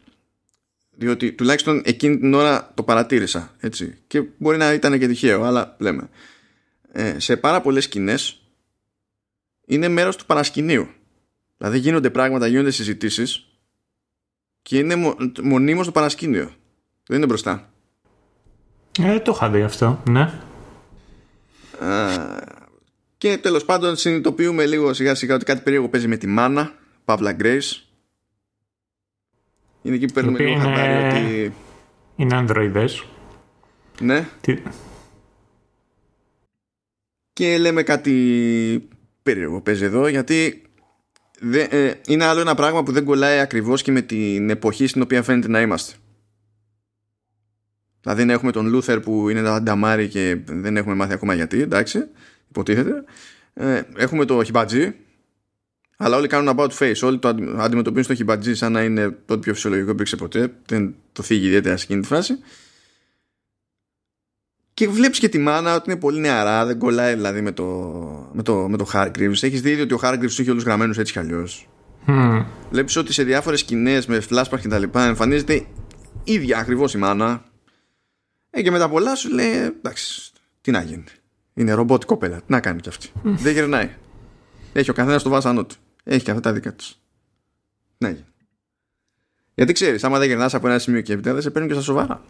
διότι τουλάχιστον εκείνη την ώρα το παρατήρησα έτσι, και μπορεί να ήταν και τυχαίο, αλλά λέμε ε, σε πάρα πολλές σκηνές είναι μέρος του παρασκηνίου, δηλαδή γίνονται πράγματα, γίνονται συζητήσεις και είναι μο, μονίμως στο παρασκήνιο. Δεν είναι μπροστά. Ε, το είχα δει αυτό, ναι. Α, και τέλος πάντων συνειδητοποιούμε λίγο σιγά σιγά ότι κάτι περίεργο παίζει με τη μάνα, Παύλα Grace. Είναι εκεί που παίρνουμε λίγο χατάρι ότι... Είναι ανδροειδές. Ναι. Τι... Και λέμε κάτι περίεργο παίζει εδώ, γιατί δε, ε, είναι άλλο ένα πράγμα που δεν κολλάει ακριβώς και με την εποχή στην οποία φαίνεται να είμαστε. Δηλαδή να έχουμε τον Λούθερ που είναι ένα νταμάρι και δεν έχουμε μάθει ακόμα γιατί, εντάξει, υποτίθεται. Ε, έχουμε το Χιμπατζή, αλλά όλοι κάνουν about face, όλοι το αντιμετωπίζουν στο Χιμπατζή σαν να είναι το πιο φυσιολογικό που υπήρξε ποτέ, δεν το θίγει ιδιαίτερα σε εκείνη τη φάση. Και βλέπεις και τη μάνα ότι είναι πολύ νεαρά, δεν κολλάει δηλαδή με το, με το, με το Hargreaves. Έχεις δει ότι ο Hargreaves είχε όλους γραμμένους έτσι κι αλλιώς. Mm. Βλέπεις ότι σε διάφορες σκηνές με flashback και τα λοιπά εμφανίζεται ίδια ακριβώς η μάνα. Ε, και μετά πολλά σου λέει εντάξει, τι να γίνει. Είναι ρομπότ κοπέλα, τι να κάνει κι αυτή. Mm. Δεν γυρνάει. Έχει ο καθένας το βάσανό του. Έχει και αυτά τα δικά του. Να γίνει. Γιατί ξέρεις, άμα δεν γυρνάς από ένα σημείο και έπειτα δεν σε παίρνουν και στα σοβαρά.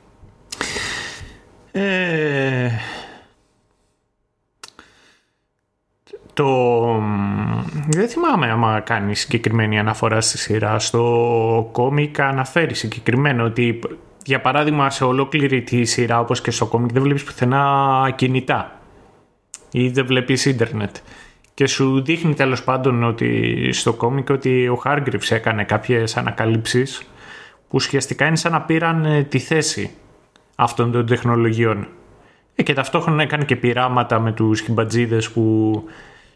Ε, το, δεν θυμάμαι άμα κάνει συγκεκριμένη αναφορά στη σειρά. Στο κόμικ αναφέρει συγκεκριμένο ότι για παράδειγμα σε ολόκληρη τη σειρά όπως και στο κόμικ δεν βλέπεις πουθενά κινητά ή δεν βλέπεις ίντερνετ και σου δείχνει τέλος πάντων ότι στο κόμικ ότι ο Hargreaves έκανε κάποιες ανακαλύψεις που ουσιαστικά είναι σαν να πήραν τη θέση αυτών των τεχνολογιών. Ε, και ταυτόχρονα έκανε και πειράματα με τους χιμπατζίδες που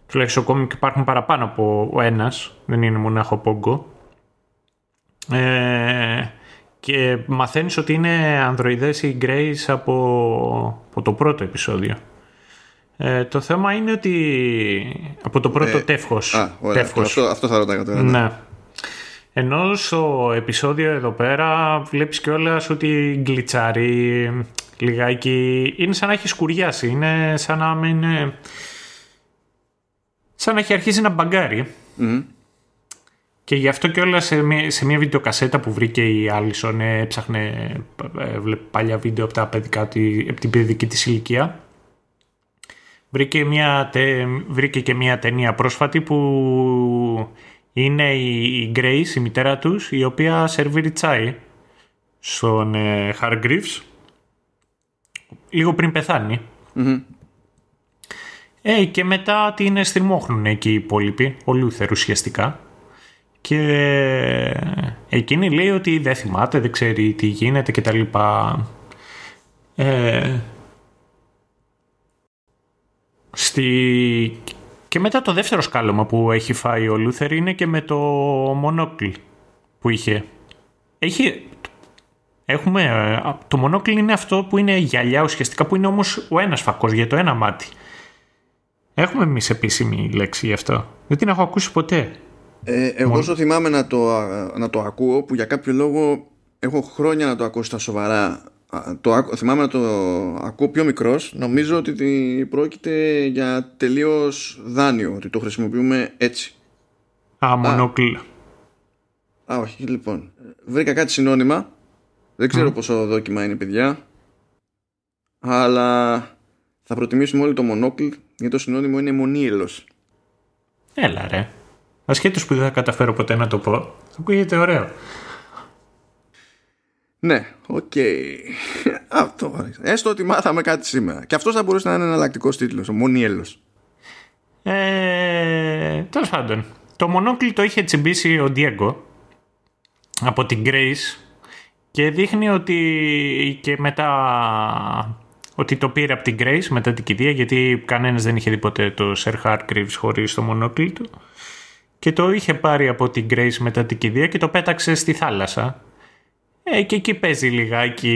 τουλάχιστον ακόμη και υπάρχουν παραπάνω από ο ένας, δεν είναι μονάχο πόγκο. Ε, και μαθαίνεις ότι είναι ανδροειδές οι Grace από, από το πρώτο επεισόδιο. Ε, το θέμα είναι ότι από το πρώτο ε, τεύχος. Α, ωραία, τεύχος. Αυτό, αυτό θα ρωτάγα τώρα. Ναι. Ενώ στο επεισόδιο εδώ πέρα βλέπεις κιόλας ότι γκλιτσάρει λιγάκι. Είναι σαν να έχει σκουριάσει. Είναι σαν να, είναι... σαν να έχει αρχίσει να μπαγκάρει. Mm-hmm. Και γι' αυτό κιόλας σε μια, σε μια βιντεοκασέτα που βρήκε η Άλισον, έψαχνε παλιά βίντεο από, τα παιδικά, από την παιδική της ηλικία. Βρήκε, μια, τε, βρήκε και μια ταινία πρόσφατη που... είναι η Grace, η μητέρα τους, η οποία σερβίρει τσάι στον ε, Hargreaves λίγο πριν πεθάνει. Mm-hmm. Ε, και μετά την στριμώχνουν εκεί οι υπόλοιποι, ο Λούθερ ουσιαστικά. Και εκείνη λέει ότι δεν θυμάται, δεν ξέρει τι γίνεται κτλ. Ε, στη... Και μετά το δεύτερο σκάλωμα που έχει φάει ο Λούθερ είναι και με το μονόκλι που είχε. Έχει... Έχουμε... Το μονόκλι είναι αυτό που είναι γυαλιά ουσιαστικά, που είναι όμως ο ένας φακός για το ένα μάτι. Έχουμε εμείς επίσημη λέξη γι' αυτό? Δεν την έχω ακούσει ποτέ. Ε, εγώ Μον... όσο θυμάμαι να το, να το ακούω, που για κάποιο λόγο έχω χρόνια να το ακούω στα σοβαρά. Το, θυμάμαι να το ακούω πιο μικρός. Νομίζω ότι πρόκειται για τελείως δάνειο, ότι το χρησιμοποιούμε έτσι. Α, μονόκλι. Α, όχι, λοιπόν. Βρήκα κάτι συνώνυμα. Δεν ξέρω mm. πόσο δόκιμα είναι, παιδιά. Αλλά θα προτιμήσουμε όλοι το μονόκλι, γιατί το συνώνυμο είναι μονίελος. Έλα ρε. Ασχέτως που δεν θα καταφέρω ποτέ να το πω, θα ακούγεται ωραίο. Ναι, οκ. Okay. Αυτό. Έστω ότι μάθαμε κάτι σήμερα. Και αυτό θα μπορούσε να είναι εναλλακτικός τίτλος, ο μονίελος. Ε, τέλος πάντων. Το μονόκλι το είχε τσιμπήσει ο Ντιέγκο από την Grace και δείχνει ότι και μετά ότι το πήρε από την Grace μετά την κηδεία, γιατί κανένας δεν είχε δει ποτέ το Sir Hargreaves χωρίς το μονόκλι του, και το είχε πάρει από την Grace μετά την κηδεία και το πέταξε στη θάλασσα. Ε, και εκεί παίζει λιγάκι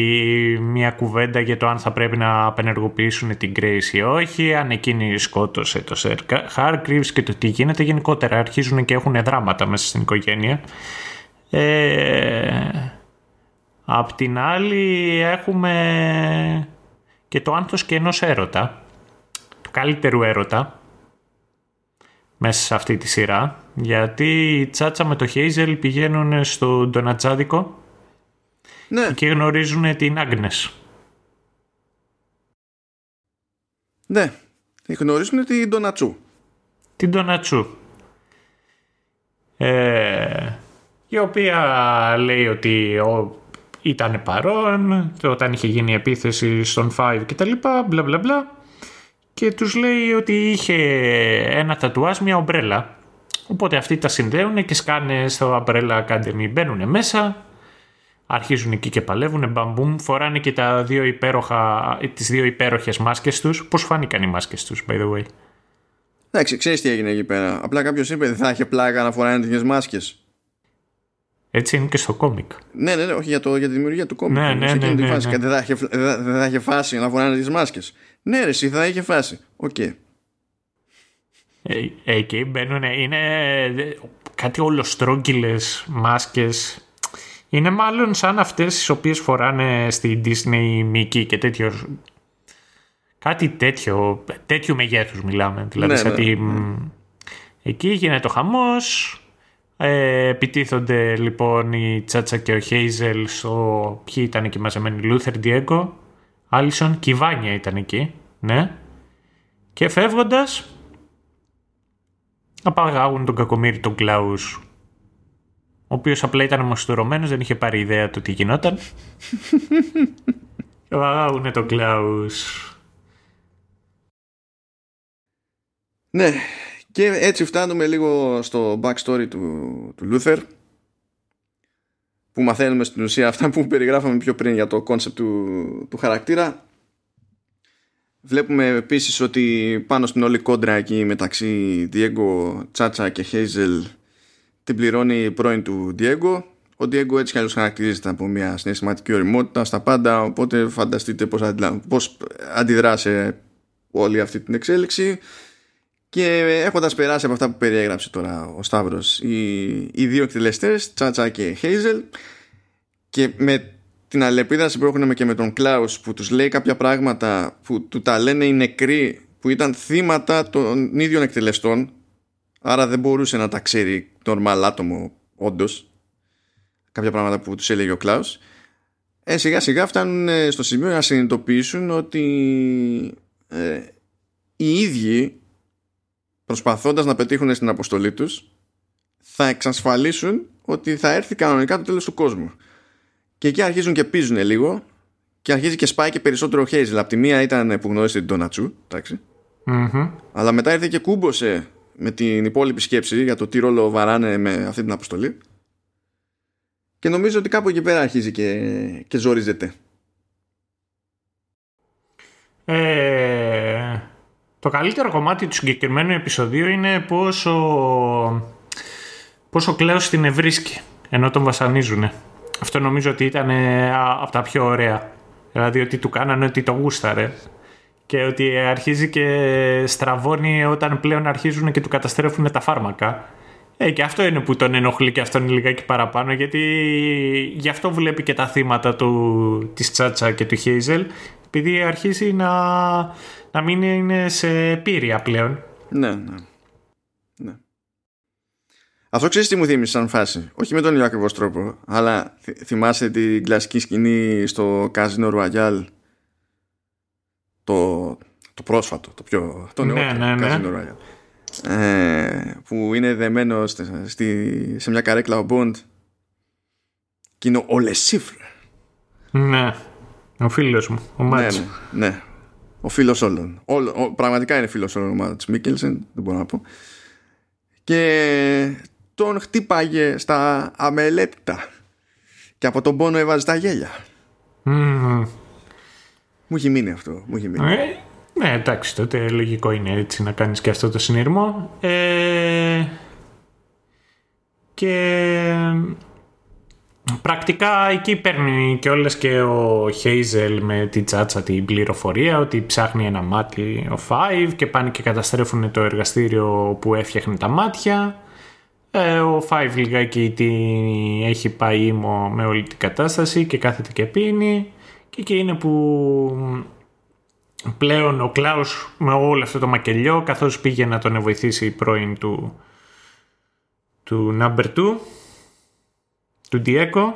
μια κουβέντα για το αν θα πρέπει να απενεργοποιήσουν την Grace ή όχι, αν εκείνη σκότωσε το Sir Hargreaves και το τι γίνεται γενικότερα. Αρχίζουν και έχουν δράματα μέσα στην οικογένεια. Ε, απ' την άλλη έχουμε και το άνθος και ενός έρωτα, του καλύτερου έρωτα, μέσα σε αυτή τη σειρά, γιατί η Τσάτσα με το Χέιζελ πηγαίνουν στον Ντονατζάδικο, ναι, και γνωρίζουν την Άγνες. Ναι, γνωρίζουν την Ντονατσού. Την Ντονατσού. Ε, η οποία λέει ότι ο, ήταν παρόν όταν είχε γίνει η επίθεση στον Five και τα λοιπά, μπλα μπλα μπλα. Και τους λέει ότι είχε ένα τατουάζ, μια ομπρέλα. Οπότε αυτοί τα συνδέουν και σκάνε στο Umbrella Academy. Μπαίνουν μέσα, αρχίζουν εκεί και παλεύουν, μπαμπούμ. Φοράνε και τα δύο υπέροχα, τις δύο υπέροχες μάσκες τους. Πώς φάνηκαν οι μάσκες τους, by the way? Εντάξει, ξέρεις τι έγινε εκεί πέρα. Απλά κάποιος είπε δεν θα είχε πλάκα να φοράνε τέτοιες μάσκες. Έτσι είναι και στο κόμικ. Ναι, ναι, ναι, όχι για, το, για τη δημιουργία του κόμικ. Ναι, ναι, ναι, ναι, ναι, ναι. Δεν θα είχε, δε, δε φάση να φοράνε τις μάσκες. Ναι, ρε, εσύ θα είχε φάση. Οκ. Okay. Ε, εκεί μπαίνουν, είναι κάτι ολοστρόγγυλες μάσκες. Είναι μάλλον σαν αυτές τις οποίες φοράνε στη Disney, Mickey και τέτοιο. Κάτι τέτοιο, τέτοιου μεγέθους μιλάμε. Δηλαδή, ναι, ναι, ναι. Εκεί γίνεται ο χαμός. Ε, επιτίθονται λοιπόν η Τσάτσα και ο Χέιζελ στο... Ποιοι ήταν εκεί μαζεμένοι? Λούθερ, Ντιέγκο, Άλισον και η Βάνια ήταν εκεί, ναι. Και φεύγοντας απαγάγουν τον κακομοίρη τον Κλάους, ο οποίος απλά ήταν μαστουρωμένος, δεν είχε πάρει ιδέα του τι γινόταν. Και απαγάγουνε τον Κλάους. Ναι. Και έτσι φτάνουμε λίγο στο backstory του Λούθερ, που μαθαίνουμε στην ουσία αυτά που περιγράφαμε πιο πριν για το concept του, του χαρακτήρα. Βλέπουμε επίσης ότι πάνω στην όλη κόντρα εκεί μεταξύ Diego, Τσάτσα και Hazel την πληρώνει πρώην του Diego. Ο Diego έτσι κι αλλιώς χαρακτηρίζεται από μια συναισθηματική ωριμότητα στα πάντα, οπότε φανταστείτε πώς, αντιδρά, πώς αντιδρά σε όλη αυτή την εξέλιξη. Και έχοντας περάσει από αυτά που περιέγραψε τώρα ο Σταύρος, οι, οι δύο εκτελεστές, Τσάτσα και Χέιζελ, και με την αλληλεπίδραση που έχουν και με τον Κλάους, που τους λέει κάποια πράγματα που του τα λένε οι νεκροί που ήταν θύματα των ίδιων εκτελεστών, άρα δεν μπορούσε να τα ξέρει normal άτομο όντως κάποια πράγματα που τους έλεγε ο Κλάους, ε, σιγά σιγά φτάνουν στο σημείο να συνειδητοποιήσουν ότι ε, οι ίδιοι, προσπαθώντας να πετύχουν στην αποστολή τους, θα εξασφαλίσουν ότι θα έρθει κανονικά το τέλος του κόσμου. Και εκεί αρχίζουν και πίζουν λίγο, και αρχίζει και σπάει και περισσότερο ο Χέιζελ. Απ' τη μία ήταν που γνώρισε την Ντονατσού, εντάξει. Mm-hmm. Αλλά μετά ήρθε και κούμπωσε με την υπόλοιπη σκέψη για το τι ρόλο βαράνε με αυτή την αποστολή. Και νομίζω ότι κάπου εκεί πέρα αρχίζει και, και ζορίζεται. Ε... Το καλύτερο κομμάτι του συγκεκριμένου επεισοδίου είναι πόσο πόσο Κλέος την ευρίσκει ενώ τον βασανίζουνε. Αυτό νομίζω ότι ήταν από τα πιο ωραία. Δηλαδή ότι του κάνανε ότι το γούσταρε, και ότι αρχίζει και στραβώνει όταν πλέον αρχίζουν και του καταστρέφουν τα φάρμακα. Ε, και αυτό είναι που τον ενοχλεί, και αυτό είναι λιγάκι παραπάνω, γιατί γι' αυτό βλέπει και τα θύματα του, της Τσάτσα και του Χέιζελ, επειδή αρχίζει να, να μην είναι σε πύρια πλέον. Ναι, ναι, ναι. Αυτό ξέρεις τι μου θύμισε σαν φάση? Όχι με τον ίδιο ακριβώς τρόπο, αλλά θυ- θυμάσαι την κλασική σκηνή στο Καζίνο Ρουαγιάλ, το, το πρόσφατο, το πιο το νεότερο, ναι, ναι, ναι. Καζίνο Ρουαγιάλ, ε, που είναι δεμένο στη, στη, σε μια καρέκλα ο Μποντ, και είναι ο Λεσίφρ. Ναι, ο φίλος μου, ο Μάτς. Ναι, ναι, ναι. Ο φίλος όλων. Ο, ο, πραγματικά είναι φίλος όλων ο Μάτς Μίκελσεν, δεν μπορώ να πω. Και τον χτύπαγε στα αμελέτητα, και από τον πόνο έβαζε τα γέλια. Mm. Μου έχει μείνει αυτό. Μου έχει μείνει. Ε, ναι, εντάξει, τότε λογικό είναι έτσι να κάνεις και αυτό το συνειρμό. Ε, και... πρακτικά εκεί παίρνει και όλες και ο Χέιζελ με την Τσάτσα την πληροφορία ότι ψάχνει ένα μάτι ο Five, και πάνε και καταστρέφουν το εργαστήριο που έφτιαχνε τα μάτια. Ε, ο Five λιγάκι την έχει πάει ήμο με όλη την κατάσταση, και κάθεται και πίνει, και εκεί είναι που πλέον ο Κλάους με όλο αυτό το μακελιό, καθώς πήγε να τον βοηθήσει η πρώην του του number two, του Diego,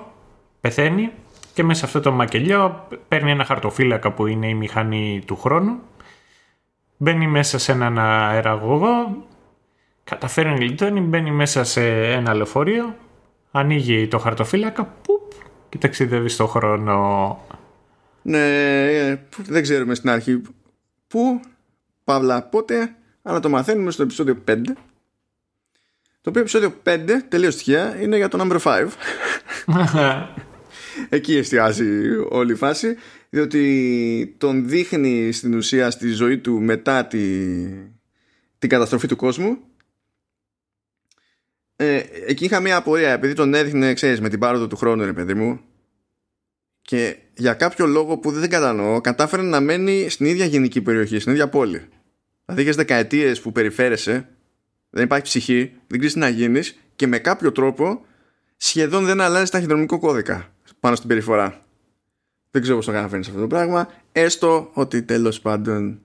πεθαίνει και μέσα σε αυτό το μακελιό παίρνει ένα χαρτοφύλακα που είναι η μηχανή του χρόνου, μπαίνει μέσα σε έναν αεραγωγό, καταφέρνει γλιτώνει, μπαίνει μέσα σε ένα λεωφορείο, ανοίγει το χαρτοφύλακα πουπ, και ταξιδεύει στον χρόνο. Ναι, δεν ξέρουμε στην αρχή πού, παύλα πότε, αλλά το μαθαίνουμε στο επεισόδιο πέντε. Το οποίο επεισόδιο πέντε, τελείως τυχαία, είναι για το number five. Εκεί εστιάζει όλη η φάση, διότι τον δείχνει στην ουσία στη ζωή του μετά τη, την καταστροφή του κόσμου. Ε, εκεί είχα μια απορία, επειδή τον έδειχνε, ξέρεις, με την πάροδο του χρόνου, ρε παιδί μου, και για κάποιο λόγο που δεν κατανοώ κατάφερε να μένει στην ίδια γενική περιοχή, στην ίδια πόλη. Δηλαδή είχες δεκαετίες που περιφέρεσαι, δεν υπάρχει ψυχή, δεν ξέρεις τι να γίνεις, και με κάποιο τρόπο σχεδόν δεν αλλάζεις ταχυδρομικό κώδικα πάνω στην περιφορά. Δεν ξέρω πώς το καταφέρνεις αυτό το πράγμα, έστω ότι τέλος πάντων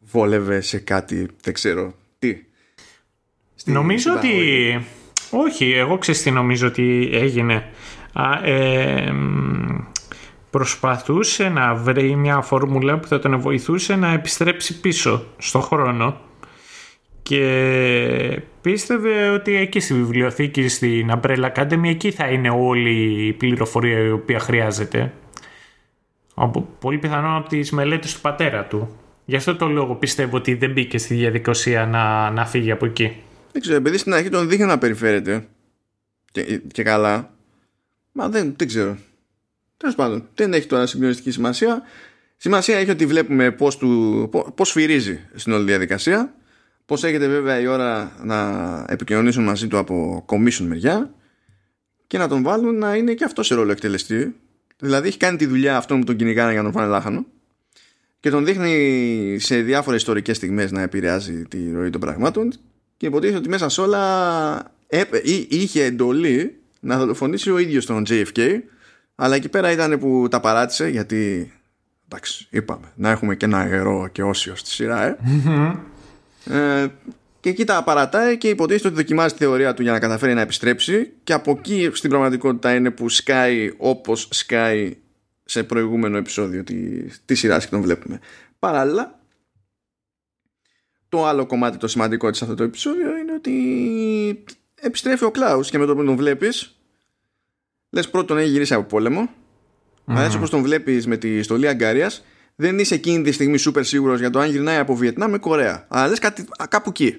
βόλευε σε κάτι, δεν ξέρω τι. Στην νομίζω ότι... Παραγωγή. Όχι, εγώ ξέρεις τι νομίζω ότι έγινε. Α, ε, προσπαθούσε να βρει μια φόρμουλα που θα τον βοηθούσε να επιστρέψει πίσω στον χρόνο. Και πίστευε ότι εκεί στη βιβλιοθήκη, στην Umbrella Academy, εκεί θα είναι όλη η πληροφορία η οποία χρειάζεται. Πολύ πιθανόν από τις μελέτες του πατέρα του. Γι' αυτό το λόγο πιστεύω ότι δεν μπήκε στη διαδικασία να, να φύγει από εκεί. Δεν ξέρω, επειδή στην αρχή τον δείχνει να περιφέρεται και, και καλά. Μα δεν, δεν ξέρω. Τέλος πάντων, δεν έχει τώρα συγκλονιστική σημασία. Σημασία έχει ότι βλέπουμε πώς, του, πώς σφυρίζει στην όλη διαδικασία. Πώς έχετε βέβαια η ώρα να επικοινωνήσουν μαζί του από commission μεριά και να τον βάλουν να είναι και αυτό σε ρόλο εκτελεστή. Δηλαδή έχει κάνει τη δουλειά αυτόν που τον κυνηγάνε για να τον φάνε λάχανο και τον δείχνει σε διάφορες ιστορικές στιγμές να επηρεάζει τη ροή των πραγμάτων και υποτίθεται ότι μέσα σε όλα είχε εντολή να δολοφονήσει ο ίδιος τον τζέι εφ κέι, αλλά εκεί πέρα ήταν που τα παράτησε, γιατί εντάξει, είπαμε να έχουμε και ένα γερό και όσιο στη σειρά, ε. Ε, και εκεί τα παρατάει και υποτίθεται ότι δοκιμάζει τη θεωρία του για να καταφέρει να επιστρέψει, και από εκεί στην πραγματικότητα είναι που σκάει όπως σκάει σε προηγούμενο επεισόδιο της, της σειράς και τον βλέπουμε. Παράλληλα, το άλλο κομμάτι το σημαντικό της αυτό το επεισόδιο είναι ότι επιστρέφει ο Κλάους και με το που τον βλέπεις λες πρώτον έχει γυρίσει από πόλεμο, mm-hmm. αλλά έτσι όπως τον βλέπεις με τη στολή αγκαρίας δεν είσαι εκείνη τη στιγμή σούπερ σίγουρος για το αν γυρνάει από Βιετνάμ με Κορέα. Αλλά λες κάτι, κάπου εκεί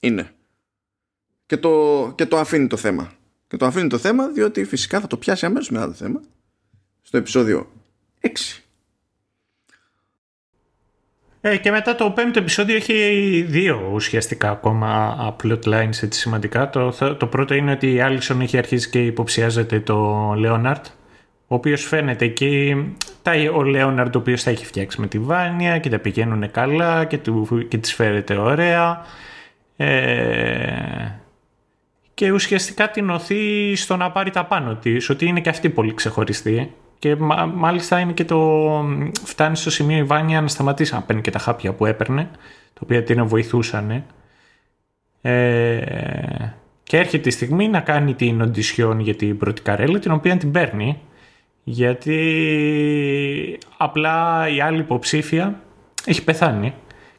είναι. Και το, και το αφήνει το θέμα. Και το αφήνει το θέμα διότι φυσικά θα το πιάσει αμέσως μετά το θέμα. Στο επεισόδιο έξι. Ε, και μετά το πέμπτο επεισόδιο έχει δύο ουσιαστικά ακόμα plotlines έτσι σημαντικά. Το, το πρώτο είναι ότι η Άλισον έχει αρχίσει και υποψιάζεται το Λέοναρτ, ο οποίος φαίνεται εκεί, ο Λέοναρντ ο οποίος τα έχει φτιάξει με τη Βάνια και τα πηγαίνουν καλά και, του, και της φέρεται ωραία, ε, και ουσιαστικά την οθεί στο να πάρει τα πάνω της, ότι είναι και αυτή πολύ ξεχωριστή και μα, μάλιστα είναι και το, φτάνει στο σημείο η Βάνια να σταματήσει να παίρνει και τα χάπια που έπαιρνε, τα οποία την βοηθούσαν, ε, και έρχεται η στιγμή να κάνει την οντισιόν για την πρώτη καρέλα, την οποία την παίρνει, γιατί απλά η άλλη υποψήφια έχει πεθάνει.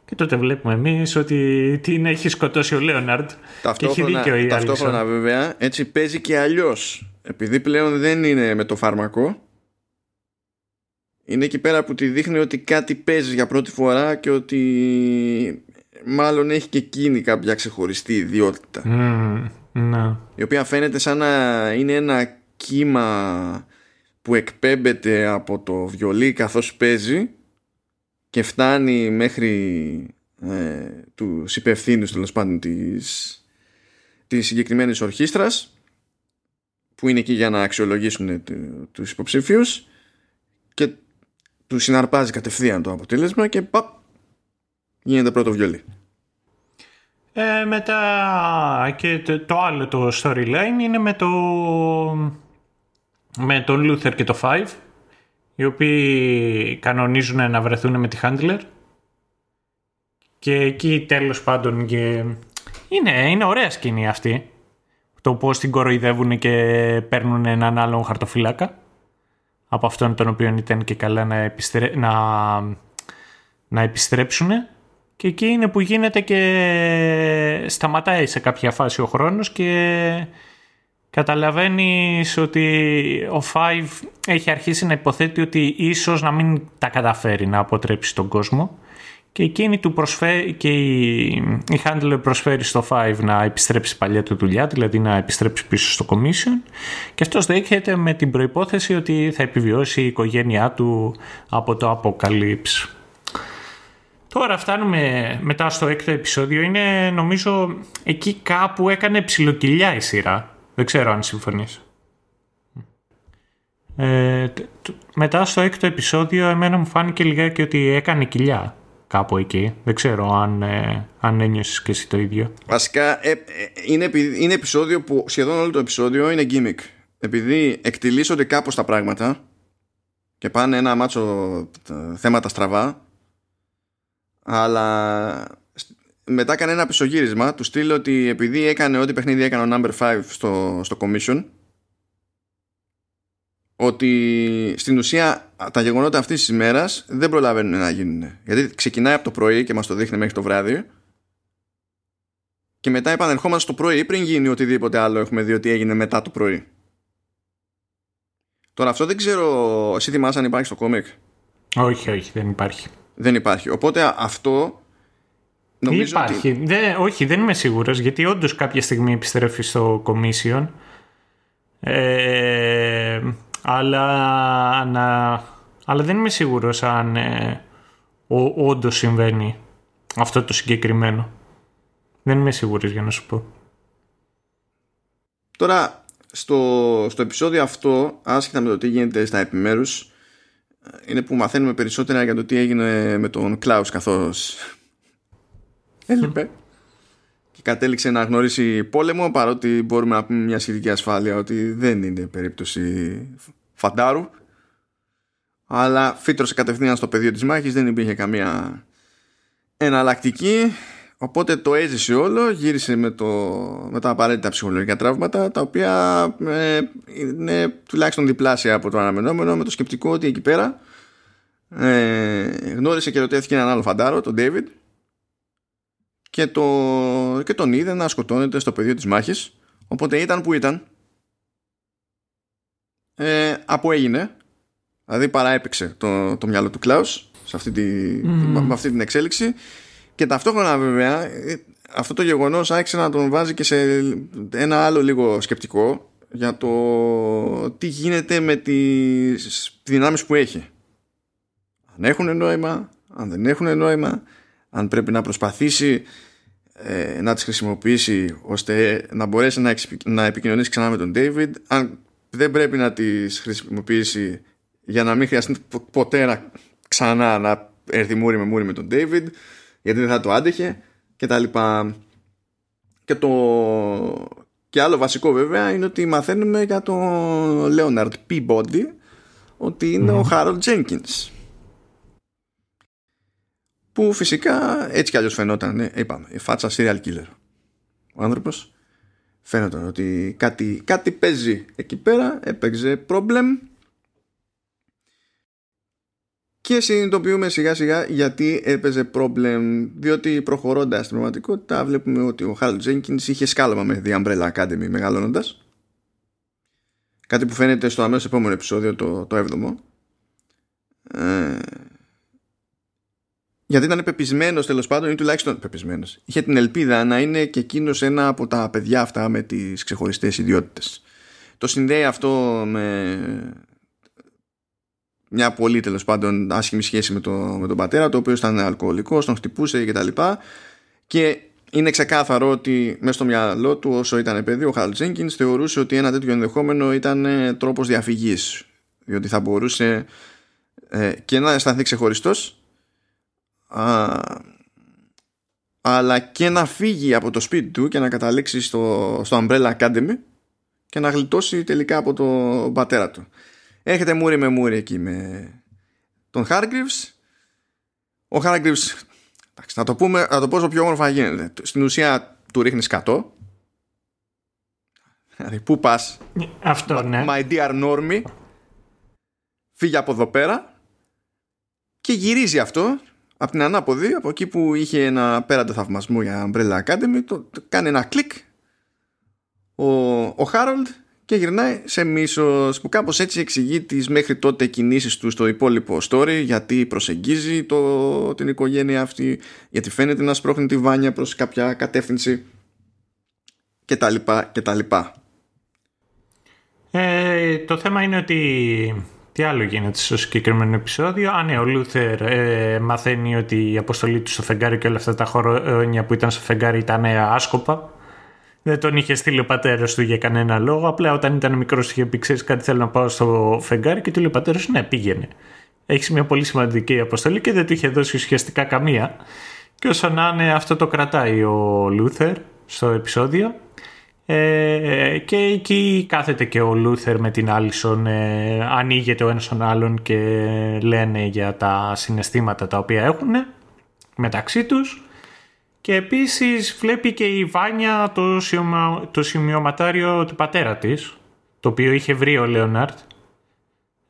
Και τότε βλέπουμε εμείς ότι την έχει σκοτώσει ο Λέοναρντ. Και έχει δίκιο η Άλισον. Ταυτόχρονα βέβαια έτσι παίζει και αλλιώς. Επειδή πλέον δεν είναι με το φάρμακο, είναι εκεί πέρα που τη δείχνει ότι κάτι παίζει για πρώτη φορά και ότι μάλλον έχει και εκείνη κάποια ξεχωριστή ιδιότητα. Mm, ναι. Η οποία φαίνεται σαν να είναι ένα κύμα που εκπέμπεται από το βιολί καθώς παίζει και φτάνει μέχρι ε, τους υπευθύνους τέλος πάντων της, της συγκεκριμένης ορχήστρας που είναι εκεί για να αξιολογήσουν τους υποψήφιους και του συναρπάζει κατευθείαν το αποτέλεσμα και παπ, γίνεται πρώτο βιολί. Ε, μετά και το, το άλλο το storyline είναι με το... με τον Λούθερ και το Five, οι οποίοι κανονίζουν να βρεθούν με τη Handler. Και εκεί τέλος πάντων και... είναι, είναι ωραία σκηνή αυτή. Το πώς την κοροϊδεύουν και παίρνουν έναν άλλον χαρτοφυλάκα από αυτόν τον οποίο ήταν και καλά να, επιστρέ... να... να επιστρέψουν. Και εκεί είναι που γίνεται και σταματάει σε κάποια φάση ο χρόνος και καταλαβαίνεις ότι ο Five έχει αρχίσει να υποθέτει ότι ίσως να μην τα καταφέρει να αποτρέψει τον κόσμο. Και εκείνη του προσφέρει, και η Handler προσφέρει στο Five να επιστρέψει παλιά του δουλειά, δηλαδή να επιστρέψει πίσω στο commission. Και αυτός δέχεται με την προϋπόθεση ότι θα επιβιώσει η οικογένειά του από το Apocalypse. Τώρα φτάνουμε μετά στο έκτο επεισόδιο. Είναι, νομίζω, εκεί κάπου έκανε ψιλοκυλιά η σειρά. Δεν ξέρω αν συμφωνείς. Ε, μετά στο έκτο επεισόδιο εμένα μου φάνηκε λιγάκι ότι έκανε κοιλιά. Κάπου εκεί. Δεν ξέρω αν, ε, αν ένιωσες και εσύ το ίδιο. Βασικά ε, ε, είναι, είναι επεισόδιο που σχεδόν όλο το επεισόδιο είναι gimmick. Επειδή εκτυλίσσονται κάπως τα πράγματα και πάνε ένα μάτσο τα, θέματα στραβά, αλλά μετά έκανε ένα πισωγύρισμα του στείλω ότι επειδή έκανε ό,τι παιχνίδι έκανε ο Number πέντε στο, στο commission, ότι στην ουσία τα γεγονότα αυτής της ημέρας δεν προλαβαίνουν να γίνουν, γιατί ξεκινάει από το πρωί και μας το δείχνει μέχρι το βράδυ και μετά επανερχόμαστε το πρωί πριν γίνει οτιδήποτε άλλο έχουμε δει ότι έγινε μετά το πρωί. Τώρα αυτό δεν ξέρω, εσύ θυμάσαι αν υπάρχει στο κόμικ? Όχι, όχι, δεν υπάρχει. Δεν υπάρχει, οπότε αυτό νομίζω υπάρχει. Ότι... Δε, όχι, δεν είμαι σίγουρος, γιατί όντως κάποια στιγμή επιστρέφει στο commission. Ε, αλλά, να, αλλά δεν είμαι σίγουρος αν ε, ο, όντως συμβαίνει αυτό το συγκεκριμένο. Δεν είμαι σίγουρος, για να σου πω. Τώρα στο, στο επεισόδιο αυτό, άσχετα με το τι γίνεται στα επιμέρους, είναι που μαθαίνουμε περισσότερα για το τι έγινε με τον Κλάους, καθώς έλειπε και κατέληξε να γνωρίσει πόλεμο, παρότι μπορούμε να πούμε μια σχετική ασφάλεια ότι δεν είναι περίπτωση φαντάρου, αλλά φύτρωσε κατευθείαν στο πεδίο της μάχης, δεν υπήρχε καμία εναλλακτική, οπότε το έζησε όλο, γύρισε με, το, με τα απαραίτητα ψυχολογικά τραύματα, τα οποία ε, είναι τουλάχιστον διπλάσια από το αναμενόμενο, με το σκεπτικό ότι εκεί πέρα ε, γνώρισε και ρωτήθηκε έναν άλλο φαντάρο, τον David, και, το, και τον είδε να σκοτώνεται στο πεδίο της μάχης, οπότε ήταν που ήταν, ε, από έγινε, δηλαδή παραέπαιξε το, το μυαλό του Κλάους σε αυτή τη, mm. με αυτή την εξέλιξη. Και ταυτόχρονα βέβαια αυτό το γεγονός άρχισε να τον βάζει και σε ένα άλλο λίγο σκεπτικό για το τι γίνεται με τις δυνάμεις που έχει. Αν έχουν νόημα, αν δεν έχουν νόημα, αν πρέπει να προσπαθήσει ε, να τις χρησιμοποιήσει ώστε να μπορέσει να, εξ, να επικοινωνήσει ξανά με τον David, αν δεν πρέπει να τις χρησιμοποιήσει για να μην χρειαστεί ποτέ να, ξανά να έρθει μούρι με μούρι με τον David, γιατί δεν θα το άντεχε και τα λοιπά. Και το και άλλο βασικό βέβαια είναι ότι μαθαίνουμε για τον Λέοναρντ Peabody ότι είναι mm. ο Harold Jenkins, που φυσικά έτσι κι αλλιώς φαινόταν, είπαμε, η φάτσα serial killer. Ο άνθρωπος φαίνονταν ότι κάτι, κάτι παίζει εκεί πέρα, έπαιξε problem. Και συνειδητοποιούμε σιγά σιγά γιατί έπαιζε πρόβλημα, διότι προχωρώντας στην πραγματικότητα βλέπουμε ότι ο Χάρολντ Τζένκινς είχε σκάλαμα με The Umbrella Academy μεγαλώνοντας. Κάτι που φαίνεται στο αμέσως επόμενο επεισόδιο, το, το έβδομο. Ε, γιατί ήταν πεπισμένος τέλος πάντων, ή τουλάχιστον πεπισμένος. Είχε την ελπίδα να είναι και εκείνος ένα από τα παιδιά αυτά με τις ξεχωριστές ιδιότητες. Το συνδέει αυτό με... μια πολύ τέλος πάντων άσχημη σχέση με, το, με τον πατέρα, το οποίο ήταν αλκοολικός, τον χτυπούσε και τα λοιπά, και είναι ξεκάθαρο ότι μέσα στο μυαλό του όσο ήταν παιδί ο Χάρολντ Τζένκινς θεωρούσε ότι ένα τέτοιο ενδεχόμενο ήταν τρόπος διαφυγής, διότι θα μπορούσε ε, και να αισθανθεί ξεχωριστός α, αλλά και να φύγει από το σπίτι του και να καταλήξει στο, στο Umbrella Academy και να γλιτώσει τελικά από τον πατέρα του. Έρχεται μούρι με μούρι εκεί με τον Hargreaves. Ο Hargreaves, εντάξει, να το πούμε, να το πω όσο πιο όμορφα γίνεται. Στην ουσία του ρίχνει σκατό. Δηλαδή, πού πας? Αυτό, ναι. My dear Normie, φύγε από εδώ πέρα. Και γυρίζει αυτό από την ανάποδη, από εκεί που είχε ένα πέραντο θαυμασμό για Umbrella Academy. Το, το κάνει ένα κλικ ο, ο Harold και γυρνάει σε μίσος, που κάπως έτσι εξηγεί τις μέχρι τότε κινήσεις του στο υπόλοιπο story, γιατί προσεγγίζει το, την οικογένεια αυτή, γιατί φαίνεται να σπρώχνει τη Βάνια προς κάποια κατεύθυνση και τα λοιπά και τα λοιπά. Ε, το θέμα είναι ότι τι άλλο γίνεται στο συγκεκριμένο επεισόδιο. Α, ναι, ο Λούθερ ε, μαθαίνει ότι η αποστολή του στο φεγγάρι και όλα αυτά τα χρόνια που ήταν στο φεγγάρι ήταν άσκοπα. Δεν τον είχε στείλει ο πατέρας του για κανένα λόγο. Απλά όταν ήταν μικρός είχε πει: ξέρεις κάτι, θέλω να πάω στο φεγγάρι. Και του λέει ο πατέρας: ναι, πήγαινε. Έχεις μια πολύ σημαντική αποστολή και δεν του είχε δώσει ουσιαστικά καμία. Και όσο να είναι, αυτό το κρατάει ο Λούθερ στο επεισόδιο. Ε, και εκεί κάθεται και ο Λούθερ με την Άλισον, ε, ανοίγεται ο ένας τον άλλον και λένε για τα συναισθήματα τα οποία έχουν μεταξύ τους. Και επίσης βλέπει και η Βάνια το, σημειωμα, το σημειωματάριο του πατέρα της, το οποίο είχε βρει ο Λέοναρτ.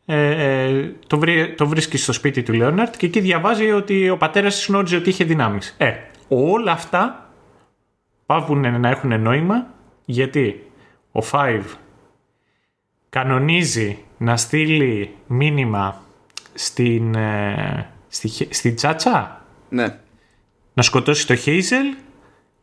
Ε, ε, το, βρει, το βρίσκει στο σπίτι του Λέοναρτ και εκεί διαβάζει ότι ο πατέρας της γνώριζε ότι είχε δυνάμεις. Ε, όλα αυτά πάβουν να έχουν νόημα, γιατί ο Five κανονίζει να στείλει μήνυμα στην, ε, στη, στη Τσάτσα, ναι, να σκοτώσει το Χέιζελ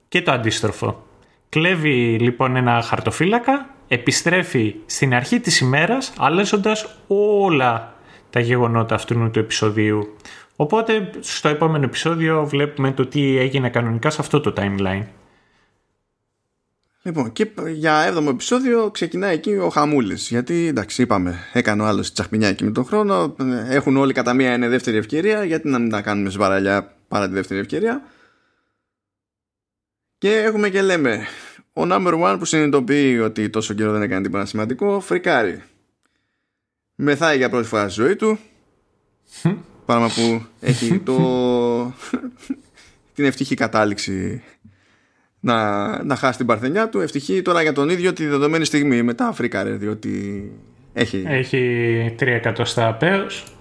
και το αντίστροφο. Κλέβει λοιπόν ένα χαρτοφύλακα, επιστρέφει στην αρχή της ημέρας, αλλάζοντας όλα τα γεγονότα αυτού του επεισοδίου. Οπότε στο επόμενο επεισόδιο βλέπουμε το τι έγινε κανονικά σε αυτό το timeline. Λοιπόν, και για έβδομο επεισόδιο ξεκινάει εκεί ο χαμούλης. Γιατί, εντάξει, είπαμε, έκανε ο άλλος τσαχμινιάκι με τον χρόνο. Έχουν όλοι κατά μία είναι δεύτερη ευκαιρία. Γιατί να μην τα κάνουμε σβαραλιά παρά τη δεύτερη ευκαιρία. Και έχουμε και λέμε ο number one που συνειδητοποιεί ότι τόσο καιρό δεν έκανε τίποτα σημαντικό, φρικάρει. Μεθάει για πρώτη φορά στη ζωή του. Πράγμα που έχει το... την ευτυχή κατάληξη Να, να χάσει την παρθενιά του. Ευτυχή τώρα για τον ίδιο τη δεδομένη στιγμή. Μετά φρίκαρε, διότι έχει Έχει τρία εκατοστά πέος.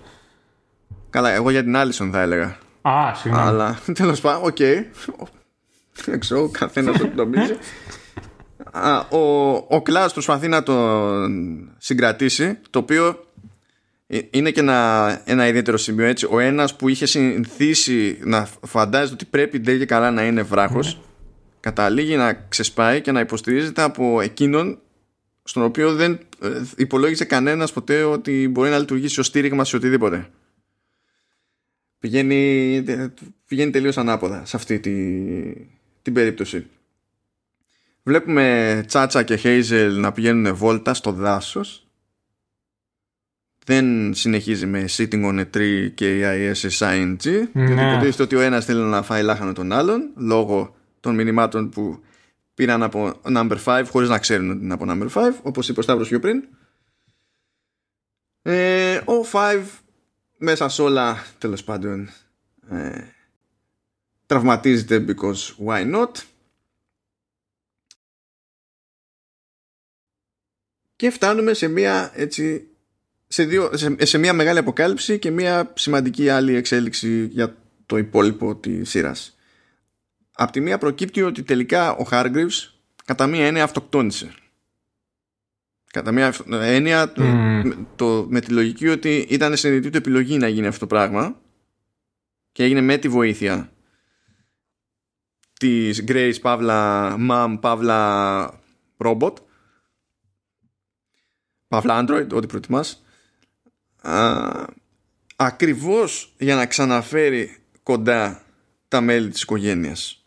Καλά, εγώ για την Άλισον θα έλεγα. Α, συγγνώμη. Αλλά τέλος πάντων, οκ. Δεν ξέρω, καθένας το νομίζει. Ο, ο Κλάς προσπαθεί να τον συγκρατήσει, το οποίο είναι και ένα, ένα ιδιαίτερο σημείο, έτσι. Ο ένας που είχε συνηθίσει να φαντάζεται ότι πρέπει τέλει καλά να είναι βράχος, καταλήγει να ξεσπάει και να υποστηρίζεται από εκείνον στον οποίο δεν υπολόγισε κανένας ποτέ ότι μπορεί να λειτουργήσει ως στήριγμα σε οτιδήποτε. Πηγαίνει, πηγαίνει τελείως ανάποδα σε αυτή τη, την περίπτωση. Βλέπουμε Τσάτσα και Χέιζελ να πηγαίνουν βόλτα στο δάσος. Δεν συνεχίζει με sitting on a tree και άι ες ες άι εν τζι, γιατί υποτίθεται ότι ο ένας θέλει να φάει λάχανο τον άλλον λόγω των μηνυμάτων που πήραν από number πέντε χωρίς να ξέρουν ότι είναι από number πέντε, όπως είπε ο Σταύρος πιο πριν. Ε, ο πέντε μέσα σε όλα, τέλος πάντων, ε, τραυματίζεται because why not. Και φτάνουμε σε μια, έτσι, σε δύο, σε, σε μια μεγάλη αποκάλυψη και μια σημαντική άλλη εξέλιξη για το υπόλοιπο της σειράς. Απ' τη μία προκύπτει ότι τελικά ο Hargreaves κατά μία έννοια αυτοκτόνησε. Κατά μία έννοια mm. το, με, το, με τη λογική ότι ήταν συνειδητή του επιλογή να γίνει αυτό το πράγμα και έγινε με τη βοήθεια της Grace Παύλα Mom Παύλα Robot Παύλα Android, ό,τι προτιμάς, α, ακριβώς για να ξαναφέρει κοντά τα μέλη της οικογένειας.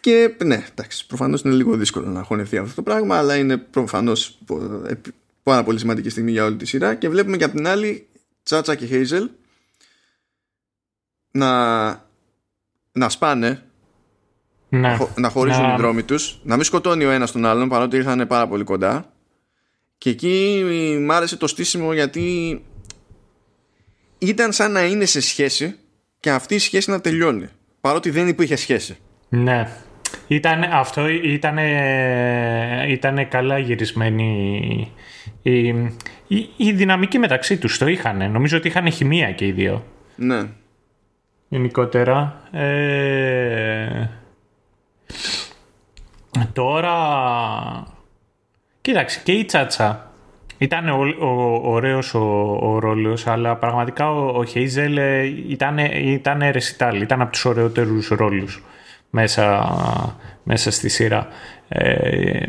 Και ναι, εντάξει, προφανώς είναι λίγο δύσκολο να χωνευτεί αυτό το πράγμα, αλλά είναι προφανώς πάρα πολύ σημαντική στιγμή για όλη τη σειρά. Και βλέπουμε και απ' την άλλη Τσάτσα και Χέιζελ να να σπάνε ναι. να χωρίζουν ναι. οι δρόμοι τους, να μην σκοτώνει ο ένας τον άλλον, παρότι ήρθαν πάρα πολύ κοντά. Και εκεί μ' άρεσε το στήσιμο, γιατί ήταν σαν να είναι σε σχέση και αυτή η σχέση να τελειώνει, παρότι δεν υπήρχε σχέση. Ναι. Ήταν, αυτό ήταν καλά γυρισμένη η, η, η δυναμική μεταξύ τους, το είχανε. Νομίζω ότι είχανε χημεία και οι δύο. Ναι. Γενικότερα ε, τώρα κοίταξε και η Τσάτσα. Ήταν ο, ο, ωραίος ο, ο ρόλος, αλλά πραγματικά ο, ο Χέιζελ ήταν ρεσιτάλ, ήταν από τους ωραιότερους ρόλους μέσα, μέσα στη σειρά. Ε,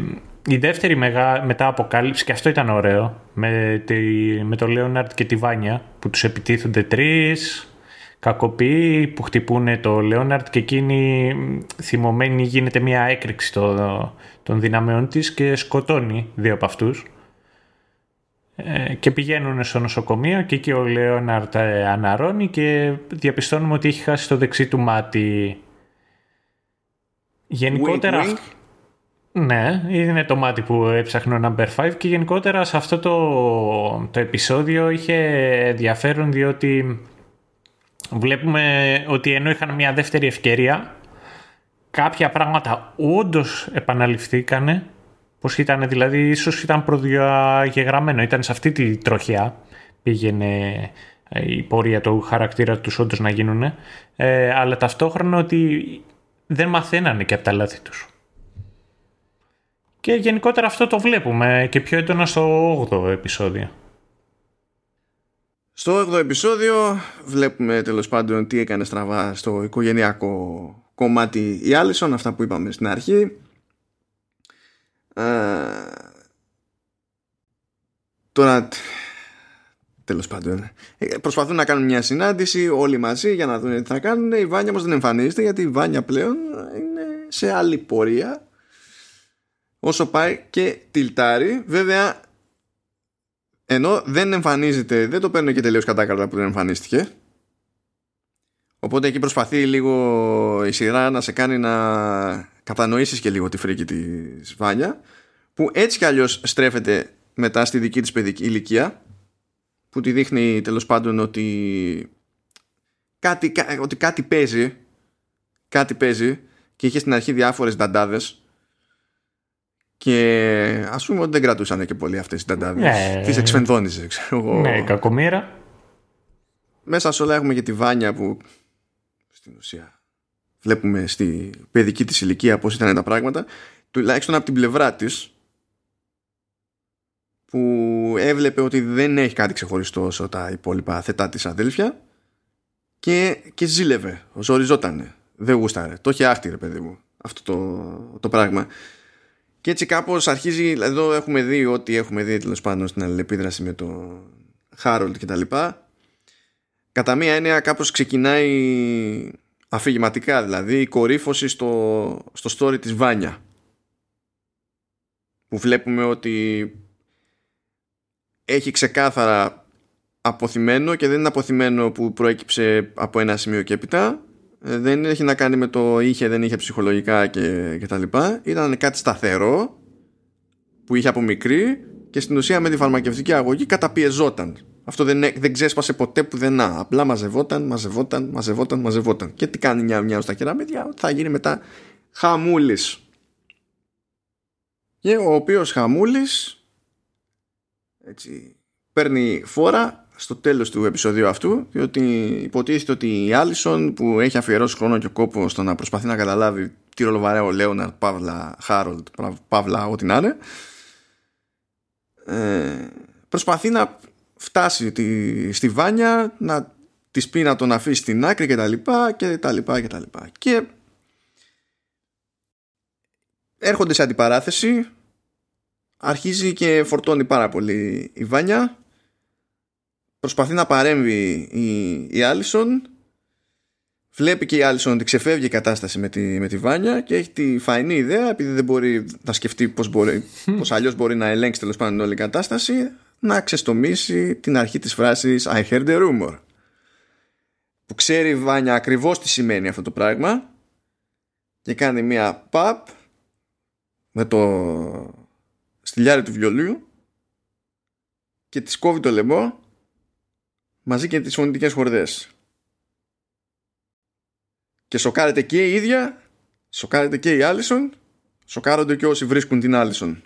η δεύτερη μεγά, μετά αποκάλυψη, και αυτό ήταν ωραίο, με, τη, με τον Λέοναρντ και τη Βάνια, που τους επιτίθονται τρεις κακοποιοί που χτυπούν το Λέοναρντ, και εκείνη θυμωμένη γίνεται μια έκρηξη το, των δυναμεών της και σκοτώνει δύο από αυτούς. Και πηγαίνουν στο νοσοκομείο και εκεί ο Λέοναρτ αναρώνει και διαπιστώνουμε ότι έχει χάσει το δεξί του μάτι. Γενικότερα wink, wink. Ναι, είναι το μάτι που έψαχνε ο Number πέντε. Και γενικότερα σε αυτό το, το επεισόδιο είχε ενδιαφέρον, διότι βλέπουμε ότι ενώ είχαν μια δεύτερη ευκαιρία, κάποια πράγματα όντως επαναληφθήκανε. Πώς ήταν, δηλαδή, ίσως ήταν προδιαγεγραμμένο, ήταν σε αυτή τη τροχιά πήγαινε η πορεία του χαρακτήρα τους όντως να γίνουνε, ε, αλλά ταυτόχρονα ότι δεν μαθαίνανε και από τα λάθη τους. Και γενικότερα αυτό το βλέπουμε και πιο έντονα στο όγδοο επεισόδιο. Στο όγδοο επεισόδιο βλέπουμε τέλος πάντων τι έκανε στραβά στο οικογενειακό κομμάτι η Άλισον, αυτά που είπαμε στην αρχή. Uh, τώρα τέλος πάντων προσπαθούν να κάνουν μια συνάντηση όλοι μαζί για να δουν τι θα κάνουν. Η Βάνια όμως δεν εμφανίζεται, γιατί η Βάνια πλέον είναι σε άλλη πορεία, όσο πάει και τιλτάρει. Βέβαια, ενώ δεν εμφανίζεται, δεν το παίρνω και τελείως κατάκαρτα που δεν εμφανίστηκε. Οπότε εκεί προσπαθεί λίγο η σειρά να σε κάνει να κατανοήσεις και λίγο τη φρίκη της Βάνια, που έτσι κι αλλιώς στρέφεται μετά στη δική της παιδική ηλικία, που τη δείχνει τέλος πάντων ότι κάτι, ότι κάτι παίζει, κάτι παίζει, και είχε στην αρχή διάφορες νταντάδες. Και ας πούμε ότι δεν κρατούσαν και πολύ αυτές οι νταντάδες. Ναι. Τις εξφενδόνιζε, ξέρω εγώ. Ναι, κακομοίρα. Μέσα σε όλα έχουμε και τη Βάνια, που στην ουσία βλέπουμε στη παιδική της ηλικία πώς ήταν τα πράγματα, τουλάχιστον από την πλευρά της, που έβλεπε ότι δεν έχει κάτι ξεχωριστό όσο τα υπόλοιπα θετά της αδέλφια, και, και ζήλευε, ζοριζότανε, δεν γούσταρε, το είχε άχτη, ρε παιδί μου, αυτό το, το πράγμα. Και έτσι κάπως αρχίζει, εδώ έχουμε δει ό,τι έχουμε δει τέλος πάντων στην αλληλεπίδραση με τον Χάρολτ και τα λοιπά. Κατά μία έννοια κάπως ξεκινάει αφηγηματικά, δηλαδή η κορύφωση στο, στο story της Βάνια, που βλέπουμε ότι έχει ξεκάθαρα αποθυμένο, και δεν είναι αποθυμένο που προέκυψε από ένα σημείο και έπειτα. Δεν έχει να κάνει με το είχε, δεν είχε ψυχολογικά και, και τα λοιπά. Ήταν κάτι σταθερό που είχε από μικρή, και στην ουσία με τη φαρμακευτική αγωγή καταπιεζόταν. Αυτό δεν, δεν ξέσπασε ποτέ πουθενά. Απλά μαζευόταν, μαζευόταν, μαζευόταν, μαζευόταν. Και τι κάνει μια μια στα κεραμίδια, θα γίνει μετά χαμούλης. Και ο οποίος χαμούλης, έτσι, παίρνει φόρα στο τέλος του επεισοδίου αυτού, διότι υποτίθεται ότι η Άλισον, που έχει αφιερώσει χρόνο και κόπο στο να προσπαθεί να καταλάβει τι ρολοβαρέα ο Λέοναρντ, Παύλα, Χάρολτ, Παύλα, ό,τι να είναι, ε, προσπαθεί να φτάσει τη, στη Βάνια, να της πει να τον αφήσει στην άκρη και τα λοιπά και τα λοιπά και τα λοιπά, και έρχονται σε αντιπαράθεση, αρχίζει και φορτώνει πάρα πολύ η Βάνια, προσπαθεί να παρέμβει η, η Άλισον, βλέπει και η Άλισον ότι ξεφεύγει η κατάσταση με τη, με τη Βάνια, και έχει τη φαϊνή ιδέα, επειδή δεν μπορεί να σκεφτεί πώς, μπορεί, πώς αλλιώς μπορεί να ελέγξει τέλος πάντων όλη η κατάσταση, να ξεστομίσει την αρχή της φράσης I heard a rumor, που ξέρει η Βάνια ακριβώς τι σημαίνει αυτό το πράγμα, και κάνει μία παπ με το στυλιάρι του βιολίου και της κόβει το λαιμό μαζί και τις φωνητικές χορδές. Και σοκάρεται και η ίδια, σοκάρεται και η Άλισον, σοκάρονται και όσοι βρίσκουν την Άλισον.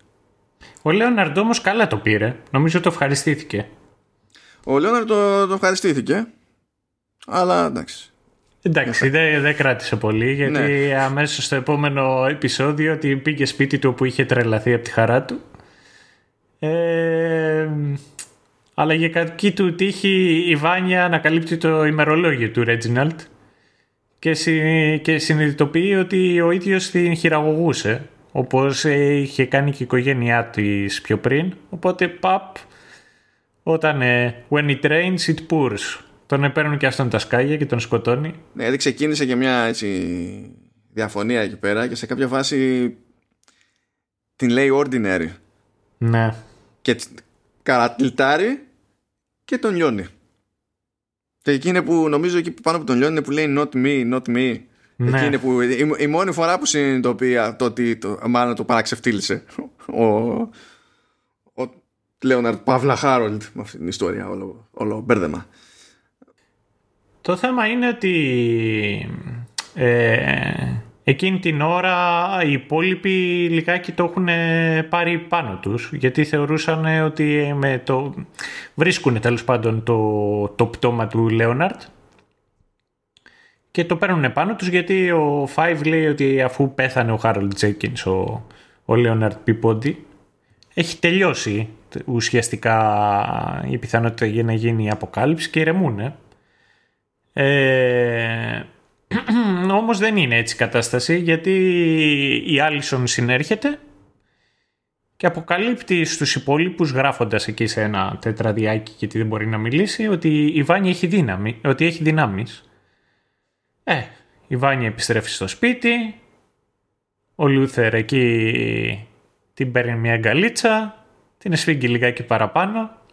Ο Λέοναρντ όμως καλά το πήρε. Νομίζω το ευχαριστήθηκε. Ο Λέοναρντ το, το ευχαριστήθηκε. Αλλά εντάξει. Εντάξει, δεν δε κράτησε πολύ, γιατί ναι. αμέσως στο επόμενο επεισόδιο την πήγε σπίτι του όπου είχε τρελαθεί από τη χαρά του. Ε, αλλά για κακή του τύχη η Βάνια ανακαλύπτει το ημερολόγιο του Ρέτζιναλτ και, συ, και συνειδητοποιεί ότι ο ίδιος την χειραγωγούσε, όπως είχε κάνει και η οικογένειά της πιο πριν. Οπότε παπ, όταν when it rains it pours. Τον παίρνουν και αυτόν τα σκάγια και τον σκοτώνει. Ναι, γιατί ξεκίνησε και μια έτσι διαφωνία εκεί πέρα και σε κάποια φάση την λέει ordinary. Ναι. Και καρατλιτάρει και τον λιώνει. Και εκεί είναι που νομίζω εκεί πάνω από τον λιώνει που λέει not me, not me. Ναι. Εκεί είναι που η, η μόνη φορά που συνειδητοποιεί το ότι το, μάλλον το παραξεφτύλισε ο, ο Λέοναρντ Παύλα Χάρολντ με αυτή την ιστορία, όλο, όλο μπέρδεμα. Το θέμα είναι ότι ε, εκείνη την ώρα οι υπόλοιποι λιγάκι το έχουν πάρει πάνω τους, γιατί θεωρούσαν ότι με το... βρίσκουν τέλος πάντων το, το πτώμα του Λέοναρντ και το παίρνουν πάνω τους, γιατί ο Five λέει ότι αφού πέθανε ο Χάρολντ Τζέκινς, ο, ο Λέοναρντ Πιπόντι, έχει τελειώσει ουσιαστικά η πιθανότητα για να γίνει η αποκάλυψη και ηρεμούνε. Ε, όμως δεν είναι έτσι η κατάσταση, γιατί η Άλισον συνέρχεται και αποκαλύπτει στους υπόλοιπους, γράφοντας εκεί σε ένα τετραδιάκι γιατί δεν μπορεί να μιλήσει, ότι η Βάνια έχει δύναμη, ότι έχει δυνάμεις. Ε, η Βάνια επιστρέφει στο σπίτι, ο Λούθερ εκεί την παίρνει μια αγκαλίτσα, την εσφίγγει λιγάκι παραπάνω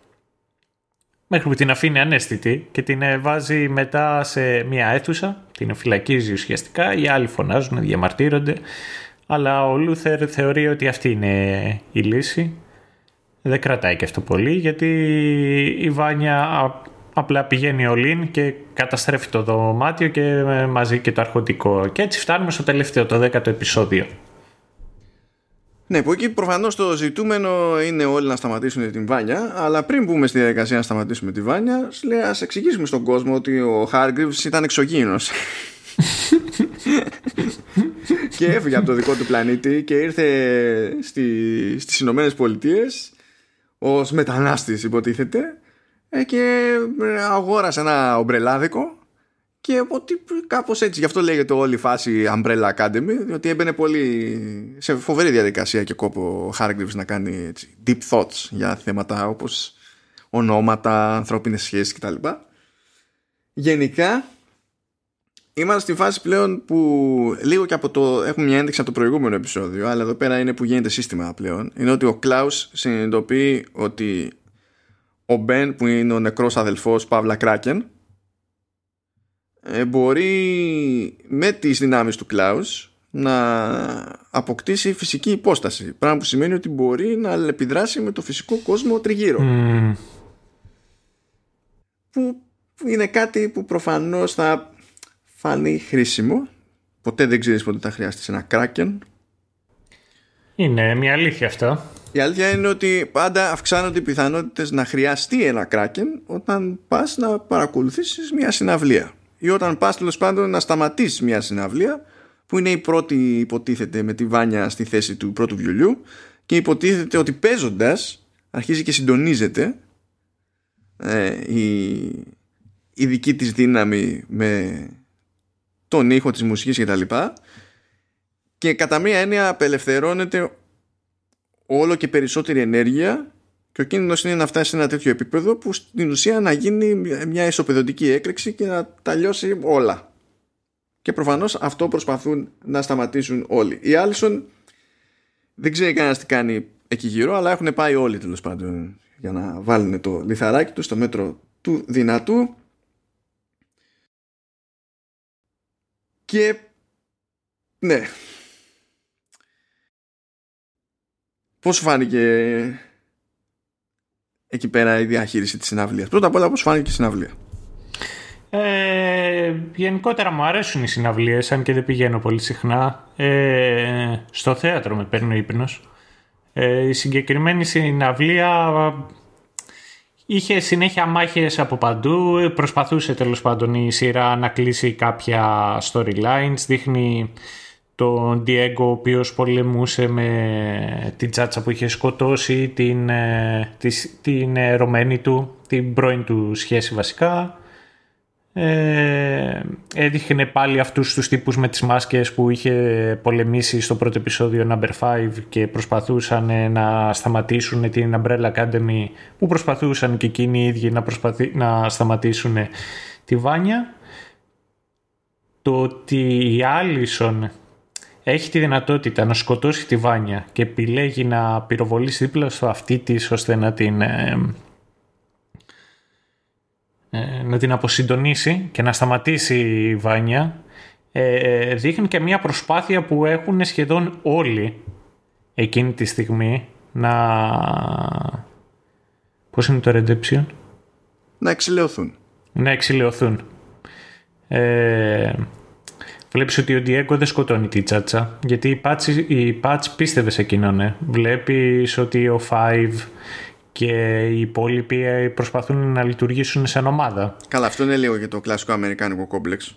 μέχρι που την αφήνει ανέστητη και την βάζει μετά σε μια αίθουσα, την φυλακίζει ουσιαστικά, οι άλλοι φωνάζουν, διαμαρτύρονται, αλλά ο Λούθερ θεωρεί ότι αυτή είναι η λύση. Δεν κρατάει και αυτό πολύ, γιατί η Βάνια απλά πηγαίνει ολήν και καταστρέφει το δωμάτιο και μαζί και το αρχοντικό, και έτσι φτάνουμε στο τελευταίο, το δέκατο επεισόδιο. Ναι, που εκεί προφανώς το ζητούμενο είναι όλοι να σταματήσουν την Βάνια, αλλά πριν μπούμε στη διαδικασία να σταματήσουμε τη Βάνια, λέει, ας εξηγήσουμε στον κόσμο ότι ο Χάργκριβς ήταν εξωγήινος και έφυγε από το δικό του πλανήτη και ήρθε στη, στις Ηνωμένες Πολιτείες ως μετανάστης, υποτίθεται, και αγόρασε ένα ομπρελάδικο. Και ότι κάπως έτσι, γι' αυτό λέγεται όλη η φάση Umbrella Academy, διότι έμπαινε πολύ σε φοβερή διαδικασία και κόπο ο Hargreaves να κάνει έτσι deep thoughts για θέματα όπως ονόματα, ανθρώπινες σχέσεις κτλ. Γενικά είμαστε στη φάση πλέον που λίγο και από το... έχουμε μια ένδειξη από το προηγούμενο επεισόδιο, αλλά εδώ πέρα είναι που γίνεται σύστημα πλέον. Είναι ότι ο Klaus συνειδητοποιεί ότι ο Ben, που είναι ο νεκρός αδελφός Παύλα Κράκεν, μπορεί με τις δυνάμεις του Klaus να αποκτήσει φυσική υπόσταση, πράγμα που σημαίνει ότι μπορεί να αλληλεπιδράσει με το φυσικό κόσμο τριγύρω, mm. που είναι κάτι που προφανώς θα φανεί χρήσιμο. Ποτέ δεν ξέρεις πότε θα χρειαστείς ένα Kraken. Είναι μια αλήθεια αυτό. Η αλήθεια είναι ότι πάντα αυξάνονται οι πιθανότητες να χρειαστεί ένα Kraken όταν πας να παρακολουθήσεις μια συναυλία ή όταν πας τέλος πάντων να σταματήσεις μια συναυλία, που είναι η πρώτη, υποτίθεται, με τη Βάνια στη θέση του πρώτου βιολιού, και υποτίθεται ότι παίζοντας αρχίζει και συντονίζεται ε, η, η δική της δύναμη με τον ήχο της μουσικής κτλ. Και, και κατά μία έννοια απελευθερώνεται όλο και περισσότερη ενέργεια και ο κίνδυνος είναι να φτάσει σε ένα τέτοιο επίπεδο που στην ουσία να γίνει μια ισοπεδωτική έκρηξη και να τα λιώσει όλα. Και προφανώς αυτό προσπαθούν να σταματήσουν όλοι. Η Άλισον δεν ξέρει κανένας τι κάνει εκεί γύρω, αλλά έχουν πάει όλοι τέλος πάντων για να βάλουν το λιθαράκι του στο μέτρο του δυνατού. Και Ναι. Πώς φάνηκε εκεί πέρα η διαχείριση της συναυλίας? Πρώτα απ' όλα, πώς φάνηκε η συναυλία? Ε, γενικότερα μου αρέσουν οι συναυλίες, αν και δεν πηγαίνω πολύ συχνά. Ε, στο θέατρο με παίρνει ο ύπνος. Ε, η συγκεκριμένη συναυλία είχε συνέχεια μάχες από παντού. Προσπαθούσε τέλος πάντων η σειρά να κλείσει κάποια storylines. Δείχνει τον Diego, ο οποίος πολεμούσε με την τσάτσα που είχε σκοτώσει, την, την, την ερωμένη του, την πρώην του σχέση βασικά. Ε, έδειχνε πάλι αυτούς τους τύπους με τις μάσκες που είχε πολεμήσει στο πρώτο επεισόδιο Number five και προσπαθούσαν να σταματήσουν την Umbrella Academy, που προσπαθούσαν και εκείνοι οι ίδιοι να, προσπαθή, να σταματήσουν τη Βάνια. Το ότι η Άλισον έχει τη δυνατότητα να σκοτώσει τη Βάνια και επιλέγει να πυροβολήσει δίπλα στο αυτί της ώστε να την... Ε, να την αποσυντονίσει και να σταματήσει η Βάνια, ε, δείχνει και μια προσπάθεια που έχουν σχεδόν όλοι εκείνη τη στιγμή να... Πώς είναι το redemption? Να εξηλαιωθούν. Να εξηλαιωθούν. Ε, βλέπεις ότι ο Diego δεν σκοτώνει τη τσάτσα, γιατί η Patch, η Patch πίστευε σε εκείνον. Ε. Βλέπεις ότι ο Five... και οι υπόλοιποι προσπαθούν να λειτουργήσουν σαν ομάδα. Καλά, αυτό είναι λίγο για το κλασικό αμερικάνικο κόμπλεξ.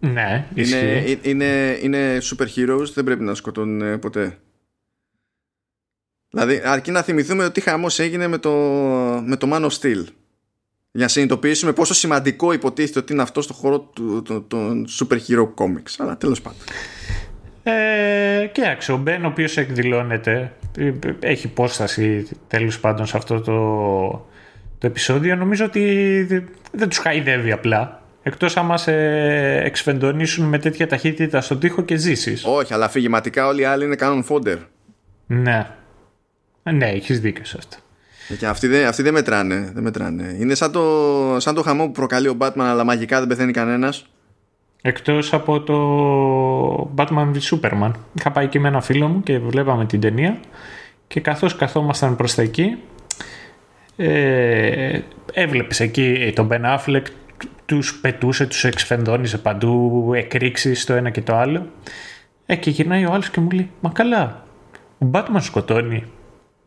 Ναι, είναι, είναι, είναι super heroes, δεν πρέπει να σκοτώνουν ποτέ. Δηλαδή, αρκεί να θυμηθούμε ότι χαμός έγινε με το, με το Man of Steel. Για να συνειδητοποιήσουμε πόσο σημαντικό υποτίθεται ότι είναι αυτό στο χώρο των super hero comics. Αλλά τέλος πάντων. Ε, και άξιο, ο Μπεν, ο οποίος εκδηλώνεται, έχει υπόσταση τέλος πάντων σε αυτό το, το επεισόδιο. Νομίζω ότι δεν τους χαϊδεύει απλά, εκτός άμα σε εξφεντονίσουν με τέτοια ταχύτητα στον τοίχο και ζήσεις. Όχι, αλλά αφηγηματικά όλοι οι άλλοι είναι κάνουν φόντερ. Ναι, ναι, έχεις δίκιο σε αυτό. Και αυτοί δεν, αυτοί δεν μετράνε, δεν μετράνε. Είναι σαν το, σαν το χαμό που προκαλεί ο Batman, αλλά μαγικά δεν πεθαίνει κανένας. Εκτός από το Batman v Superman. Είχα πάει εκεί με ένα φίλο μου και βλέπαμε την ταινία και καθώς καθόμασταν προς τα εκεί, ε, έβλεπες εκεί τον Ben Affleck, τους πετούσε, τους εξφενδώνιζε παντού, εκρήξεις το ένα και το άλλο. Ε, και γυρνάει ο άλλος και μου λέει, μα καλά, ο Batman σκοτώνει.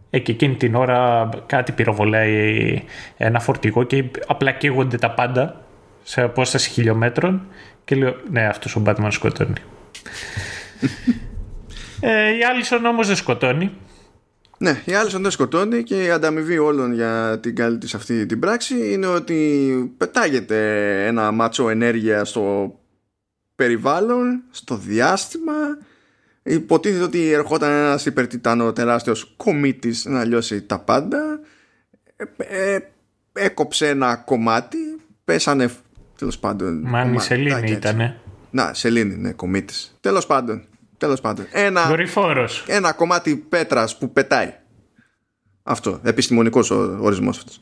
Ε, και εκείνη την ώρα κάτι πυροβολάει ένα φορτηγό και απλά καίγονται τα πάντα σε απόσταση χιλιόμετρων. Και λέω, ναι, αυτός ο Batman σκοτώνει. ε, η Άλισον όμως δεν σκοτώνει. Ναι, η Άλισον δεν σκοτώνει και η ανταμοιβή όλων για την καλή της αυτή την πράξη είναι ότι πετάγεται ένα μάτσο ενέργεια στο περιβάλλον, στο διάστημα. Υποτίθεται ότι ερχόταν ένας υπερτιτάνο τεράστιος κομίτης να λιώσει τα πάντα. Ε, ε, έκοψε ένα κομμάτι, πέσανε... Τέλος πάντων. Μάνι κομμάτι, σελήνη ήτανε. Να, σελήνη, ναι, κομίτης. Τέλος πάντων. Τέλος πάντων. Ένα, δορυφόρος. Ένα κομμάτι πέτρας που πετάει. Αυτό. Επιστημονικός ο ορισμός αυτός.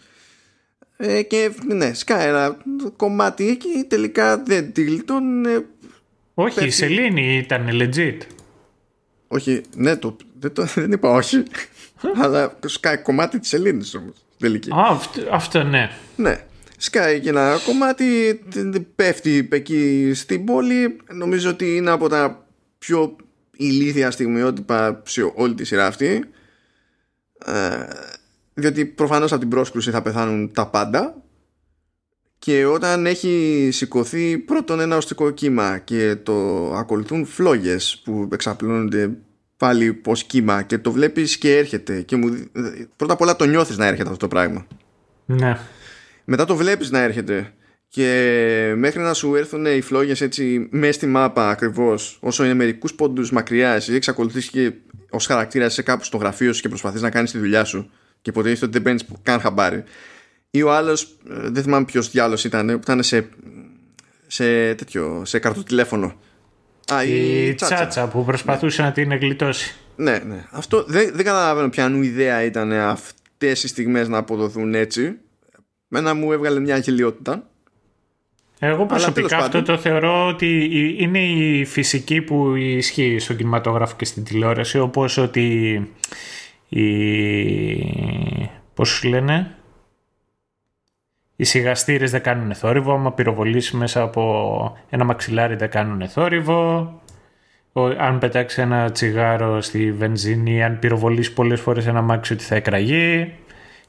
Ε, και ναι, σκάει ένα κομμάτι εκεί, τελικά δεν τη γλιτώνε. Όχι, πέφτει. Η σελήνη ήτανε legit. Όχι, ναι, το, δεν, το, δεν είπα όχι. Αλλά σκάει κομμάτι της σελήνης όμως. Τελική. Α, αυτό, αυτό ναι. Ναι. Σκάει και ένα κομμάτι, πέφτει εκεί στην πόλη. Νομίζω ότι είναι από τα πιο ηλίθια στιγμιότυπα σε όλη τη σειρά αυτή, ε, διότι προφανώς από την πρόσκρουση θα πεθάνουν τα πάντα. Και όταν έχει σηκωθεί πρώτον ένα οστικό κύμα και το ακολουθούν φλόγες που εξαπλώνονται πάλι ως κύμα και το βλέπεις και έρχεται και μου... Πρώτα απ' όλα το νιώθεις να έρχεται αυτό το πράγμα. Ναι. Μετά το βλέπεις να έρχεται και μέχρι να σου έρθουν οι φλόγες έτσι μέσα στη μάπα ακριβώς, όσο είναι μερικούς πόντους μακριά, εσύ εξακολουθείς και ως χαρακτήρας σε κάπου στο γραφείο σου και προσπαθείς να κάνεις τη δουλειά σου και υποτίθεται ότι δεν παίρνεις καν χαμπάρι. Ή ο άλλος, δεν θυμάμαι ποιος διάλος ήταν, που ήταν σε, σε, τέτοιο, σε καρτοτηλέφωνο. Α, η, η τσάτσα. τσάτσα που προσπαθούσε ναι. να την εγκλιτώσει. Ναι, ναι. Αυτό δεν, δεν καταλαβαίνω ποιανού ιδέα ήταν αυτές οι στιγμές να αποδοθούν έτσι. Μένα μου έβγαλε μια αγγελιότητα. Εγώ προσωπικά αυτό το θεωρώ ότι είναι η φυσική που ισχύει στον κινηματογράφο και στην τηλεόραση, όπως ότι η... πώς σου λένε, οι σιγαστήρες δεν κάνουν θόρυβο, άμα πυροβολήσεις μέσα από ένα μαξιλάρι δεν κάνουν θόρυβο, αν πετάξει ένα τσιγάρο στη βενζίνη, αν πυροβολήσεις πολλές φορές ένα μάξι ότι θα εκραγεί.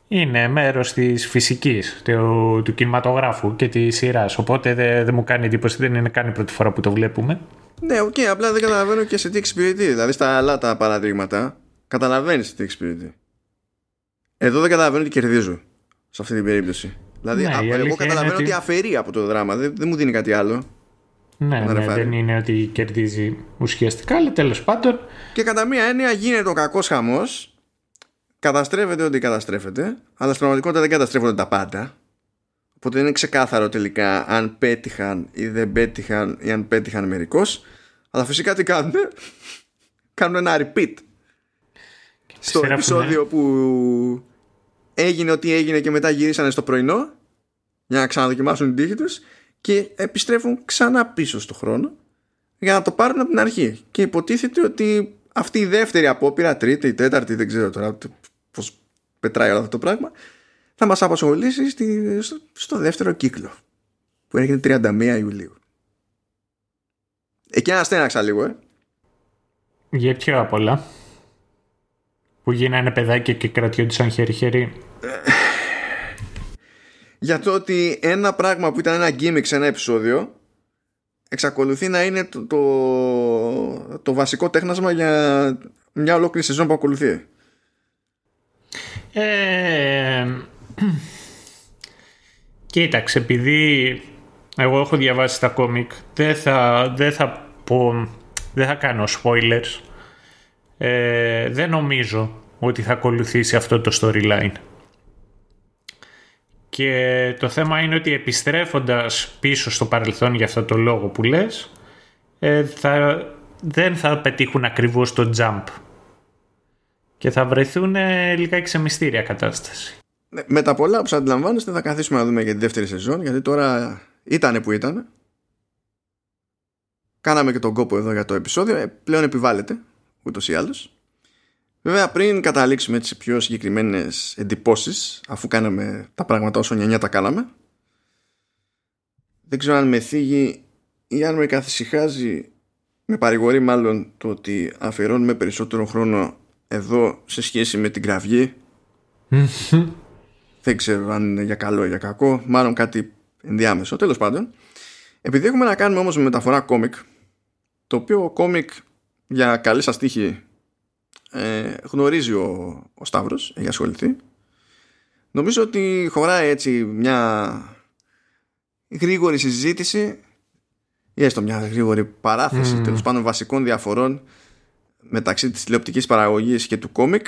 Είναι μέρος της φυσικής του, του κινηματογράφου και της σειράς. Οπότε δεν δε μου κάνει εντύπωση, δεν είναι καν η πρώτη φορά που το βλέπουμε. Ναι, οκ, okay, απλά δεν καταλαβαίνω και σε τι εξυπηρετεί. Δηλαδή στα άλλα τα παραδείγματα καταλαβαίνεις τι εξυπηρετεί. Εδώ δεν καταλαβαίνω τι κερδίζω σε αυτή την περίπτωση. Δηλαδή ναι, α, εγώ καταλαβαίνω ότι... ότι αφαιρεί από το δράμα, δεν, δεν μου δίνει κάτι άλλο. Ναι, ναι, δεν είναι ότι κερδίζει ουσιαστικά, αλλά τέλος πάντων. Και κατά μία έννοια γίνεται ο κακός χαμός. Καταστρέφεται ό,τι καταστρέφεται, αλλά στην πραγματικότητα δεν καταστρέφονται τα πάντα. Οπότε είναι ξεκάθαρο τελικά αν πέτυχαν ή δεν πέτυχαν ή αν πέτυχαν μερικώς. Αλλά φυσικά τι κάνουν, κάνουν ένα repeat στο επεισόδιο που, που έγινε ό,τι έγινε και μετά γυρίσανε στο πρωινό για να ξαναδοκιμάσουν την τύχη τους και επιστρέφουν ξανά πίσω στο χρόνο για να το πάρουν από την αρχή. Και υποτίθεται ότι αυτή η δεύτερη απόπειρα, τρίτη, τέταρτη, δεν ξέρω τώρα πώς πετράει όλο αυτό το πράγμα, θα μας απασχολήσει στη, στο, στο δεύτερο κύκλο που έγινε τριάντα μία Ιουλίου. Εκεί αναστέναξα λίγο, ε. Για πιο απ' όλα. Που γίνανε παιδάκια και κρατιόντουσαν χέρι-χέρι. Για το ότι ένα πράγμα που ήταν ένα γκίμικ σε ένα επεισόδιο εξακολουθεί να είναι το, το, το βασικό τέχνασμα για μια ολόκληρη σεζόν που ακολουθεί. Ε, κοίταξε, επειδή εγώ έχω διαβάσει τα κόμικ, δεν θα, δεν θα, πω, δεν θα κάνω spoilers. Ε, δεν νομίζω ότι θα ακολουθήσει αυτό το storyline. Και το θέμα είναι ότι επιστρέφοντας πίσω στο παρελθόν για αυτό το λόγο που λες, ε, θα, δεν θα πετύχουν ακριβώς το jump και θα βρεθούν ε, λιγάκι σε μυστήρια κατάσταση. Με τα πολλά που αντιλαμβάνεστε θα καθίσουμε να δούμε για τη δεύτερη σεζόν, γιατί τώρα ήτανε που ήταν. Κάναμε και τον κόπο εδώ για το επεισόδιο, ε, πλέον επιβάλλεται ούτως ή άλλως. Βέβαια, πριν καταλήξουμε τις πιο συγκεκριμένες εντυπώσεις, αφού κάναμε τα πράγματα όσο νιανιά τα κάναμε, δεν ξέρω αν με θίγει ή αν με καθησυχάζει, με παρηγορεί μάλλον το ότι αφιερώνουμε περισσότερο χρόνο εδώ σε σχέση με την κραυγή. Δεν ξέρω αν είναι για καλό ή για κακό, μάλλον κάτι ενδιάμεσο. Τέλος πάντων, επειδή έχουμε να κάνουμε όμως με μεταφορά κόμικ, το οποίο κόμικ για καλή σας τύχη Ε, γνωρίζει ο, ο Σταύρος, έχει ασχοληθεί. Νομίζω ότι χωράει έτσι μια γρήγορη συζήτηση ή έστω μια γρήγορη παράθεση mm. τέλος πάντων βασικών διαφορών μεταξύ της τηλεοπτικής παραγωγής και του κόμικ.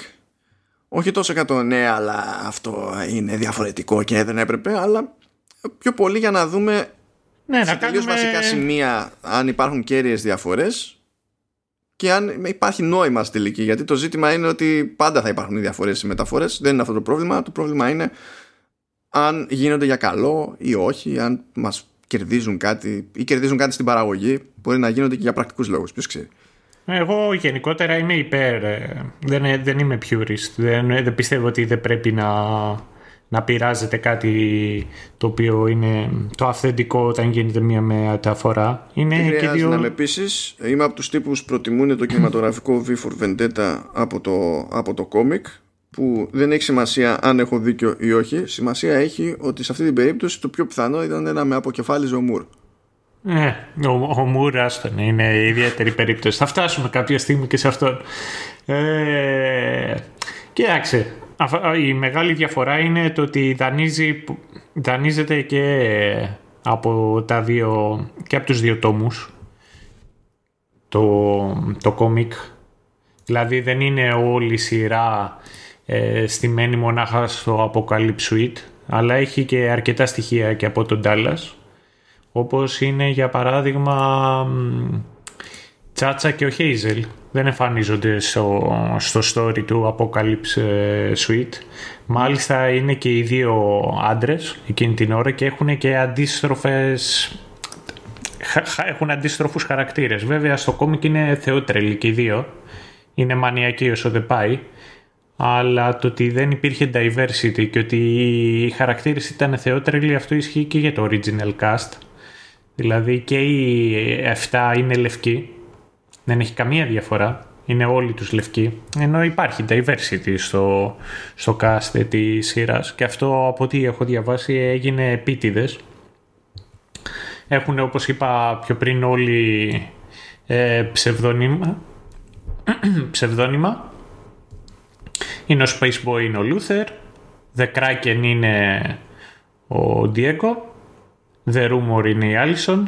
Όχι τόσο για το ναι αλλά αυτό είναι διαφορετικό και δεν έπρεπε, αλλά πιο πολύ για να δούμε ναι, σε να τελείως κάνουμε... βασικά σημεία αν υπάρχουν κέρυες διαφορές και αν υπάρχει νόημα στη τελική, γιατί το ζήτημα είναι ότι πάντα θα υπάρχουν διαφορές στις μεταφορές, δεν είναι αυτό το πρόβλημα. Το πρόβλημα είναι αν γίνονται για καλό ή όχι, αν μας κερδίζουν κάτι ή κερδίζουν κάτι στην παραγωγή. Μπορεί να γίνονται και για πρακτικούς λόγους, ποιος ξέρει. Εγώ γενικότερα είμαι υπέρ, δεν, δεν είμαι purist, δεν, δεν πιστεύω ότι δεν πρέπει να, να πειράζεται κάτι το οποίο είναι το αυθεντικό όταν γίνεται μια μεταφορά. Είναι και χρειάζεται δύο... να με πείσεις. Είμαι από τους τύπους προτιμούν το κινηματογραφικό V for Vendetta από το, από το κόμικ, που δεν έχει σημασία αν έχω δίκιο ή όχι. Σημασία έχει ότι σε αυτή την περίπτωση το πιο πιθανό ήταν ένα με αποκεφάλιζε ο Μουρ. Ναι, ο, ο Μουρ άστον είναι η ιδιαίτερη περίπτωση. Θα φτάσουμε κάποια στιγμή και σε αυτόν. Ε, κοίταξε. Η μεγάλη διαφορά είναι το ότι δανείζει, δανείζεται και από, τα δύο, και από τους δύο τόμους το κόμικ. Δηλαδή δεν είναι όλη η σειρά ε, στημένη μονάχα στο Apocalypse Suite, αλλά έχει και αρκετά στοιχεία και από τον Dallas, όπως είναι για παράδειγμα Τσάτσα και ο Χέιζελ δεν εμφανίζονται στο, στο story του Apocalypse Suite. Μάλιστα είναι και οι δύο άντρες εκείνη την ώρα και έχουν και αντίστροφες, έχουν αντίστροφους χαρακτήρες. Βέβαια στο κόμικ είναι θεότρελοι και οι δύο, είναι μανιακοί όσο δεν πάει, αλλά το ότι δεν υπήρχε diversity και ότι οι χαρακτήρες ήταν θεότρελοι, αυτό ισχύει και για το original cast. Δηλαδή και οι εφτά είναι λευκοί, δεν έχει καμία διαφορά, είναι όλοι τους λευκοί, ενώ υπάρχει diversity στο, στο cast της σειράς και αυτό από ό,τι έχω διαβάσει έγινε επίτηδες. Έχουν, όπως είπα πιο πριν, όλοι ε, ψευδόνυμα. ψευδόνυμα. Είναι ο Spaceboy, είναι ο Luther, The Kraken είναι ο Diego, The Rumor είναι η Allison,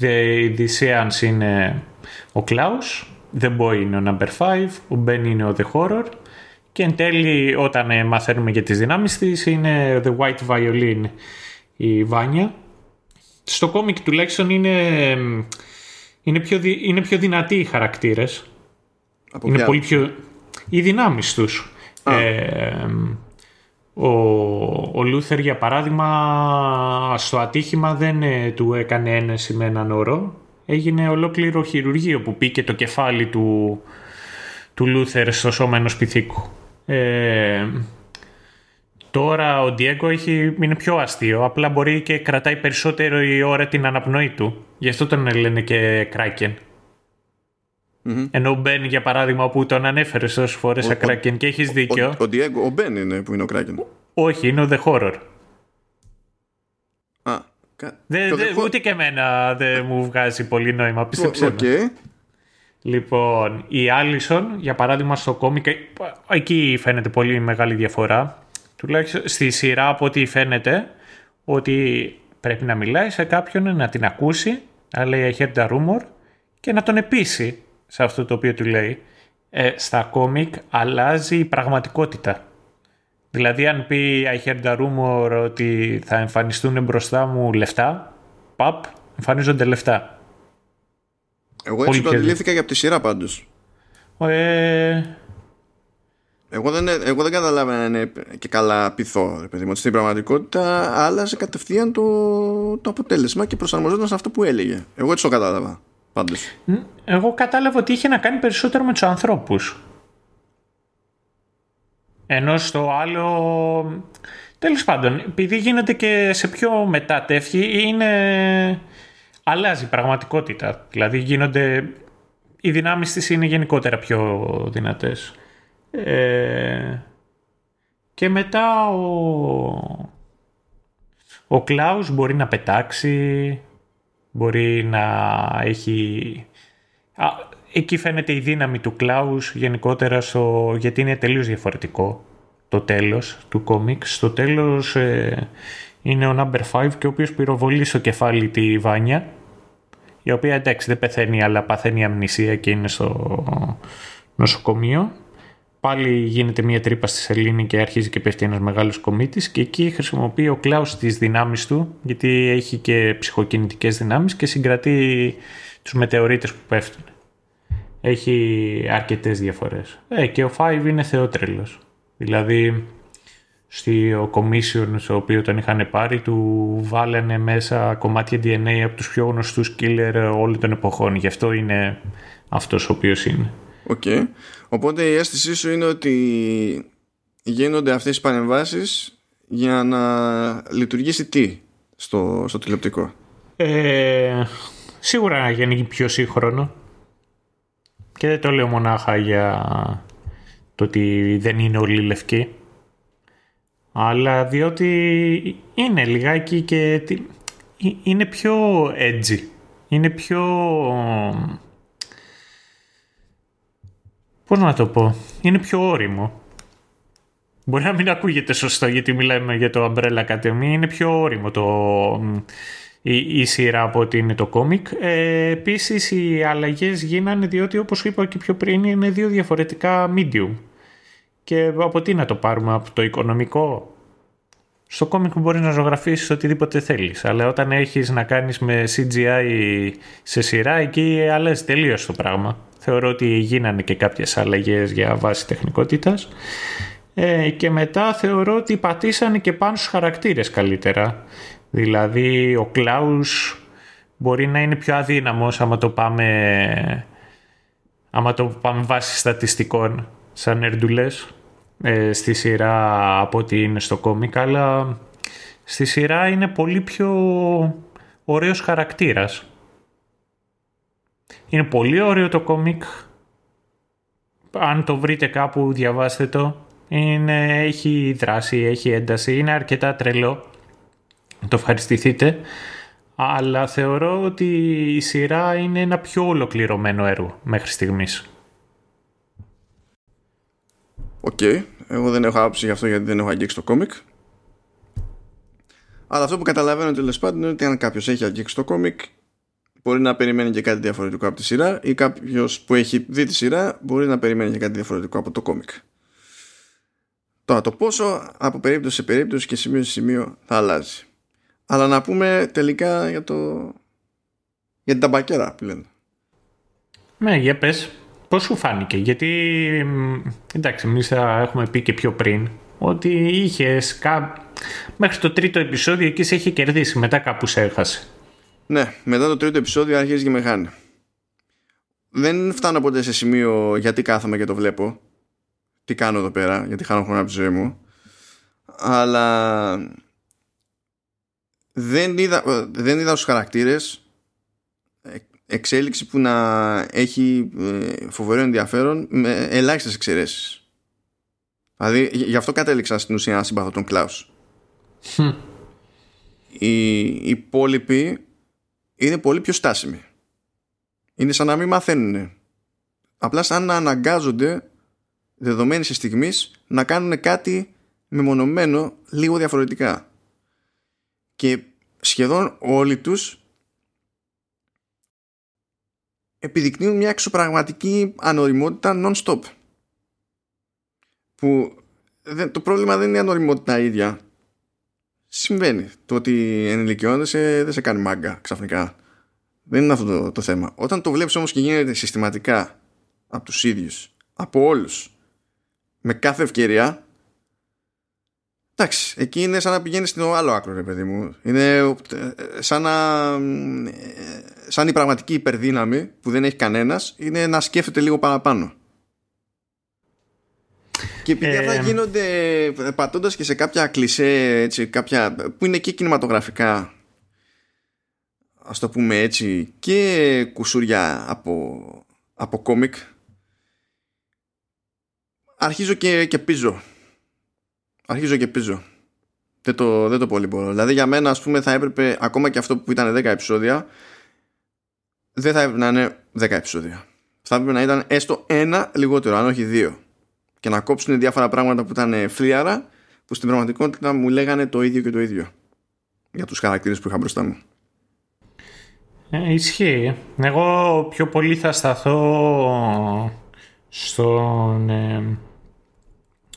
The, The Seance είναι ο Klaus, The Boy είναι ο Number five, ο Ben είναι ο The Horror και εν τέλει όταν μαθαίνουμε για τις δυνάμεις της είναι The White Violin η Vanya. Στο κόμικ τουλάχιστον είναι, είναι, πιο, δυ, είναι πιο δυνατοί οι χαρακτήρες. Από είναι πολύ πιο... οι δυνάμεις τους. Ε, ο, ο Λούθερ για παράδειγμα στο ατύχημα δεν ε, του έκανε ένεση με έναν όρο. Έγινε ολόκληρο χειρουργείο που πήκε το κεφάλι του, του Λούθερ στο σώμα ενός πυθίκου. Ε, Τώρα ο Ντιέγκο είναι πιο αστείο, απλά μπορεί και κρατάει περισσότερο η ώρα την αναπνοή του. Γι' αυτό τον λένε και Kraken. Mm-hmm. Ενώ ο Μπεν για παράδειγμα που τον ανέφερε τόσες φορές σαν Kraken και έχεις δίκιο. Ο Ντιέγκο, ο Μπεν είναι που είναι ο Kraken. Όχι, είναι ο The Horror. Α, κα... δε, δε, δε, ούτε και εμένα δεν μου βγάζει πολύ νόημα, πίστεψέ με. Λοιπόν, η Allison για παράδειγμα στο κόμικ, εκεί φαίνεται πολύ μεγάλη διαφορά. Τουλάχιστον στη σειρά από ό,τι φαίνεται ότι πρέπει να μιλάει σε κάποιον, να την ακούσει, να λέει I heard the rumor και να τον επείσει σε αυτό το οποίο του λέει. Ε, στα κόμικ αλλάζει η πραγματικότητα. Δηλαδή αν πει I heard the rumor ότι θα εμφανιστούν μπροστά μου λεφτά, παπ, εμφανίζονται λεφτά. Εγώ έτσι το αντιλήφθηκα και από τη σειρά πάντως. Ε... Εγώ δεν, εγώ δεν καταλάβαινα να είναι και καλά πειθό. Στην πραγματικότητα άλλαζε κατευθείαν το, το αποτέλεσμα και προσαρμοζόταν σε αυτό που έλεγε. Εγώ έτσι το κατάλαβα πάντως. Εγώ κατάλαβα ότι είχε να κάνει περισσότερο με τους ανθρώπους. Ενώ στο άλλο... Τέλος πάντων, επειδή γίνεται και σε πιο μετά τεύχη, είναι... αλλάζει η πραγματικότητα. Δηλαδή γίνονται... οι δυνάμεις της είναι γενικότερα πιο δυνατές. Ε, και μετά ο ο Κλάους μπορεί να πετάξει, μπορεί να έχει α, εκεί φαίνεται η δύναμη του Κλάους γενικότερα στο, γιατί είναι τελείως διαφορετικό το τέλος του κόμικς. Στο τέλος ε, είναι ο Number five και ο οποίος πυροβολεί στο κεφάλι τη Βάνια, η οποία εντάξει δεν πεθαίνει αλλά παθαίνει αμνησία και είναι στο νοσοκομείο. Πάλι γίνεται μια τρύπα στη σελήνη και αρχίζει και πέφτει ένας μεγάλος κομίτης και εκεί χρησιμοποιεί ο Κλάους τις δυνάμεις του, γιατί έχει και ψυχοκινητικές δυνάμεις και συγκρατεί τους μετεωρίτες που πέφτουν. Έχει αρκετές διαφορές. Ε, και ο Φάιβ είναι θεότρελος. Δηλαδή στο commission στο οποίο τον είχαν πάρει του βάλανε μέσα κομμάτια ντι εν έι από τους πιο γνωστούς killer όλων των εποχών. Γι' αυτό είναι αυτός ο οποίος είναι. Okay. Οπότε η αίσθησή σου είναι ότι γίνονται αυτές οι παρεμβάσεις για να λειτουργήσει τι στο, στο τηλεοπτικό. Ε, σίγουρα να γίνει πιο σύγχρονο και δεν το λέω μονάχα για το ότι δεν είναι όλοι λευκοί, αλλά διότι είναι λιγάκι και είναι πιο edgy, είναι πιο... Πώς να το πω, είναι πιο όριμο. Μπορεί να μην ακούγεται σωστό γιατί μιλάμε για το Umbrella Academy. Είναι πιο όριμο το, η, η σειρά από ότι είναι το κόμικ. Ε, επίσης οι αλλαγές γίνανε διότι όπως είπα και πιο πριν είναι δύο διαφορετικά medium. Και από τι να το πάρουμε, από το οικονομικό, Στο κόμικ μπορείς να ζωγραφίσεις οτιδήποτε θέλεις, αλλά όταν έχεις να κάνεις με σι τζι άι σε σειρά, εκεί αλλάζει τελείως το πράγμα. Θεωρώ ότι γίνανε και κάποιες αλλαγές για βάση τεχνικότητας. Ε, και μετά θεωρώ ότι πατήσανε και πάνω στους χαρακτήρες καλύτερα. Δηλαδή ο Κλάους μπορεί να είναι πιο αδύναμος άμα το πάμε, άμα το πάμε βάσει στατιστικών σαν νερντουλές ε, στη σειρά από ότι είναι στο κόμικ, αλλά στη σειρά είναι πολύ πιο ωραίος χαρακτήρας. Είναι πολύ ωραίο το κόμικ, αν το βρείτε κάπου διαβάστε το. Είναι, έχει δράση, έχει ένταση, είναι αρκετά τρελό, το ευχαριστηθείτε, αλλά θεωρώ ότι η σειρά είναι ένα πιο ολοκληρωμένο έργο μέχρι στιγμής. Οκ, okay. Εγώ δεν έχω άποψη γι' αυτό, γιατί δεν έχω αγγίξει το κόμικ, αλλά αυτό που καταλαβαίνω τέλος πάντων είναι ότι αν κάποιος έχει αγγίξει το κόμικ μπορεί να περιμένει και κάτι διαφορετικό από τη σειρά, ή κάποιος που έχει δει τη σειρά μπορεί να περιμένει και κάτι διαφορετικό από το κόμικ. Τώρα το πόσο από περίπτωση σε περίπτωση και σημείο σε σημείο θα αλλάζει. Αλλά να πούμε τελικά για, το... για την ταμπακέρα που λένε. Ναι, για πες. Πώς σου φάνηκε? Γιατί εντάξει, εμείς θα έχουμε πει και πιο πριν ότι είχες κά... μέχρι το τρίτο επεισόδιο εκεί σε είχε κερδίσει, μετά κάπου σε έχασε. Ναι, μετά το τρίτο επεισόδιο αρχίζει και με χάνει. Δεν φτάνω ποτέ σε σημείο γιατί κάθομαι και το βλέπω, τι κάνω εδώ πέρα, γιατί χάνω χρόνο από τη ζωή μου. Αλλά δεν είδα, δεν είδα στους χαρακτήρες εξέλιξη που να έχει φοβερό ενδιαφέρον, με ελάχιστες εξαιρέσεις. Δηλαδή γι' αυτό κατέληξα στην ουσία να συμπαθώ τον Κλάους. Οι υπόλοιποι είναι πολύ πιο στάσιμοι. Είναι σαν να μην μαθαίνουν, απλά σαν να αναγκάζονται δεδομένης της στιγμής να κάνουν κάτι μεμονωμένο, λίγο διαφορετικά. Και σχεδόν όλοι τους επιδεικνύουν μια εξωπραγματική ανοριμότητα non-stop. Που δεν, το πρόβλημα δεν είναι η ανοριμότητα ίδια. Συμβαίνει. Το ότι ενηλικιώνεσαι δεν σε κάνει μάγκα ξαφνικά. Δεν είναι αυτό το, το θέμα. Όταν το βλέπεις όμως και γίνεται συστηματικά από τους ίδιους, από όλους, με κάθε ευκαιρία, εντάξει, εκεί είναι σαν να πηγαίνει στο άλλο άκρο, ρε παιδί μου. Είναι σαν να, σαν η πραγματική υπερδύναμη που δεν έχει κανένας, είναι να σκέφτεται λίγο παραπάνω. Και επειδή ε... αυτά γίνονται πατώντας και σε κάποια κλισέ, έτσι, κάποια, που είναι και κινηματογραφικά, ας το πούμε έτσι, και κουσούρια από, από κόμικ, αρχίζω και, και πίζω. Αρχίζω και πίζω. Δεν το, δεν το πολύ μπορώ. Δηλαδή για μένα, ας πούμε, θα έπρεπε ακόμα και αυτό που ήταν δέκα επεισόδια, δεν θα έπρεπε να είναι δέκα επεισόδια. Θα έπρεπε να ήταν έστω ένα λιγότερο, αν όχι δύο. Και να κόψουν διάφορα πράγματα που ήταν φλίαρα, που στην πραγματικότητα μου λέγανε το ίδιο και το ίδιο για τους χαρακτήρες που είχα μπροστά μου. Ε, ισχύει. Εγώ πιο πολύ θα σταθώ στον ε,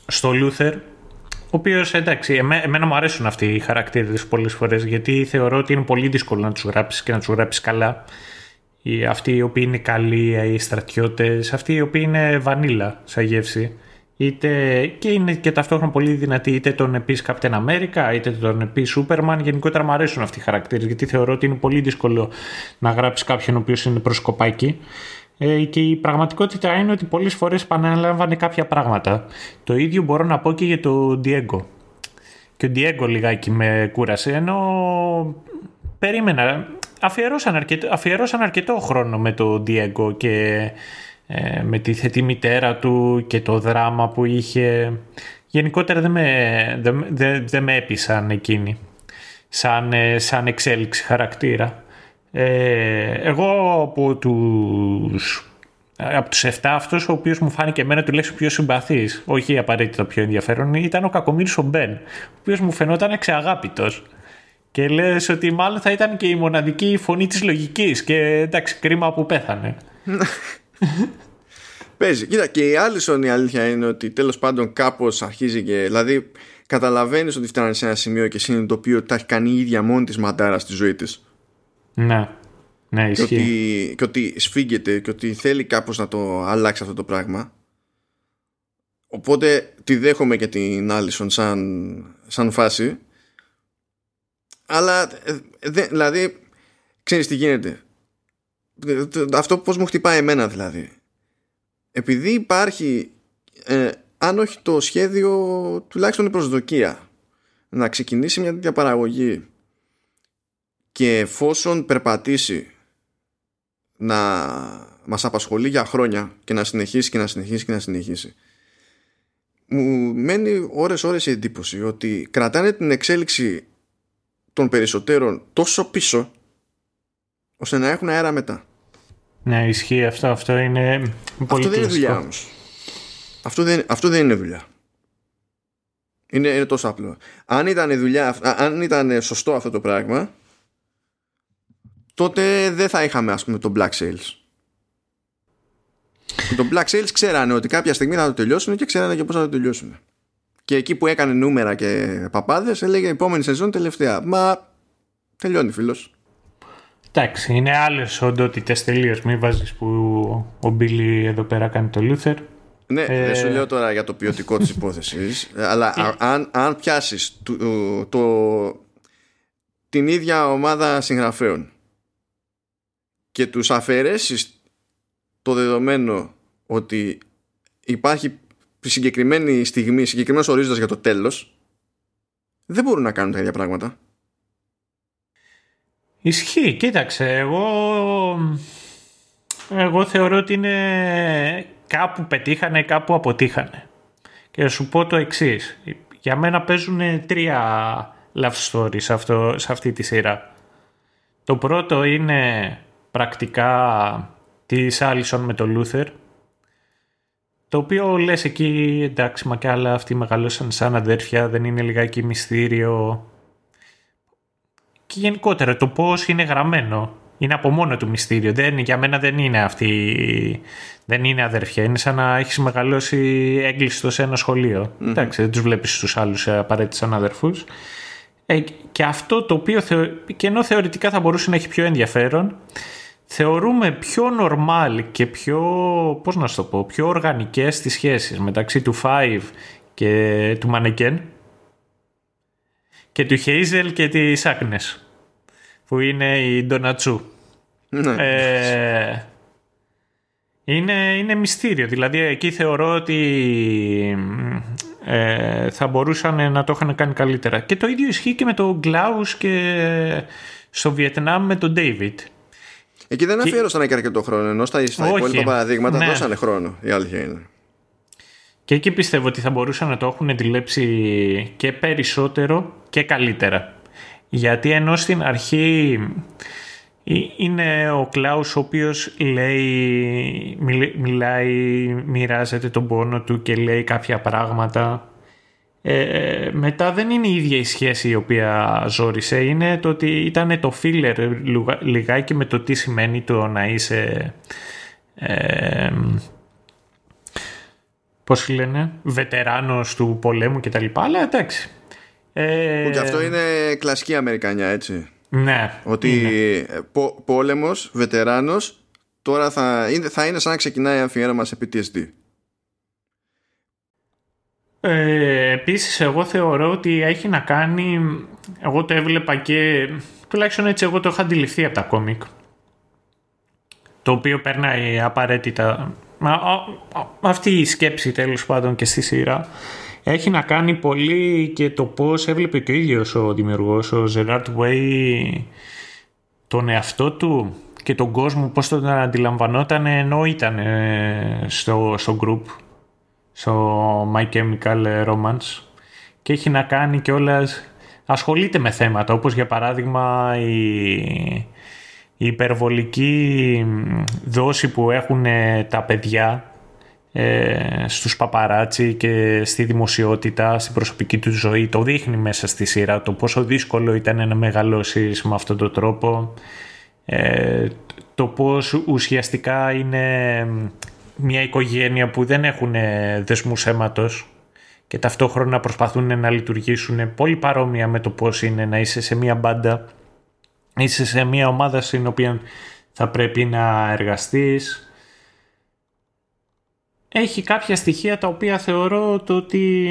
στο Λούθερ, ο οποίος, εντάξει, εμέ, εμένα μου αρέσουν αυτοί οι χαρακτήρες πολλές φορές, γιατί θεωρώ ότι είναι πολύ δύσκολο να τους γράψεις και να τους γράψεις καλά. Οι, αυτοί οι οποίοι είναι καλοί, οι στρατιώτες, αυτοί οι οποίοι είναι βανίλα σαν γεύση, είτε, και είναι και ταυτόχρονα πολύ δυνατοί, είτε τον επί Captain America, είτε τον επί Superman. Γενικότερα μου αρέσουν αυτοί οι χαρακτήρες, γιατί θεωρώ ότι είναι πολύ δύσκολο να γράψεις κάποιον ο οποίος είναι προσκοπάκι. Και η πραγματικότητα είναι ότι πολλές φορές επανέλαμβανε κάποια πράγματα. Το ίδιο μπορώ να πω και για τον Diego. Και ο Diego λιγάκι με κούρασε, ενώ περίμενα, αφιερώσαν αρκετό, αφιερώσαν αρκετό χρόνο με τον Diego και ε, με τη θετή μητέρα του και το δράμα που είχε. Γενικότερα δεν με, δεν, δεν, δεν με έπεισαν εκείνοι σαν, σαν εξέλιξη χαρακτήρα. Εγώ από τους, από τους επτά αυτούς, ο οποίος μου φάνηκε εμένα τουλάχιστον πιο συμπαθής, όχι απαραίτητα πιο ενδιαφέρον, ήταν ο κακομοίρης ο Μπεν, ο οποίος μου φαινόταν εξαγάπητος. Και λες ότι μάλλον θα ήταν και η μοναδική φωνή της λογικής. Και εντάξει, κρίμα που πέθανε. Παίζει. Κοίτα, και η Άλισον, η αλήθεια είναι ότι τέλος πάντων κάπως αρχίζει και, δηλαδή καταλαβαίνεις ότι φτάνει σε ένα σημείο και συνειδητοποιεί ότι τα έχει κάνει η ίδια μόνη της μαντάρα στη ζωή της. Ναι. Ναι, και ότι, και ότι σφίγγεται και ότι θέλει κάπως να το αλλάξει αυτό το πράγμα. Οπότε τη δέχομαι και την Άλισον σαν, σαν φάση. Αλλά δε, δηλαδή ξέρεις τι γίνεται. Αυτό πώς μου χτυπάει εμένα δηλαδή. Επειδή υπάρχει ε, αν όχι το σχέδιο, τουλάχιστον η προσδοκία να ξεκινήσει μια τέτοια παραγωγή και εφόσον περπατήσει να μας απασχολεί για χρόνια και να συνεχίσει και να συνεχίσει και να συνεχίσει, μου μένει ώρες ώρες η εντύπωση ότι κρατάνε την εξέλιξη των περισσότερων τόσο πίσω ώστε να έχουν αέρα μετά. Ναι, ισχύει αυτό. Αυτό είναι πολύ κλασικό. Αυτό δεν είναι δουλειά όμως. Αυτό δεν, αυτό δεν είναι δουλειά. Είναι, είναι τόσο απλό. Αν ήταν, δουλειά, αν ήταν σωστό αυτό το πράγμα, τότε δεν θα είχαμε ας πούμε τον Black Sails. Τον Black Sails ξέρανε ότι κάποια στιγμή θα το τελειώσουν και ξέρανε και πώς θα το τελειώσουν. Και εκεί που έκανε νούμερα και παπάδες έλεγε επόμενη σεζόν τελευταία. Μα τελειώνει φίλος. Εντάξει, είναι άλλες οντότητες τελείως. Μην βάζεις που ο Μπίλι εδώ πέρα κάνει το Λούθερ. Ναι, ε... δεν σου λέω τώρα για το ποιοτικό της υπόθεσης. Αλλά αν, αν πιάσεις το, το, την ίδια ομάδα συγγραφέων και τους αφαιρέσεις το δεδομένο ότι υπάρχει συγκεκριμένη στιγμή, συγκεκριμένος ορίζοντας για το τέλος, δεν μπορούν να κάνουν τα ίδια πράγματα. Ισχύει, κοίταξε, εγώ, εγώ θεωρώ ότι είναι κάπου πετύχανε, κάπου αποτύχανε. Και θα σου πω το εξής. Για μένα παίζουν τρία love stories σε, αυτό, σε αυτή τη σειρά. Το πρώτο είναι πρακτικά της Άλισον με τον Λούθερ, το οποίο λες εκεί εντάξει μα κι άλλα αυτοί μεγαλώσαν σαν αδέρφια, δεν είναι λιγάκι μυστήριο? Και γενικότερα το πώς είναι γραμμένο είναι από μόνο του μυστήριο. Δεν, για μένα δεν είναι αυτή, δεν είναι αδέρφια, είναι σαν να έχεις μεγαλώσει έγκλειστο σε ένα σχολείο. Mm-hmm. Εντάξει, δεν τους βλέπεις τους άλλους απαραίτητες σαν αδερφούς. Ε, και αυτό το οποίο θεω... και ενώ θεωρητικά θα μπορούσε να έχει πιο ενδιαφέρον, θεωρούμε πιο normal και πιο, πώς να σου το πω, πιο οργανικές τις σχέσεις μεταξύ του Five και του Mannequin και του Hazel και της Agnes που είναι η Ντονατσού. Ναι. Ε, είναι, είναι μυστήριο. Δηλαδή εκεί θεωρώ ότι ε, θα μπορούσαν να το είχαν κάνει καλύτερα. Και το ίδιο ισχύει και με τον Klaus και στο Βιετνάμ με τον David. Εκεί δεν αφιέρωσαν και αρκετό χρόνο, ενώ στα υπόλοιπα παραδείγματα ναι. δώσανε χρόνο, η αλήθεια είναι. Και εκεί πιστεύω ότι θα μπορούσαν να το έχουν τηλέψει και περισσότερο και καλύτερα. Γιατί ενώ στην αρχή είναι ο Κλάους ο οποίος λέει, μιλάει, μοιράζεται τον πόνο του και λέει κάποια πράγματα. Ε, μετά δεν είναι η ίδια η σχέση η οποία ζόρισε. Είναι το ότι ήταν το filler λιγάκι με το τι σημαίνει το να είσαι ε, πώς λένε, βετεράνος του πολέμου και τα λοιπά. Αλλά εντάξει ε, και αυτό είναι κλασική Αμερικανιά, έτσι? Ναι. Ότι πο, πόλεμος, βετεράνος. Τώρα θα είναι, θα είναι σαν να ξεκινάει αφιέρωμα σε πι τι ες ντι. Ε, επίσης εγώ θεωρώ ότι έχει να κάνει, εγώ το έβλεπα και τουλάχιστον έτσι εγώ το είχα αντιληφθεί από τα κόμικ, το οποίο περνάει απαραίτητα α, α, α, αυτή η σκέψη τέλος πάντων και στη σειρά έχει να κάνει πολύ και το πώς έβλεπε και ο ίδιος ο δημιουργός ο Gerard Way τον εαυτό του και τον κόσμο, πώς τον αντιλαμβανόταν ενώ ήταν ε, στο, στο group, στο My Chemical Romance, και έχει να κάνει κιόλας, ασχολείται με θέματα όπως για παράδειγμα η, η υπερβολική δόση που έχουν τα παιδιά ε, στους παπαράτσι και στη δημοσιότητα, στην προσωπική του ζωή. Το δείχνει μέσα στη σειρά το πόσο δύσκολο ήταν να μεγαλώσεις με αυτόν τον τρόπο, ε, το πώς ουσιαστικά είναι μια οικογένεια που δεν έχουν δεσμούς αίματος και ταυτόχρονα προσπαθούν να λειτουργήσουν πολύ παρόμοια με το πώς είναι να είσαι σε μια μπάντα, είσαι σε μια ομάδα στην οποία θα πρέπει να εργαστείς. Έχει κάποια στοιχεία τα οποία θεωρώ το ότι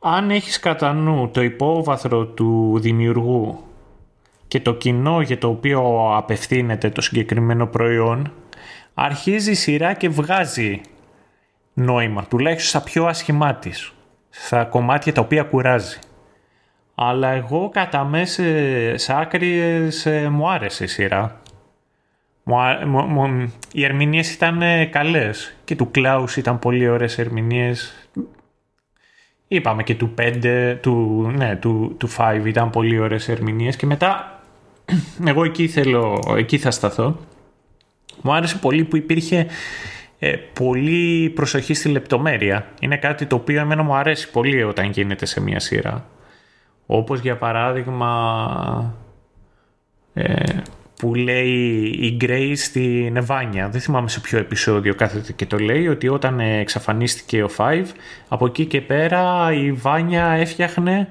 αν έχεις κατά νου το υπόβαθρο του δημιουργού και το κοινό για το οποίο απευθύνεται το συγκεκριμένο προϊόν, αρχίζει η σειρά και βγάζει νόημα, τουλάχιστον στα πιο ασχημά της, στα κομμάτια τα οποία κουράζει. Αλλά εγώ κατά μέσες άκρες μου άρεσε η σειρά. Μου, μου, οι ερμηνείες ήταν καλές και του Κλάους ήταν πολύ ωραίες ερμηνείες. Είπαμε και του πέντε, του, ναι, του, του πέντε ήταν πολύ ωραίες ερμηνείες και μετά εγώ εκεί, θέλω, εκεί θα σταθώ. Μου άρεσε πολύ που υπήρχε ε, πολύ προσοχή στη λεπτομέρεια. Είναι κάτι το οποίο εμένα μου αρέσει πολύ όταν γίνεται σε μια σειρά. Όπως για παράδειγμα ε, που λέει η Grey στην Νεβάνια. Δεν θυμάμαι σε ποιο επεισόδιο κάθεται και το λέει ότι όταν εξαφανίστηκε ο Five, από εκεί και πέρα η Βάνια έφτιαχνε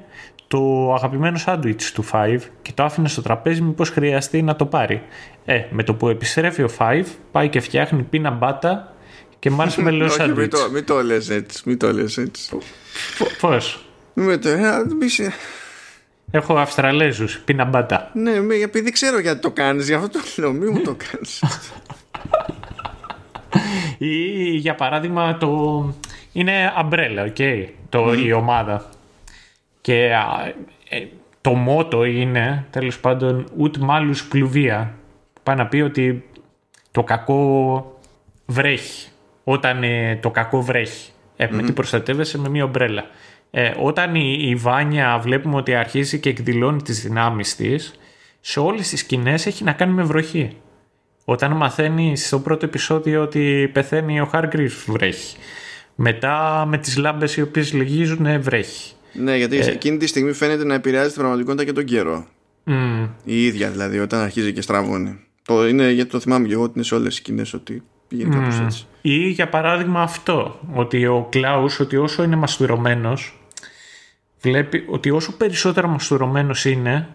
το αγαπημένο σάντουιτς του Five και το άφηνε στο τραπέζι μήπως χρειαστεί να το πάρει. Ε, με το που επιστρέφει ο Five πάει και φτιάχνει πίνα μπάτα και μάλιστα με λέω σάντουιτς. Μην το λες έτσι, μην το λες έτσι. Πώς? Έχω Αυστραλέζους, πίνα μπάτα. Ναι, επειδή ξέρω γιατί το κάνεις, γι' αυτό το λέω, μη μου το κάνεις. Ή για παράδειγμα το... είναι αμπρέλα, οκ, okay, mm. η ομάδα. Και α, ε, το μότο είναι, τέλος πάντων, ούτ μάλους πλουβία. Πάει να πει ότι το κακό βρέχει. Όταν ε, το κακό βρέχει, ε, mm-hmm. με τι προστατεύεσαι? Με μία ομπρέλα. Ε, όταν η, η Βάνια βλέπουμε ότι αρχίζει και εκδηλώνει τις δυνάμεις της, σε όλες τις σκηνές έχει να κάνει με βροχή. Όταν μαθαίνει στο πρώτο επεισόδιο ότι πεθαίνει ο Χάργκριβς, βρέχει. Μετά με τις λάμπες οι οποίες λυγίζουν, βρέχει. Ναι, γιατί ε, εκείνη τη στιγμή φαίνεται να επηρεάζει την πραγματικότητα και τον καιρό. Mm. Η ίδια δηλαδή, όταν αρχίζει και στραβώνει. Το είναι, γιατί το θυμάμαι και εγώ ότι είναι σε όλες τις σκηνές ότι πηγαίνει κάπως mm. έτσι. Ή για παράδειγμα αυτό, ότι ο Κλάους, ότι όσο είναι μαστουρωμένος, βλέπει ότι όσο περισσότερο μαστουρωμένος είναι,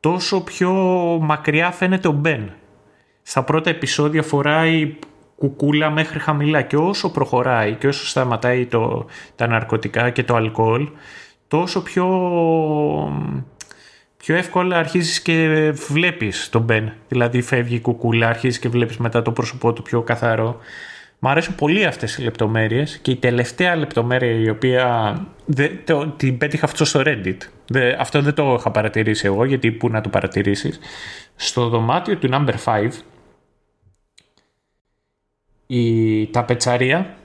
τόσο πιο μακριά φαίνεται ο Μπεν. Στα πρώτα επεισόδια φοράει κουκούλα μέχρι χαμηλά και όσο προχωράει και όσο σταματάει το, τα ναρκωτικά και το αλκοόλ, τόσο πιο, πιο εύκολα αρχίζεις και βλέπεις τον Μπεν. Δηλαδή φεύγει η κουκούλα, αρχίζεις και βλέπεις μετά το πρόσωπό του πιο καθαρό. Μ' αρέσουν πολύ αυτές οι λεπτομέρειες και η τελευταία λεπτομέρεια η οποία δε, το, την πέτυχα αυτό στο Reddit. Δε, αυτό δεν το είχα παρατηρήσει εγώ, γιατί πού να το παρατηρήσεις. Στο δωμάτιο του Number πέντε η ταπετσαρία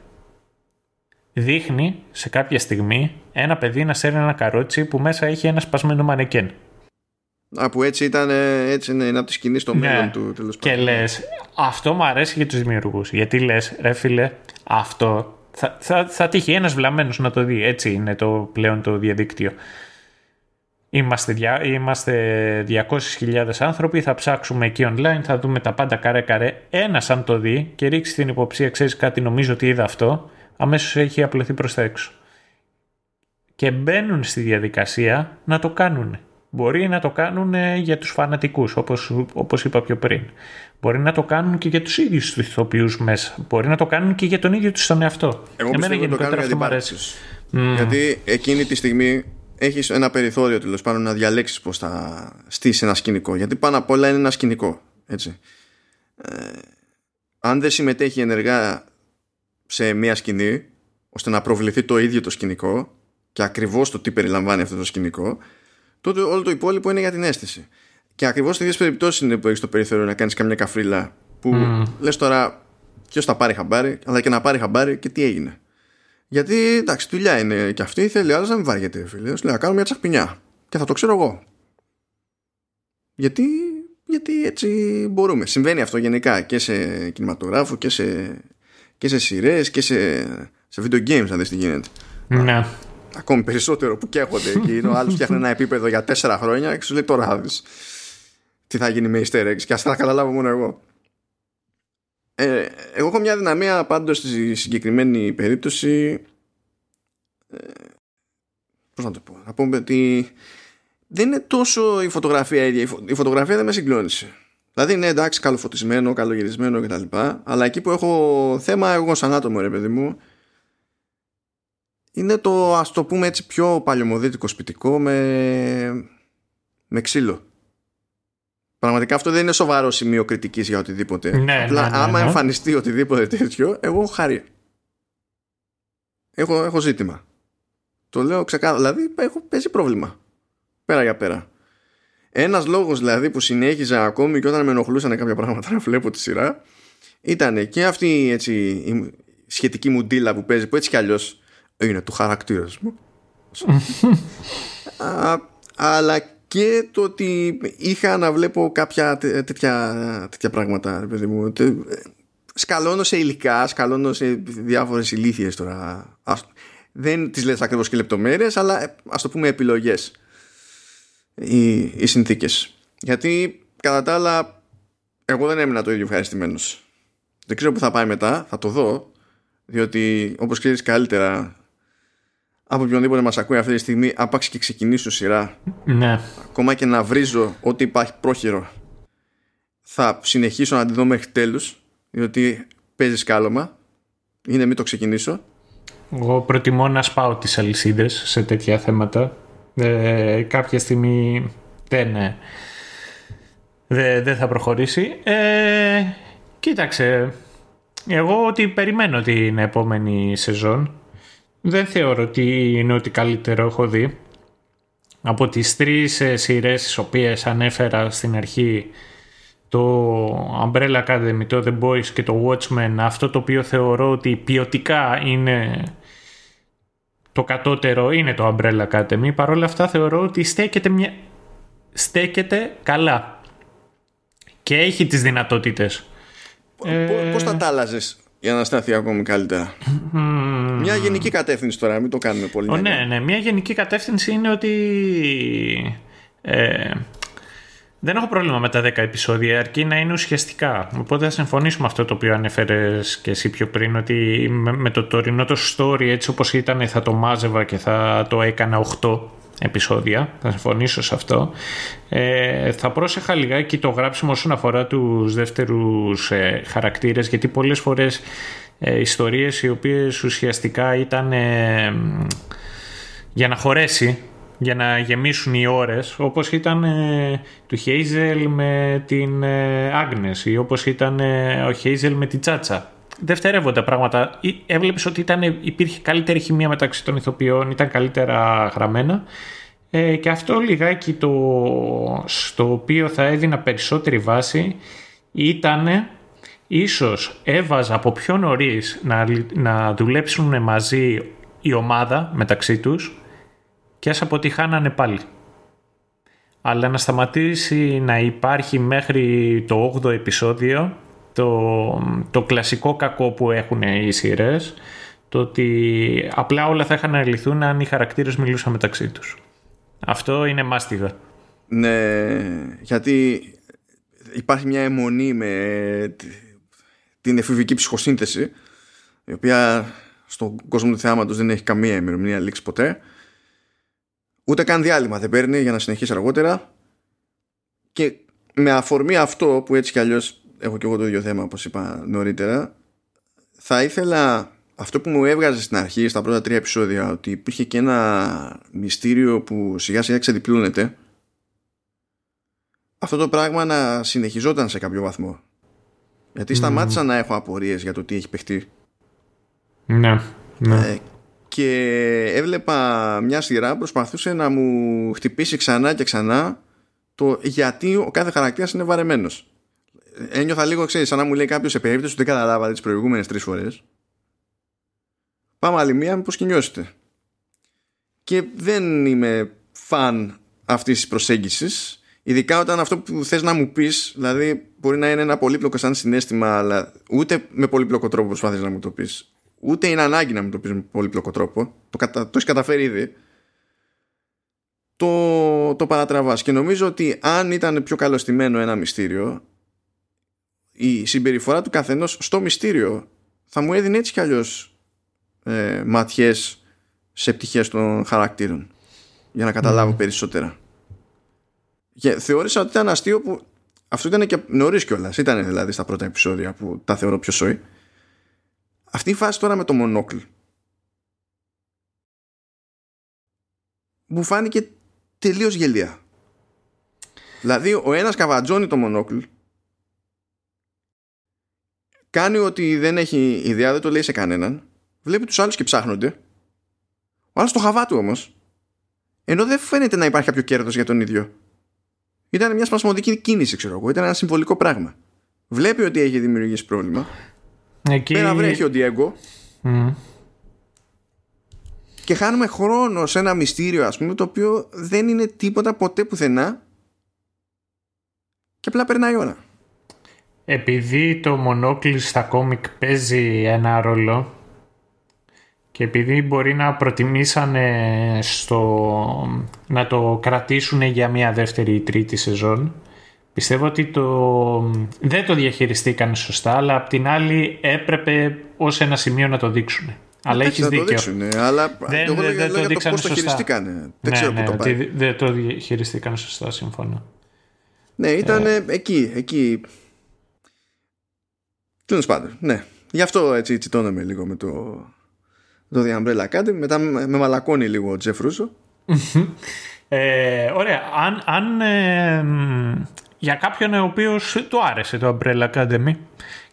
δείχνει σε κάποια στιγμή ένα παιδί να σέρνει ένα καρότσι που μέσα έχει ένα σπασμένο μανεκέν. Α, που έτσι ήταν, έτσι είναι, είναι από τη σκηνή στο ναι. μέλλον του, τέλος πάντων. Και λες, αυτό μου αρέσει για τους δημιουργούς. Γιατί λες, ρε φίλε, αυτό θα, θα, θα τύχει ένας βλαμμένος να το δει. Έτσι είναι το, πλέον το διαδίκτυο. Είμαστε, είμαστε διακόσιες χιλιάδες άνθρωποι, θα ψάξουμε εκεί online, θα δούμε τα πάντα καρέ καρέ. Ένας αν το δει και ρίξει την υποψία, ξέρεις κάτι, νομίζω ότι είδα αυτό, αμέσως έχει απλωθεί προς τα έξω. Και μπαίνουν στη διαδικασία να το κάνουν. Μπορεί να το κάνουν για τους φανατικούς, όπως, όπως είπα πιο πριν. Μπορεί να το κάνουν και για τους ίδιους τους ηθοποιούς μέσα. Μπορεί να το κάνουν και για τον ίδιο τους τον εαυτό. Εγώ Εμένα γενικότερα αυτό μου αρέσει. Mm. Γιατί εκείνη τη στιγμή έχεις ένα περιθώριο, τέλος πάντων, να διαλέξεις πώς θα στήσεις ένα σκηνικό. Γιατί πάνω απ' όλα είναι ένα σκηνικό. Έτσι. Ε, αν δεν συμμετέχει ενεργά σε μια σκηνή, ώστε να προβληθεί το ίδιο το σκηνικό και ακριβώς το τι περιλαμβάνει αυτό το σκηνικό, τότε όλο το υπόλοιπο είναι για την αίσθηση. Και ακριβώς στις ίδιες περιπτώσεις είναι που έχεις το περιθώριο να κάνεις καμιά καφρίλα που mm. λες τώρα ποιος θα πάρει χαμπάρι, αλλά και να πάρει χαμπάρι και τι έγινε. Γιατί εντάξει, δουλειά είναι και αυτή, θέλει άλλος να μην βαριέται, φίλε. Λέω να κάνω μια τσαχπινιά και θα το ξέρω εγώ. Γιατί, γιατί έτσι μπορούμε. Συμβαίνει αυτό γενικά και σε κινηματογράφο και σε, και σε σειρές και σε, σε video games, να δεις τι γίνεται. Ναι. Ακόμη περισσότερο που καίγονται εκεί. Ο άλλος φτιάχνει ένα επίπεδο για τέσσερα χρόνια και σου λέει τώρα δεις τι θα γίνει με easter eggs και ας θα καταλάβω μόνο εγώ. Ε, εγώ έχω μια δυναμία πάντως στη συγκεκριμένη περίπτωση πώς να το πω, να πούμε ότι δεν είναι τόσο η φωτογραφία ίδια. Η, φω... η φωτογραφία δεν με συγκλώνησε. Δηλαδή είναι εντάξει, καλοφωτισμένο, καλογυρισμένο κτλ. Αλλά εκεί που έχω θέμα εγώ σαν άτομο, ρε παιδί μου, είναι το, ας το πούμε έτσι, πιο παλαιομοδίτικο σπιτικό με, με ξύλο. Πραγματικά αυτό δεν είναι σοβαρό σημείο κριτικής για οτιδήποτε. Ναι, απλά ναι, ναι, άμα ναι. εμφανιστεί οτιδήποτε τέτοιο, εγώ χάρη. Έχω, έχω ζήτημα. Το λέω ξεκάθαρα. Δηλαδή έχω παίζει πρόβλημα. Πέρα για πέρα. Ένας λόγος δηλαδή που συνέχιζα ακόμη και όταν με ενοχλούσαν κάποια πράγματα να βλέπω τη σειρά, ήταν και αυτή έτσι, η σχετική μου ντύλα που παίζει, που έτσι κι αλλιώς είναι του χαρακτήρα μου. Α, αλλά και το ότι είχα να βλέπω κάποια τέ, τέτοια, τέτοια πράγματα, ρε παιδί μου. Τε, σκαλώνω σε υλικά, σκαλώνω σε διάφορες ηλίθιες τώρα. Ας, δεν τις λες ακριβώς και λεπτομέρειες, αλλά ας το πούμε επιλογές. Οι, οι συνθήκες. Γιατί κατά τα άλλα εγώ δεν έμεινα το ίδιο ευχαριστημένος. Δεν ξέρω που θα πάει μετά, θα το δω, διότι όπως ξέρεις καλύτερα από οποιονδήποτε μας ακούει αυτή τη στιγμή, άπαξ και ξεκινήσω σειρά, ναι. ακόμα και να βρίζω ό,τι υπάρχει πρόχειρο, θα συνεχίσω να τη δω μέχρι τέλους, διότι παίζει σκάλωμα. Είναι μην το ξεκινήσω. Εγώ προτιμώ να σπάω τις αλυσίδες σε τέτοια θέματα. Ε, κάποια στιγμή δεν, δεν, δεν θα προχωρήσει. ε, Κοίταξε, εγώ ότι περιμένω την επόμενη σεζόν. Δεν θεωρώ ότι είναι ότι καλύτερο έχω δει. Από τις τρεις σειρές τις οποίες ανέφερα στην αρχή, το Umbrella Academy, το The Boys και το Watchmen, αυτό το οποίο θεωρώ ότι ποιοτικά είναι το κατώτερο είναι το Umbrella Academy. Παρ' όλα αυτά θεωρώ ότι στέκεται, μια... στέκεται καλά και έχει τις δυνατότητες. Π, ε... Πώς θα τα άλλαζες για να σταθεί ακόμη καλύτερα? Mm. Μια γενική κατεύθυνση τώρα, μην το κάνουμε πολύ. Oh, ναι, ναι, μια γενική κατεύθυνση είναι ότι ε... δεν έχω πρόβλημα με τα δέκα επεισόδια, αρκεί να είναι ουσιαστικά. Οπότε θα συμφωνήσουμε αυτό το οποίο ανέφερες και εσύ πιο πριν, ότι με το τωρινό το story έτσι όπως ήταν θα το μάζευα και θα το έκανα οκτώ επεισόδια. Θα συμφωνήσω σε αυτό. Ε, θα πρόσεχα λιγάκι το γράψιμο όσον αφορά τους δεύτερους ε, χαρακτήρες, γιατί πολλές φορές ε, ιστορίες οι οποίες ουσιαστικά ήταν ε, ε, για να χωρέσει, για να γεμίσουν οι ώρες, όπως ήταν ε, του Χέιζελ με την Άγνες, ή όπως ήταν ε, ο Χέιζελ με την Τσάτσα. Δευτερεύοντα πράγματα. Έβλεπες ότι ήταν, υπήρχε καλύτερη χημεία μεταξύ των ηθοποιών, ήταν καλύτερα γραμμένα, ε, και αυτό λιγάκι το, στο οποίο θα έδινα περισσότερη βάση ήταν ίσως έβαζα από πιο νωρίς να, να δουλέψουν μαζί η ομάδα μεταξύ τους και ας αποτυχάνανε πάλι. Αλλά να σταματήσει να υπάρχει μέχρι το όγδοο επεισόδιο το, το κλασικό κακό που έχουν οι σειρές, το ότι απλά όλα θα είχαν λυθούν αν οι χαρακτήρες μιλούσαν μεταξύ τους. Αυτό είναι μάστιγα. Ναι, γιατί υπάρχει μια αιμονή με την εφηβική ψυχοσύνθεση, η οποία στον κόσμο του θεάματος δεν έχει καμία ημερομηνία λήξη ποτέ. Ούτε καν διάλειμμα δεν παίρνει για να συνεχίσει αργότερα. Και με αφορμή αυτό που έτσι κι αλλιώς έχω και εγώ το ίδιο θέμα όπως είπα νωρίτερα, θα ήθελα αυτό που μου έβγαζε στην αρχή στα πρώτα τρία επεισόδια, ότι υπήρχε και ένα μυστήριο που σιγά σιγά ξεδιπλούνεται, αυτό το πράγμα να συνεχιζόταν σε κάποιο βαθμό. Γιατί mm. σταμάτησα να έχω απορίες για το τι έχει παιχτεί. Ναι, ναι. Ε, και έβλεπα μια σειρά που προσπαθούσε να μου χτυπήσει ξανά και ξανά το γιατί ο κάθε χαρακτήρας είναι βαρεμένος. Ένιωθα λίγο, ξέρεις, σαν να μου λέει κάποιος σε περίπτωση που δεν καταλάβατε τις προηγούμενες τρεις φορές, πάμε άλλη μία, μήπως και νιώσετε. Και δεν είμαι φαν αυτής της προσέγγισης, ειδικά όταν αυτό που θες να μου πεις, δηλαδή μπορεί να είναι ένα πολύπλοκο σαν συναίσθημα, αλλά ούτε με πολύπλοκο τρόπο προσπάθεις να μου το πεις, ούτε είναι ανάγκη να μου το πεις με πολύπλοκο τρόπο. Το, κατα... το έχεις καταφέρει ήδη. Το, το παρατραβάς. Και νομίζω ότι αν ήταν πιο καλωστημένο ένα μυστήριο, η συμπεριφορά του καθενός στο μυστήριο θα μου έδινε έτσι κι αλλιώς ε, ματιές σε πτυχές των χαρακτήρων για να καταλάβω mm. περισσότερα. Και θεώρησα ότι ήταν αστείο που αυτό ήταν και νωρίς κιόλας. Ήταν δηλαδή στα πρώτα επεισόδια που τα θεωρώ πιο σοή. Αυτή η φάση τώρα με το μονόκλ μου φάνηκε τελείως γελία. Δηλαδή ο ένας καβατζώνει το μονόκλ, κάνει ότι δεν έχει ιδέα, δεν το λέει σε κανέναν, βλέπει τους άλλους και ψάχνονται. Ο άλλος το χαβάτου όμως, ενώ δεν φαίνεται να υπάρχει κάποιο κέρδος για τον ίδιο. Ήταν μια σπασμωδική κίνηση, ξέρω εγώ. Ήταν ένα συμβολικό πράγμα. Βλέπει ότι έχει δημιουργήσει πρόβλημα. Εκεί... Πέρα βρέχει ο Ντιέγκο. Mm. Και χάνουμε χρόνο σε ένα μυστήριο, ας πούμε, το οποίο δεν είναι τίποτα ποτέ πουθενά. Και απλά περνάει η ώρα. Επειδή το μονόκλι στα κόμικ παίζει ένα ρόλο και επειδή μπορεί να προτιμήσανε στο... να το κρατήσουν για μια δεύτερη ή τρίτη σεζόν, πιστεύω ότι το... δεν το διαχειριστήκαν σωστά, αλλά απ' την άλλη έπρεπε ως ένα σημείο να το δείξουν. Αλλά έχεις δίκιο. Δείξουνε, αλλά δεν το, δεν, δεν το δείξανε το σωστά. Δεν ναι, ξέρω ναι, που το πάει. Δεν το διαχειριστήκαν σωστά, συμφωνώ. Ναι, ήταν ε... εκεί, εκεί. Τέλος πάντων, ναι. Γι' αυτό έτσι τσιτώναμε λίγο με το... το The Umbrella Academy. Μετά με μαλακώνει λίγο ο Τζεφ Ρούσο. ε, ωραία. Αν, αν ε, για κάποιον ο οποίος του άρεσε το Umbrella Academy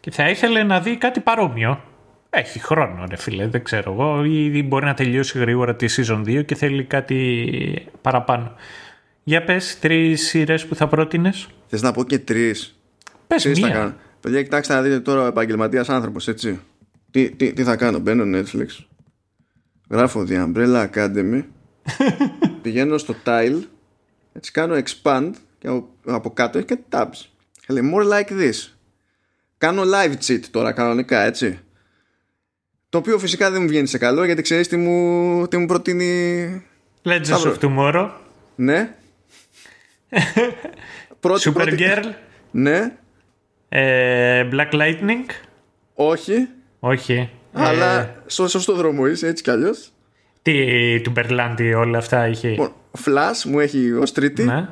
και θα ήθελε να δει κάτι παρόμοιο, έχει χρόνο ρε φίλε, δεν ξέρω εγώ, ή μπορεί να τελειώσει γρήγορα τη season δύο και θέλει κάτι παραπάνω. Για πες τρεις σειρές που θα πρότεινες. Θες να πω και τρεις? Πες τρεις μία. Παιδιά, κοιτάξτε να δείτε τώρα ο επαγγελματίας άνθρωπος, έτσι. Τι, τι, τι θα κάνω, μπαίνω Netflix, γράφω The Umbrella Academy, πηγαίνω στο Tile, έτσι κάνω expand και από κάτω έχει κάτι tabs. Λέει more like this. Κάνω live cheat τώρα κανονικά, έτσι. Το οποίο φυσικά δεν μου βγαίνει σε καλό, γιατί ξέρεις τι μου, τι μου προτείνει. Legends of Tomorrow. Ναι. Πρώτη, Super πρώτη... Girl. Ναι. ε, Black Lightning. Όχι. Όχι. Αλλά ε... στο σωστό δρόμο είσαι, έτσι κι αλλιώς. Τι του Μπερλάντι όλα αυτά είχε. Flash μου έχει ως τρίτη, ναι.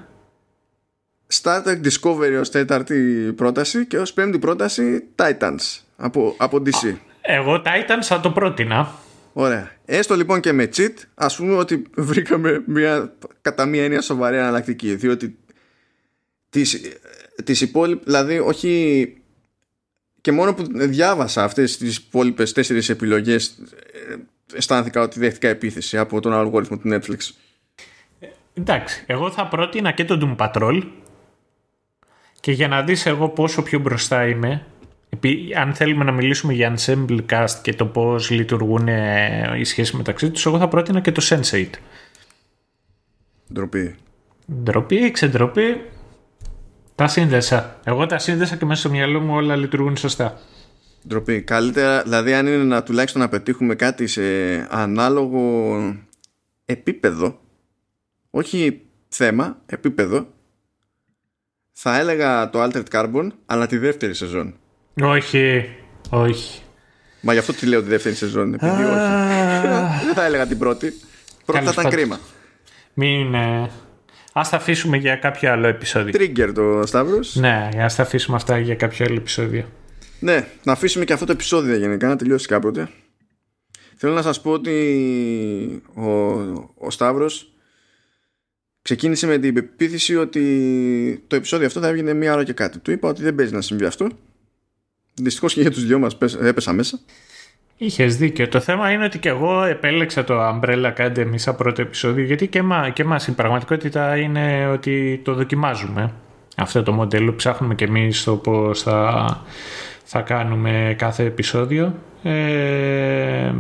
Star Trek Discovery ως τέταρτη πρόταση. Και ως πέμπτη πρόταση Titans από, από ντι σι. Εγώ Titans θα το πρότεινα. Ωραία. Έστω λοιπόν και με cheat, ας πούμε ότι βρήκαμε μια, κατά μία έννοια σοβαρή αναλλακτική. Διότι τις, τις υπόλοιπες, δηλαδή όχι. Και μόνο που διάβασα αυτές τις υπόλοιπες τέσσερις επιλογές, αισθάνθηκα ότι δέχτηκα επίθεση από τον αλγόριθμο του Netflix. Ε, εντάξει. Εγώ θα πρότεινα και τον Doom Patrol. Και για να δεις εγώ πόσο πιο μπροστά είμαι. Αν θέλουμε να μιλήσουμε για ensemble cast και το πώς λειτουργούν οι σχέσεις μεταξύ τους, εγώ θα πρότεινα και το Sense eight. Ντροπή. Ντροπή, ξεντροπή. Τα σύνδεσα. Εγώ τα σύνδεσα και μέσα στο μυαλό μου όλα λειτουργούν σωστά. Ντροπή. Καλύτερα, δηλαδή αν είναι να τουλάχιστον να πετύχουμε κάτι σε ανάλογο επίπεδο, όχι θέμα, επίπεδο, θα έλεγα το Altered Carbon, αλλά τη δεύτερη σεζόν. Όχι, όχι. Μα γι' αυτό τη λέω τη δεύτερη σεζόν, επειδή όχι. Δεν θα έλεγα την πρώτη. Πρώτη θα ήταν κρίμα. Μην... Ας τα αφήσουμε για κάποιο άλλο επεισόδιο. Trigger το Σταύρος. Ναι, ας τα αφήσουμε αυτά για κάποιο άλλο επεισόδιο. Ναι, να αφήσουμε και αυτό το επεισόδιο γενικά, να τελειώσει κάποτε. Θέλω να σας πω ότι ο, ο Σταύρος ξεκίνησε με την πεποίθηση ότι το επεισόδιο αυτό θα έβγαινε μία ώρα και κάτι. Του είπα ότι δεν παίζει να συμβεί αυτό. Δυστυχώς και για τους δυο μας έπεσα μέσα. Είχες δίκιο. Το θέμα είναι ότι και εγώ επέλεξα το Umbrella Academy σαν πρώτο επεισόδιο, γιατί και, εμά, και εμάς η πραγματικότητα είναι ότι το δοκιμάζουμε αυτό το μοντέλο. Ψάχνουμε και εμείς το πώς θα, θα κάνουμε κάθε επεισόδιο. Ε,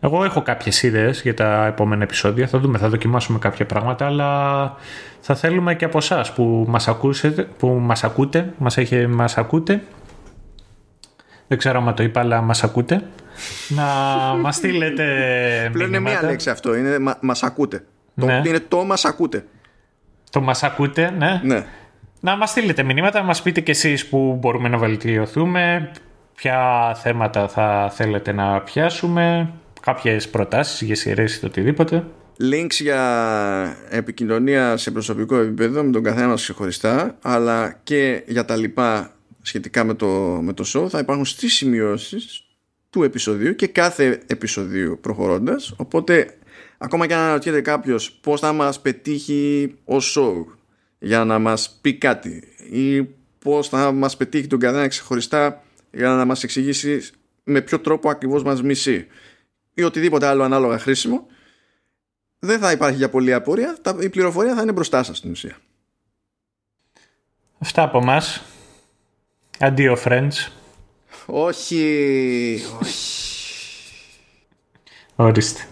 εγώ έχω κάποιες ιδέες για τα επόμενα επεισόδια. Θα δούμε, θα δοκιμάσουμε κάποια πράγματα, αλλά θα θέλουμε και από εσάς που μας ακούσετε, που μας ακούτε, μας, έχει, μας ακούτε. Δεν ξέρω άμα το είπα, αλλά μας ακούτε. Να μας στείλετε μηνύματα. Πλέον είναι μία λέξη αυτό, είναι μα, μας ακούτε. Ναι. Το, είναι το μας ακούτε. Το μας ακούτε, ναι. ναι. Να μας στείλετε μηνύματα, να μας πείτε κι εσείς που μπορούμε να βελτιωθούμε, ποια θέματα θα θέλετε να πιάσουμε. κάποιες προτάσεις για σειρές ή το οτιδήποτε. Links για επικοινωνία σε προσωπικό επίπεδο με τον καθένα μας ξεχωριστά, αλλά και για τα λοιπά σχετικά με το, με το show θα υπάρχουν στις σημειώσεις του επεισοδίου και κάθε επεισοδίου προχωρώντας. Οπότε ακόμα και αν αναρωτιέται κάποιος πώς θα μας πετύχει ως show για να μας πει κάτι ή πώς θα μας πετύχει τον καθένα ξεχωριστά για να μας εξηγήσει με ποιο τρόπο ακριβώς μας μισεί ή οτιδήποτε άλλο ανάλογα χρήσιμο, δεν θα υπάρχει για πολλή απορία. Η πληροφορία θα είναι μπροστά σας στην ουσία. Αυτά από μας. Αντίο friends. Όχι, όχι. Ορίστε.